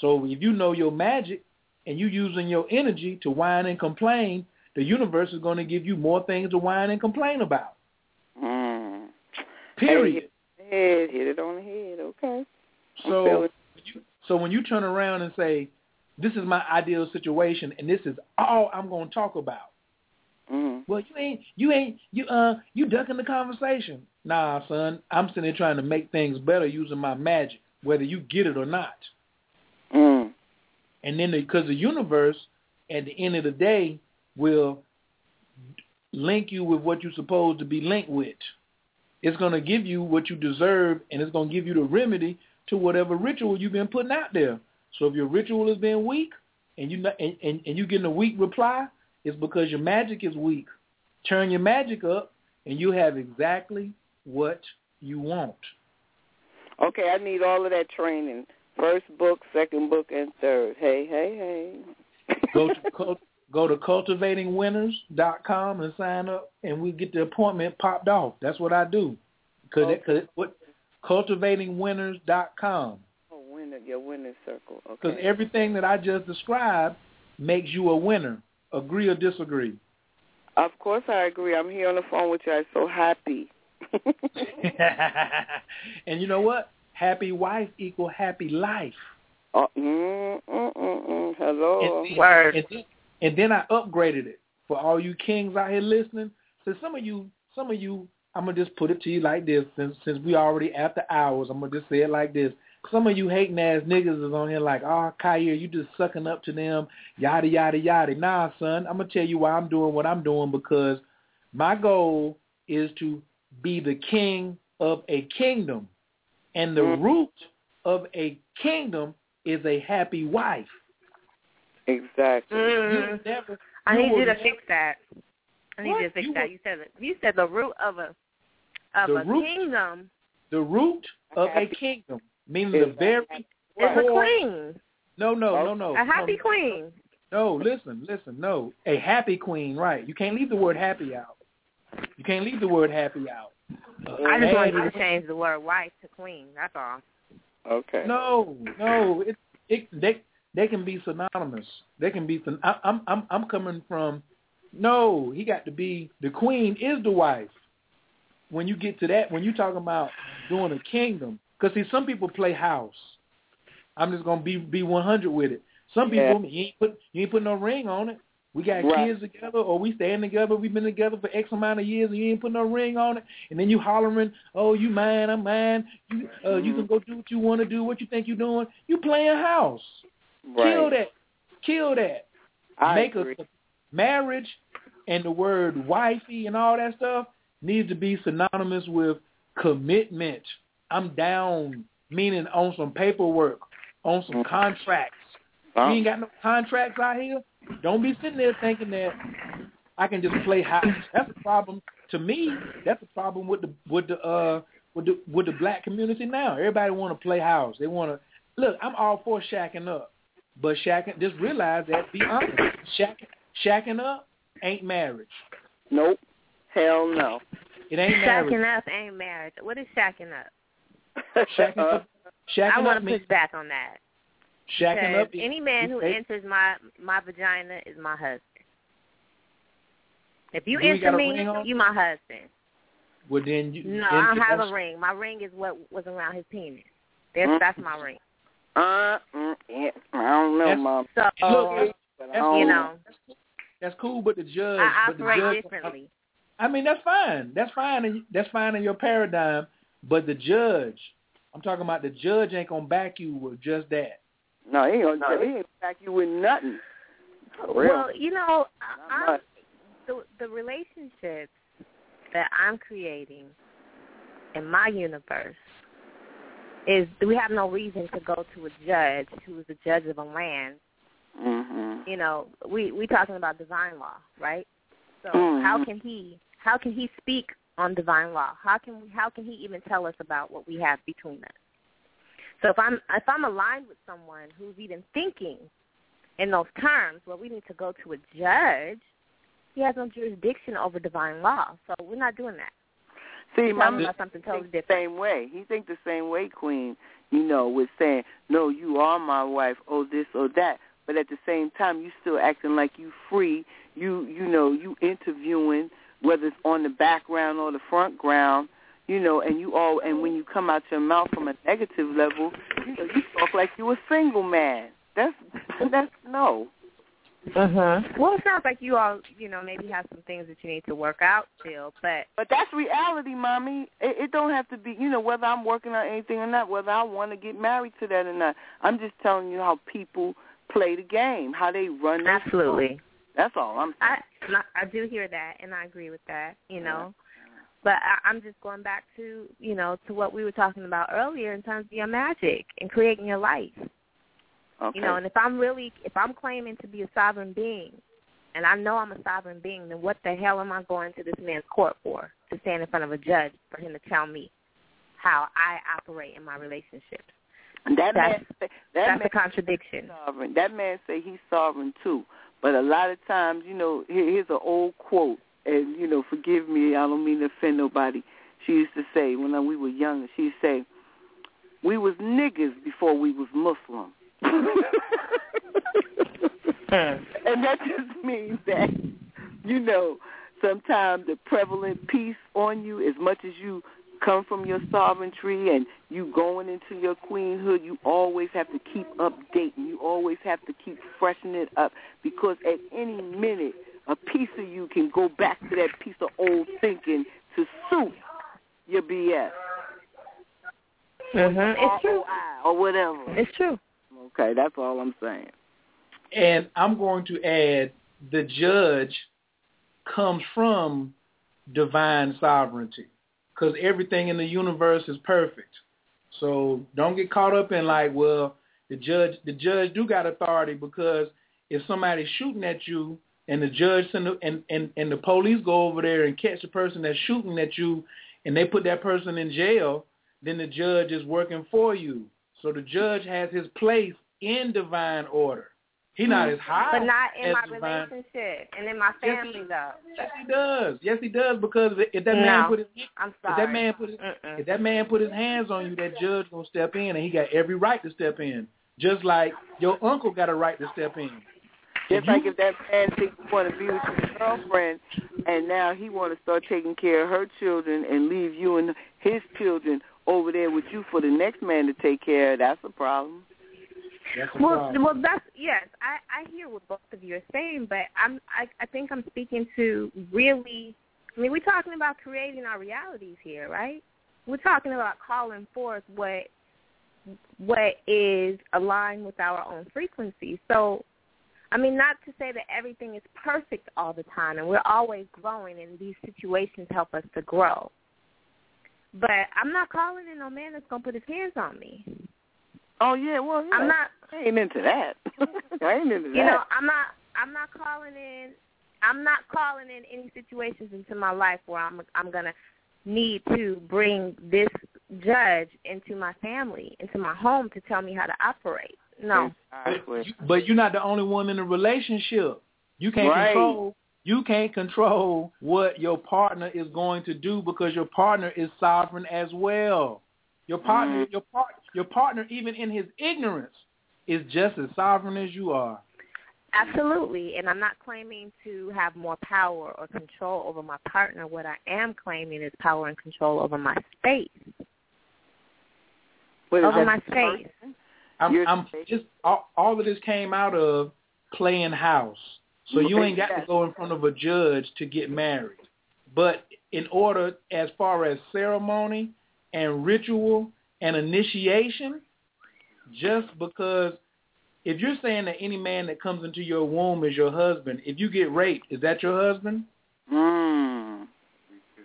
So if you know your magic and you using your energy to whine and complain, the universe is going to give you more things to whine and complain about. Period. Hit it on the head, okay. So when you turn around and say, this is my ideal situation and this is all I'm going to talk about. Well, you ducking the conversation. Nah, son, I'm sitting there trying to make things better using my magic, whether you get it or not. And then because the universe at the end of the day will link you with what you're supposed to be linked with. It's going to give you what you deserve, and it's going to give you the remedy to whatever ritual you've been putting out there. So if your ritual has been weak and you're getting a weak reply, it's because your magic is weak. Turn your magic up, and you have exactly what you want. Okay, I need all of that training. First book, second book, and third. Hey. Go to cultivatingwinners.com and sign up, and we get the appointment popped off. That's what I do. Cultivatingwinners.com. Oh, winner, your winning circle. Okay. Because everything that I just described makes you a winner. Agree or disagree? Of course I agree. I'm here on the phone with you. I'm so happy. And you know what? Happy wife equal happy life. Hello. And then I upgraded it for all you kings out here listening. So some of you, I'm going to just put it to you like this. Since we already after hours, I'm going to just say it like this. Some of you hating ass niggas is on here like, oh, Kyere, you just sucking up to them, yada, yada, yada. Nah, son, I'm going to tell you why I'm doing what I'm doing, because my goal is to be the king of a kingdom. And the root of a kingdom is a happy wife. Exactly. I need you to fix that. You said the root of a kingdom. The root of a kingdom. Meaning the very queen. No. A happy queen. No, listen, no. A happy queen, right. You can't leave the word happy out. I just wanted you to change the word wife to queen, that's all. Okay. No, they can be synonymous. They can be I'm coming from no, he got to be the queen is the wife. When you get to that, when you're talking about doing a kingdom, because, see, some people play house. I'm just going to be 100 with it. Some people, you ain't put no ring on it. We got kids together, or we staying together. We've been together for X amount of years, and you ain't put no ring on it. And then you hollering, oh, you mine, I'm mine. You can go do what you want to do, what you think you're doing. You playing house. Right. Kill that. I agree. Marriage and the word wifey and all that stuff needs to be synonymous with commitment. I'm down, meaning on some paperwork, on some contracts. You ain't got no contracts out here? Don't be sitting there thinking that I can just play house. That's a problem. To me, that's a problem with the black community now. Everybody want to play house. They want to look. I'm all for shacking up, but just realize that. Be honest. Shacking up ain't marriage. Nope. Hell no. It ain't marriage. Shacking up ain't marriage. What is shacking up? Shacking up. I want to push back on that. Shacking up. Any man who enters my vagina is my husband. If you enter me, you my husband. Well, then you. No, I don't have a ring. My ring is what was around his penis. That's my ring. I don't know, Mom. So, that's cool, but the judge. I operate differently. I mean, that's fine. That's fine in your paradigm. But the judge, I'm talking about the judge ain't going to back you with just that. No, he ain't going to back you with nothing. For real. Well, you know, the relationships that I'm creating in my universe is we have no reason to go to a judge who is the judge of a land. Mm-hmm. You know, we talking about divine law, right? So mm-hmm. how can he speak on divine law? How can he even tell us about what we have between us? So if I'm aligned with someone who's even thinking in those terms, well, we need to go to a judge. He has no jurisdiction over divine law, so we're not doing that. See, my mother totally thinks the same way. He thinks the same way, Queen, you know, with saying, no, you are my wife, oh, this or that. But at the same time, you still acting like you free. You know, you interviewing, whether it's on the background or the front ground, you know, and when you come out your mouth from a negative level, you talk like you a single man. That's no. Uh-huh. Well, it sounds like you all, you know, maybe have some things that you need to work out still, but that's reality, Mommy. It don't have to be, you know, whether I'm working on anything or not, whether I want to get married to that or not. I'm just telling you how people play the game, how they run. Absolutely. Game. That's all I'm saying. I do hear that, and I agree with that, you know. Yeah. But I'm just going back to, you know, to what we were talking about earlier in terms of your magic and creating your life. Okay. You know, and if I'm claiming to be a sovereign being, and I know I'm a sovereign being, then what the hell am I going to this man's court for, to stand in front of a judge for him to tell me how I operate in my relationships? And that's a contradiction. That man say he's sovereign too. But a lot of times, you know, here's an old quote, and, you know, forgive me, I don't mean to offend nobody. She used to say when we were young, she'd say, we was niggas before we was Muslim. And that just means that, you know, sometimes the prevalent piece on you, as much as you come from your sovereignty and you going into your queenhood, you always have to keep updating. You always have to keep freshening it up, because at any minute a piece of you can go back to that piece of old thinking to suit your BS. Mm-hmm. It's true. Or whatever. It's true. Okay, that's all I'm saying. And I'm going to add, the judge comes from divine sovereignty, because everything in the universe is perfect. So don't get caught up in like, well, the judge do got authority, because if somebody's shooting at you and the judge and the police go over there and catch the person that's shooting at you and they put that person in jail, then the judge is working for you. So the judge has his place in divine order. He's not as high. But not in my divine relationship and in my family, though. Yes, he does. Yes, he does, because if that man put his hands on you, that judge gonna step in, and he got every right to step in. Just like your uncle got a right to step in. Just like if that man thinks you want to be with your girlfriend, and now he want to start taking care of her children and leave you and his children over there with you for the next man to take care of, that's a problem. I hear what both of you are saying, but I think I'm speaking to really, I mean, we're talking about creating our realities here, right? We're talking about calling forth what is aligned with our own frequency. So, I mean, not to say that everything is perfect all the time, and we're always growing, and these situations help us to grow. But I'm not calling in no man that's going to put his hands on me. Oh, yeah, well, yeah. I ain't into that. I ain't into that. You know, I'm not calling in any situations into my life where I'm going to need to bring this judge into my family, into my home, to tell me how to operate. No. Exactly. But you're not the only one in a relationship. You can't control what your partner is going to do, because your partner is sovereign as well. Your partner, even in his ignorance, is just as sovereign as you are. Absolutely, and I'm not claiming to have more power or control over my partner. What I am claiming is power and control over my space. All of this came out of playing house. So you ain't got to go in front of a judge to get married. But in order, as far as ceremony and ritual and initiation, just because If you're saying that any man that comes into your womb is your husband, if you get raped, is that your husband? Mm.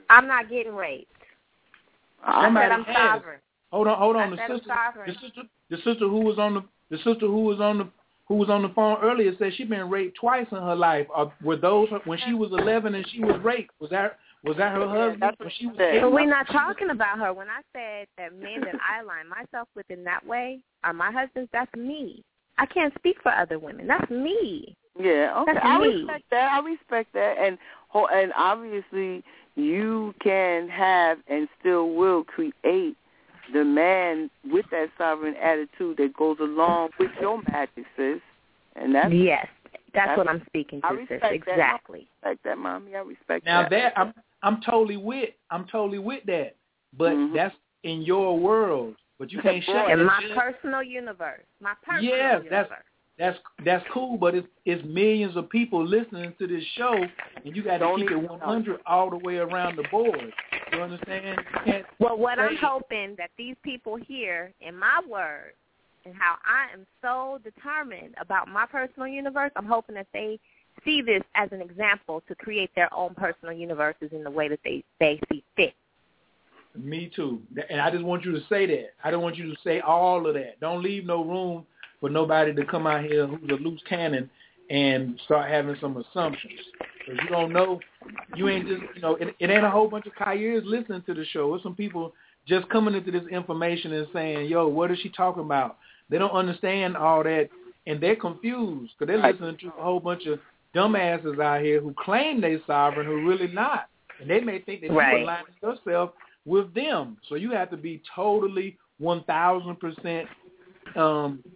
I'm not getting raped. Somebody I said I'm sovereign. Hold on. The sister who was on the phone earlier said she'd been raped twice in her life. Were those when she was 11 and she was raped? Was that her husband? That's what she said. But we're not talking about her. When I said that men that I align myself with in that way are my husbands, that's me. I can't speak for other women. That's me. Yeah, okay. I respect that. And obviously you can have and still will create the man with that sovereign attitude that goes along with your magic, sis. And that's yes. That's what I'm speaking to, sis. Exactly. I respect that, Mommy. I respect that. Now that I'm totally with that. But that's in your world. But you can't shut it. In my personal universe. Yes, that's cool, but it's millions of people listening to this show, and you got to keep it 100 all the way around the board. You understand? What I'm hoping that these people hear in my words and how I am so determined about my personal universe, I'm hoping that they see this as an example to create their own personal universes in the way that they see fit. Me too. And I just want you to say that. I don't want you to say all of that. Don't leave no room for nobody to come out here who's a loose cannon and start having some assumptions. Because you don't know. You ain't just, it ain't a whole bunch of Kyeres listening to the show. It's some people just coming into this information and saying, yo, what is she talking about? They don't understand all that, and they're confused because they're listening to a whole bunch of dumbasses out here who claim they sovereign who really not. And they may think that you align yourself with them. So you have to be totally 1,000%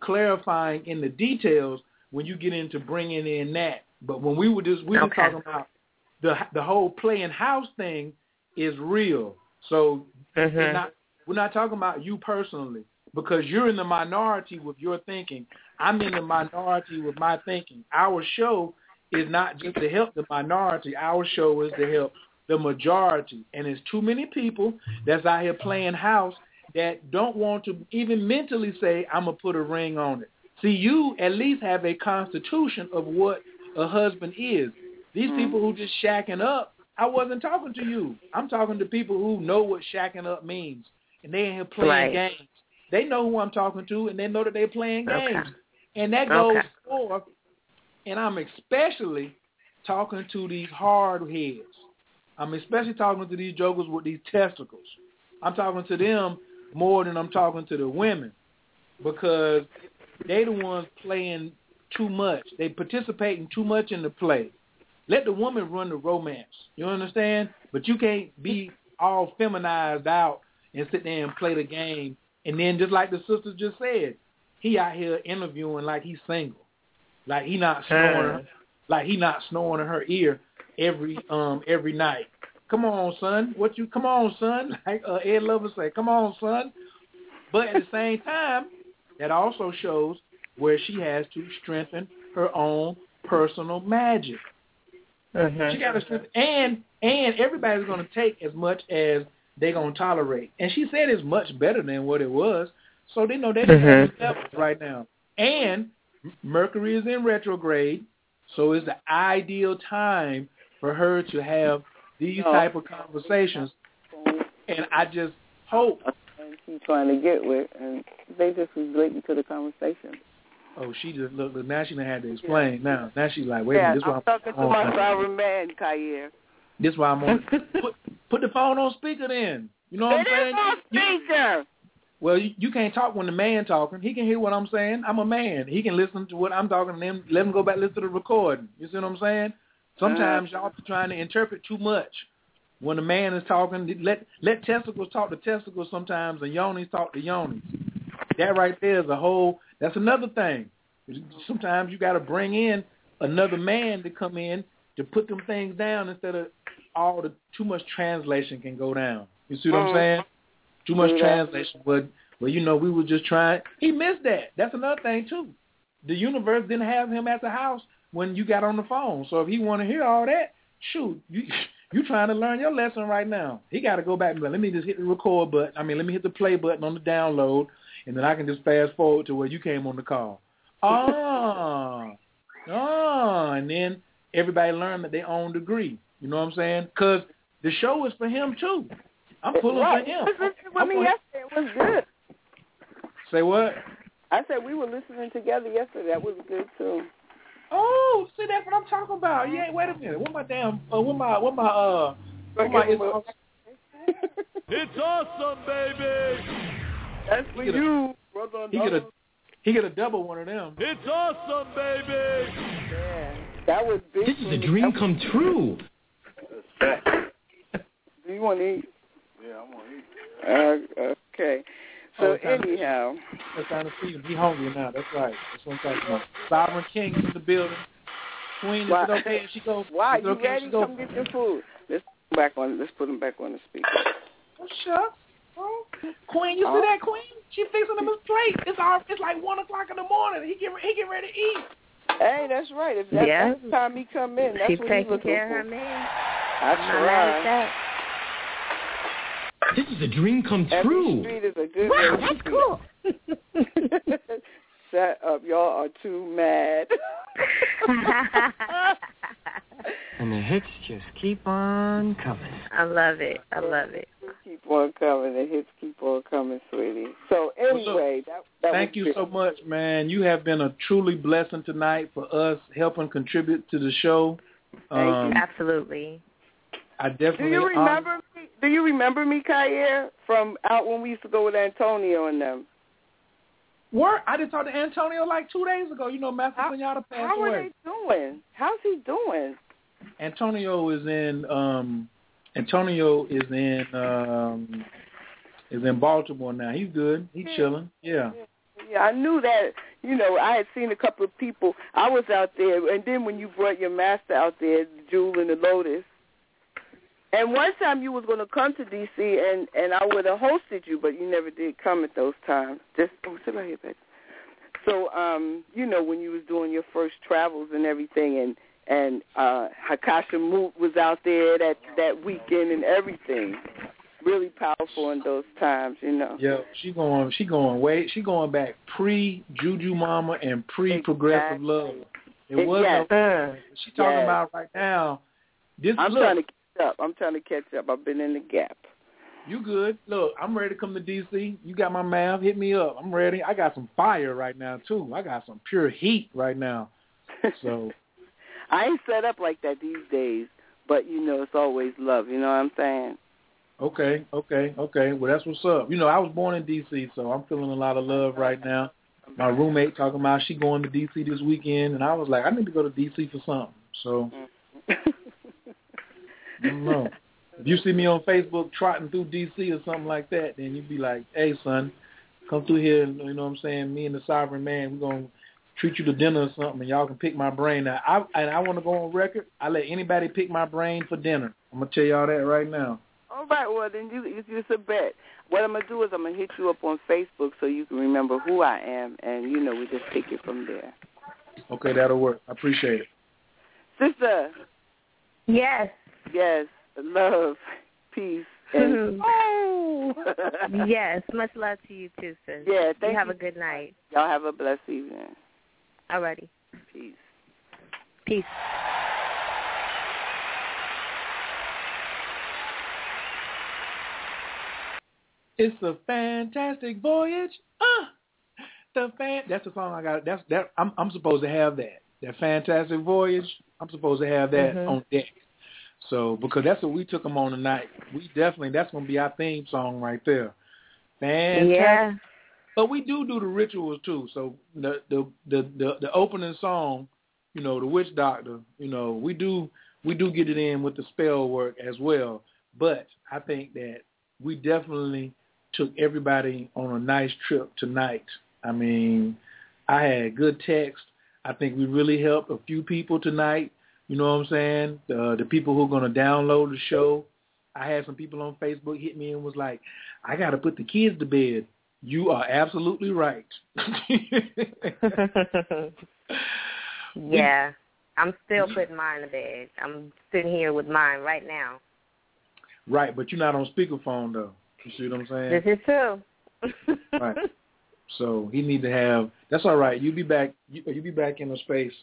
clarifying in the details when you get into bringing in that. But when we were talking about the whole play in house thing is real. So we're not talking about you personally because you're in the minority with your thinking. I'm in the minority with my thinking. Our show is not just to help the minority. Our show is to help the majority, and there's too many people that's out here playing house that don't want to even mentally say, I'm going to put a ring on it. See, you at least have a constitution of what a husband is. These people who just shacking up, I wasn't talking to you. I'm talking to people who know what shacking up means, and they in here playing games. They know who I'm talking to, and they know that they're playing games. And that goes forth, and I'm especially talking to these hard heads. I'm especially talking to these jokers with these testicles. I'm talking to them more than I'm talking to the women because they the ones playing too much. They participating too much in the play. Let the woman run the romance. You understand? But you can't be all feminized out and sit there and play the game. And then just like the sister just said, he out here interviewing like he's single. Like he not snoring. Like he not snoring in her ear. Every night. Come on, son. Come on, son. Like Ed Lover say, come on, son. But at the same time, that also shows where she has to strengthen her own personal magic. She got to strengthen, and everybody's going to take as much as they're going to tolerate. And she said it's much better than what it was. So they know they're right now. And Mercury is in retrograde, so it's the ideal time for her to have these type of conversations, and I just hope. She's trying to get with, and they just was relating to the conversation. Oh, she just look now. She done had to explain. Now she's like, wait a minute. I'm talking to my sovereign man, Kyere. This is why I'm on. Put the phone on speaker then. You know what I'm saying? It is on speaker. Well, you can't talk when the man talking. He can hear what I'm saying. I'm a man. He can listen to what I'm talking and then let him go back and listen to the recording. You see what I'm saying? Sometimes y'all are trying to interpret too much. When a man is talking, let testicles talk to testicles sometimes, and yonis talk to yonis. That right there is that's another thing. Sometimes you got to bring in another man to come in to put them things down instead of too much translation can go down. You see what I'm saying? Too much translation. But we were just trying. He missed that. That's another thing, too. The universe didn't have him at the house when you got on the phone. So if he want to hear all that, shoot, you trying to learn your lesson right now. He got to go back and let me just hit the record button. Let me hit the play button on the download, and then I can just fast forward to where you came on the call. And then everybody learned at their own degree. You know what I'm saying? Because the show is for him, too. I'm pulling for him. I mean, yesterday it was good. Say what? I said we were listening together yesterday. That was good, too. Oh, see, that's what I'm talking about. Yeah, wait a minute. What my It's awesome, baby. That's for you, brother. He get a double one of them. It's awesome, baby. Yeah, that was big. This is a dream come true. Do you want to eat? Yeah, I want to eat. Okay. So anyhow, it's time to see you. Be hungry now. That's right. That's what I'm talking about. Sovereign King in the building. Queen, is it okay if she goes? Why? You okay ready? Come get your food. Let's put him back on the speaker. Oh, shucks. Oh. Queen, you see that, Queen? She fixing him his plate. It's like 1 o'clock in the morning. He get ready to eat. Hey, that's right. If that's the time he come in, that's what he's looking for. She's taking care of her man. That's right. This is a dream come true. Street is a good wow, that's cool. Shut up. Y'all are too mad. And the hits just keep on coming. I love it. Keep on coming. The hits keep on coming, sweetie. So anyway, that thank you so much, man. You have been a truly blessing tonight for us, helping contribute to the show. Thank you. Absolutely. I definitely Do you remember me, Kyere, from out when we used to go with Antonio and them? What? I just talked to Antonio like 2 days ago. You know, Master Pinata passed away. How are they doing? How's he doing? Antonio is in Baltimore now. He's good. He's chilling. Yeah. Yeah, I knew that. You know, I had seen a couple of people. I was out there, and then when you brought your master out there, Jewel and the Lotus. And one time you was going to come to D.C., and I would have hosted you, but you never did come at those times. Sit right here, baby. So, you know, when you was doing your first travels and everything, and Hakasha Moot was out there that weekend and everything, really powerful in those times, you know. Yeah, she going back pre-Juju Mama and pre-Progressive Love. It was she's talking about right now. I'm trying to catch up. I've been in the gap. You good? Look, I'm ready to come to D.C. You got my mail. Hit me up. I'm ready. I got some fire right now, too. I got some pure heat right now. So I ain't set up like that these days, but, you know, it's always love. You know what I'm saying? Okay. Well, that's what's up. You know, I was born in D.C., so I'm feeling a lot of love right now. My roommate talking about she going to D.C. this weekend, and I was like, I need to go to D.C. for something. So I don't know. If you see me on Facebook trotting through D.C. or something like that, then you'd be like, hey, son, come through here, you know what I'm saying? Me and the sovereign man, we're going to treat you to dinner or something, and y'all can pick my brain. Now, I want to go on record. I let anybody pick my brain for dinner. I'm going to tell y'all that right now. All right, well, then it's just a bet. What I'm going to do is I'm going to hit you up on Facebook so you can remember who I am, and, you know, we just take it from there. Okay, that'll work. I appreciate it. Sister. Yes. Yes, love, peace, and yes, much love to you too, sis. Yeah, thank you. Have a good night. Y'all have a blessed evening. Alrighty. Peace. It's a fantastic voyage. That's the song I got. I'm supposed to have that. That fantastic voyage. I'm supposed to have that on deck. So, because that's what we took them on tonight. We definitely, that's going to be our theme song right there. Fantastic. Yeah. But we do the rituals too. So the opening song, you know, the witch doctor, you know, we do get it in with the spell work as well. But I think that we definitely took everybody on a nice trip tonight. I mean, I had good text. I think we really helped a few people tonight. You know what I'm saying? The people who are going to download the show. I had some people on Facebook hit me and was like, I got to put the kids to bed. You are absolutely right. Yeah. I'm still putting mine to bed. I'm sitting here with mine right now. Right, but you're not on speakerphone, though. You see what I'm saying? This is true. Right. So he need to have. That's all right. You'll be back. You'll be back in the space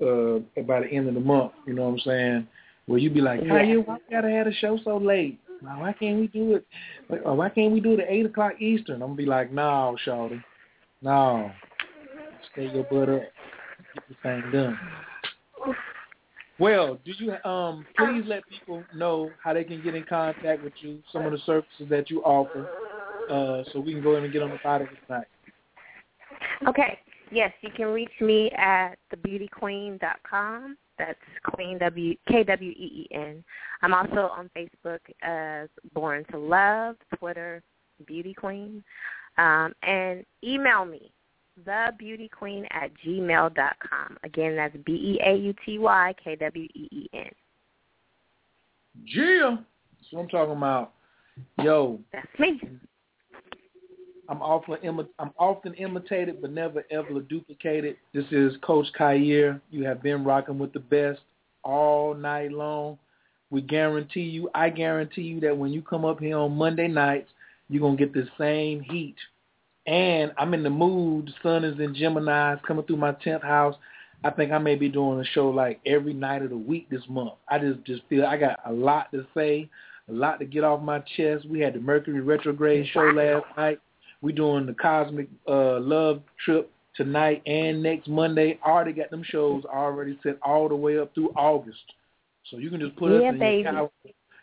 by the end of the month. You know what I'm saying? Where you be like, hey, why we gotta have the show so late? Why can't we do it? Why can't we do it at 8 o'clock Eastern? I'm gonna be like, no, shawty, no. Stay your butt up. Get this thing done. Well, do you please let people know how they can get in contact with you, some of the services that you offer, so we can go in and get on the body tonight. Okay. Yes, you can reach me at thebeautyqueen.com. That's Queen Kween. I'm also on Facebook as Born to Love, Twitter, Beauty Queen. And email me, thebeautyqueen@gmail.com. Again, that's BeautyKween. Jill. That's what I'm talking about. Yo. That's me. I'm often imitated but never ever duplicated. This is Coach Kyere. You have been rocking with the best all night long. I guarantee you that when you come up here on Monday nights, you're going to get the same heat. And I'm in the mood. The sun is in Gemini. It's coming through my 10th house. I think I may be doing a show like every night of the week this month. I just feel I got a lot to say, a lot to get off my chest. We had the Mercury retrograde show last night. We're doing the Cosmic Love Trip tonight and next Monday. I already got them shows already set all the way up through August. So you can just put us in your calendar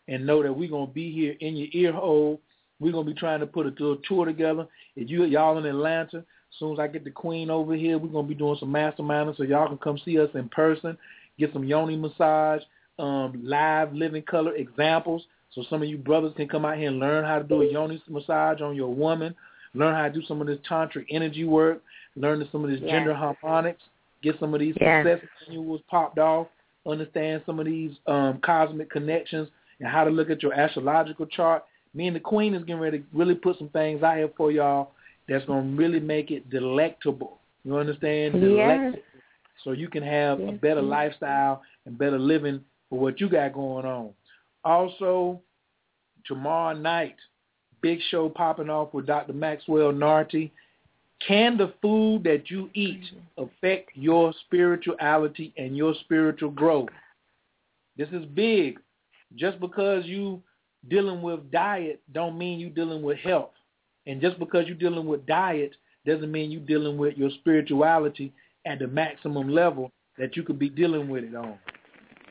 and know that we're going to be here in your ear hole. We're going to be trying to put a tour together. If y'all in Atlanta, as soon as I get the queen over here, we're going to be doing some masterminding so y'all can come see us in person, get some yoni massage, live living color examples. So some of you brothers can come out here and learn how to do a yoni massage on your woman. Learn how to do some of this tantric energy work. Learn some of this gender harmonics. Get some of these success manuals popped off. Understand some of these cosmic connections and how to look at your astrological chart. Me and the queen is getting ready to really put some things out here for y'all that's going to really make it delectable. You understand? Delectable. Yes. So you can have a better lifestyle and better living for what you got going on. Also, tomorrow night, big show popping off with Dr. Maxwell Nartey. Can the food that you eat affect your spirituality and your spiritual growth? This is big. Just because you dealing with diet don't mean you're dealing with health. And just because you're dealing with diet doesn't mean you're dealing with your spirituality at the maximum level that you could be dealing with it on.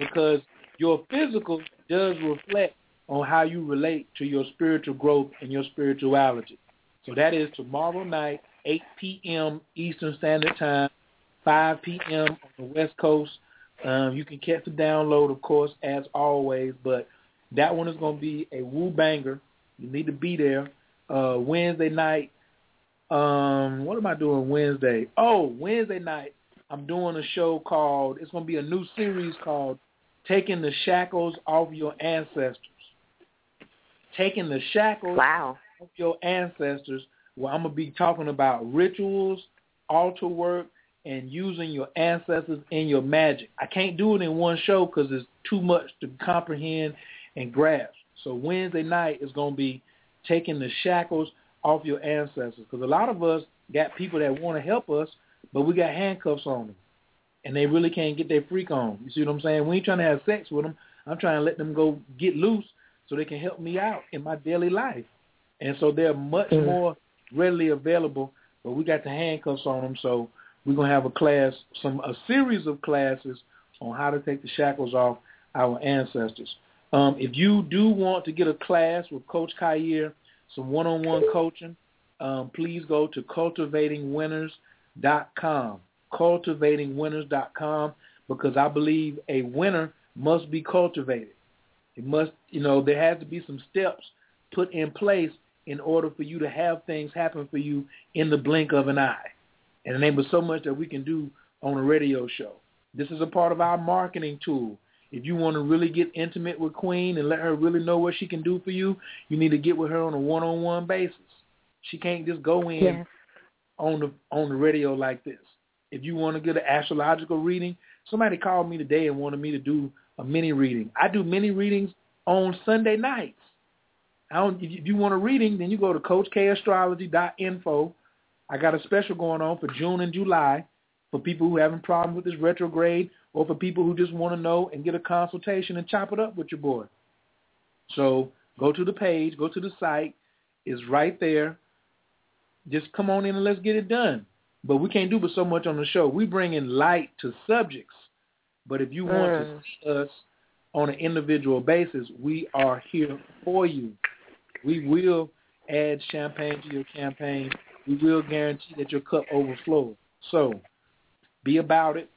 Because your physical does reflect on how you relate to your spiritual growth and your spirituality. So that is tomorrow night, 8 p.m. Eastern Standard Time, 5 p.m. on the West Coast. You can catch the download, of course, as always, but that one is going to be a woo banger. You need to be there. Wednesday night, what am I doing Wednesday? Oh, Wednesday night, I'm doing a show called, it's going to be a new series called Taking the Shackles Off Your Ancestors. Taking the Shackles Off Your Ancestors, where I'm going to be talking about rituals, altar work, and using your ancestors in your magic. I can't do it in one show because it's too much to comprehend and grasp. So Wednesday night is going to be taking the shackles off your ancestors, because a lot of us got people that want to help us, but we got handcuffs on them, and they really can't get their freak on. You see what I'm saying? We ain't trying to have sex with them. I'm trying to let them go get loose so they can help me out in my daily life. And so they're much more readily available, but we got the handcuffs on them. So we're going to have a series of classes on how to take the shackles off our ancestors. If you do want to get a class with Coach Kyere, some one-on-one coaching, please go to cultivatingwinners.com. Cultivatingwinners.com, because I believe a winner must be cultivated. It must, there has to be some steps put in place in order for you to have things happen for you in the blink of an eye. And the name of so much that we can do on a radio show. This is a part of our marketing tool. If you want to really get intimate with Queen and let her really know what she can do for you, you need to get with her on a one-on-one basis. She can't just go in on the radio like this. If you want to get an astrological reading, somebody called me today and wanted me to do a mini reading. I do mini readings on Sunday nights. If you want a reading, then you go to coachkastrology.info. I got a special going on for June and July for people who are having problems with this retrograde or for people who just want to know and get a consultation and chop it up with your boy. So go to the page, go to the site. It's right there. Just come on in and let's get it done. But we can't do but so much on the show. We bring in light to subjects. But if you want to see us on an individual basis, we are here for you. We will add champagne to your campaign. We will guarantee that your cup overflows. So be about it.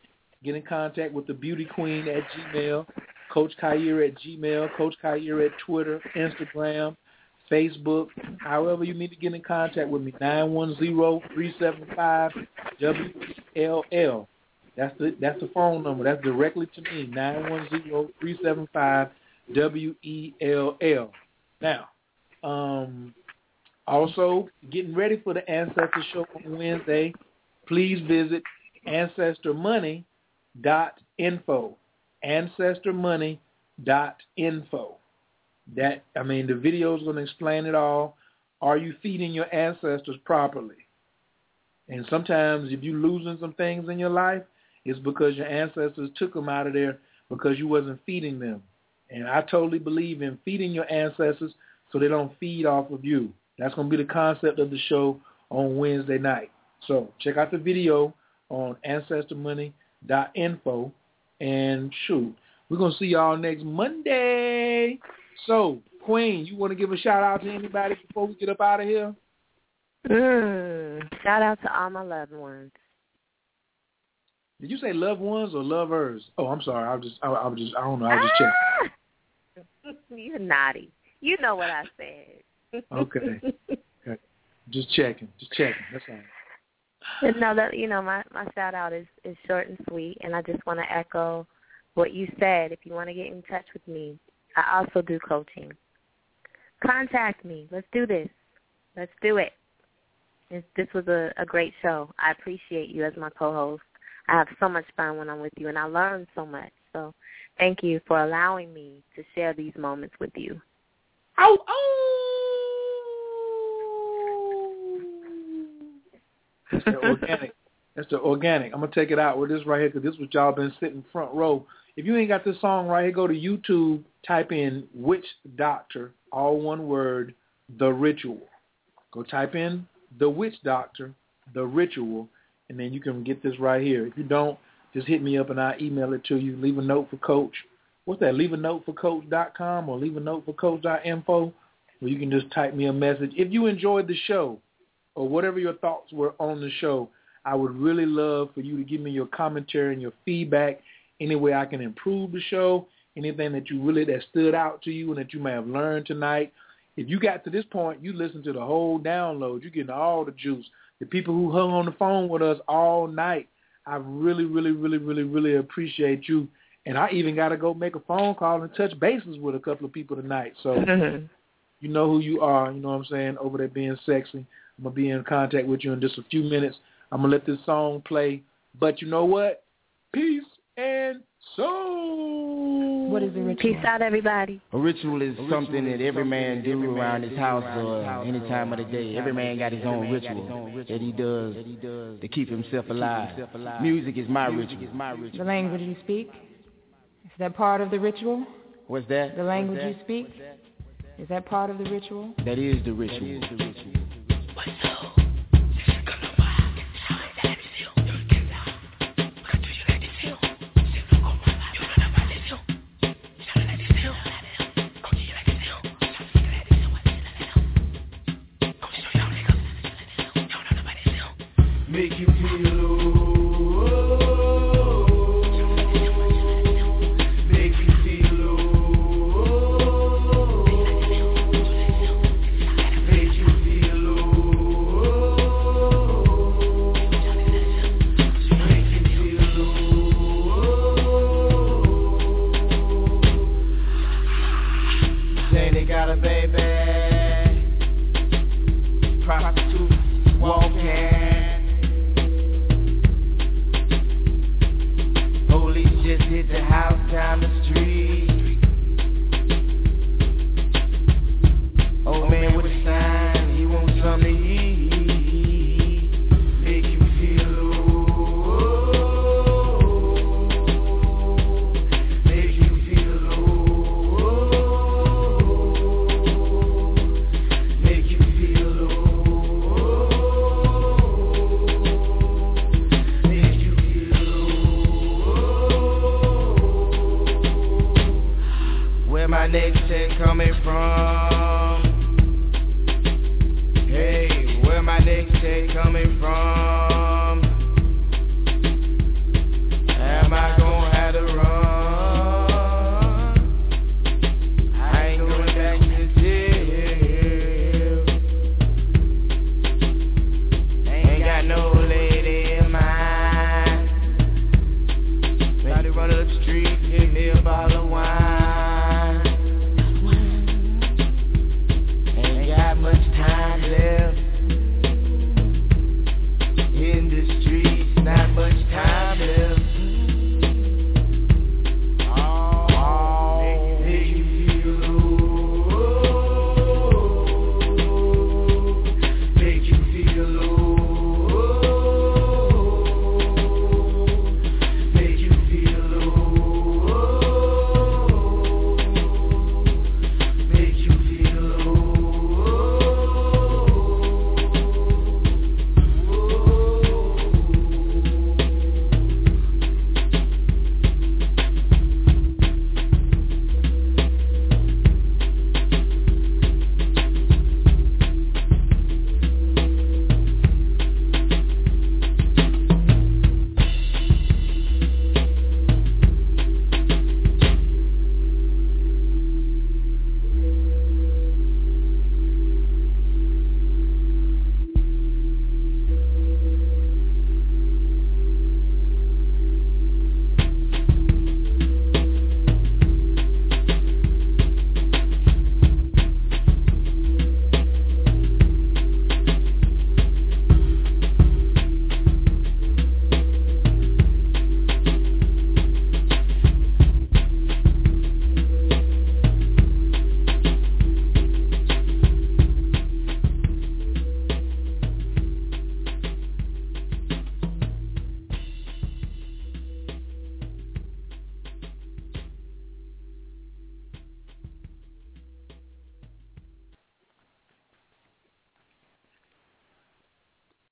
Get in contact with thebeautyqueen at Gmail, Coach Kyere at Gmail, Coach Kyere at Twitter, Instagram, Facebook, however you need to get in contact with me, 910-375-WELL. That's the phone number. That's directly to me, 910-375-WELL. Now, also getting ready for the Ancestor Show on Wednesday, please visit Ancestormoney.info, Ancestormoney.info. The video is going to explain it all. Are you feeding your ancestors properly? And sometimes if you're losing some things in your life, it's because your ancestors took them out of there because you wasn't feeding them. And I totally believe in feeding your ancestors so they don't feed off of you. That's going to be the concept of the show on Wednesday night. So check out the video on ancestormoney.info. And shoot, we're going to see y'all next Monday. So, Queen, you want to give a shout-out to anybody before we get up out of here? Shout-out to all my loved ones. Did you say loved ones or lovers? Oh, I'm sorry. I don't know. I was just checking. You're naughty. You know what I said. Okay. Just checking. That's all. But no, my shout-out is short and sweet, and I just want to echo what you said. If you want to get in touch with me, I also do coaching. Contact me. Let's do this. Let's do it. This was a great show. I appreciate you as my co-host. I have so much fun when I'm with you, and I learn so much. So thank you for allowing me to share these moments with you. That's the organic. I'm going to take it out with this right here because this is what y'all been sitting front row. If you ain't got this song right here, go to YouTube, type in Witch Doctor, all one word, The Ritual. Go type in The Witch Doctor, The Ritual, and then you can get this right here. If you don't, just hit me up and I'll email it to you. Leave a note for Coach. What's that? leaveanoteforcoach.com or leaveanoteforcoach.info, or you can just type me a message. If you enjoyed the show or whatever your thoughts were on the show, I would really love for you to give me your commentary and your feedback. Any way I can improve the show, anything that stood out to you and that you may have learned tonight. If you got to this point, you listen to the whole download. You're getting all the juice. The people who hung on the phone with us all night, I really, really, really, really, really appreciate you. And I even got to go make a phone call and touch bases with a couple of people tonight. So you know who you are, you know what I'm saying, over there being sexy. I'm going to be in contact with you in just a few minutes. I'm going to let this song play. But you know what? Peace. And so, what is a ritual? Peace out, everybody. A ritual is something that every man do around his house or any time of the day. Every man got his own ritual that he does to keep himself alive. Music is my ritual. The language you speak, is that part of the ritual? What's that? The language you speak, is that part of the ritual? That is the ritual. Baby, prostitute walking, nation coming from? Hey, where my nation coming from?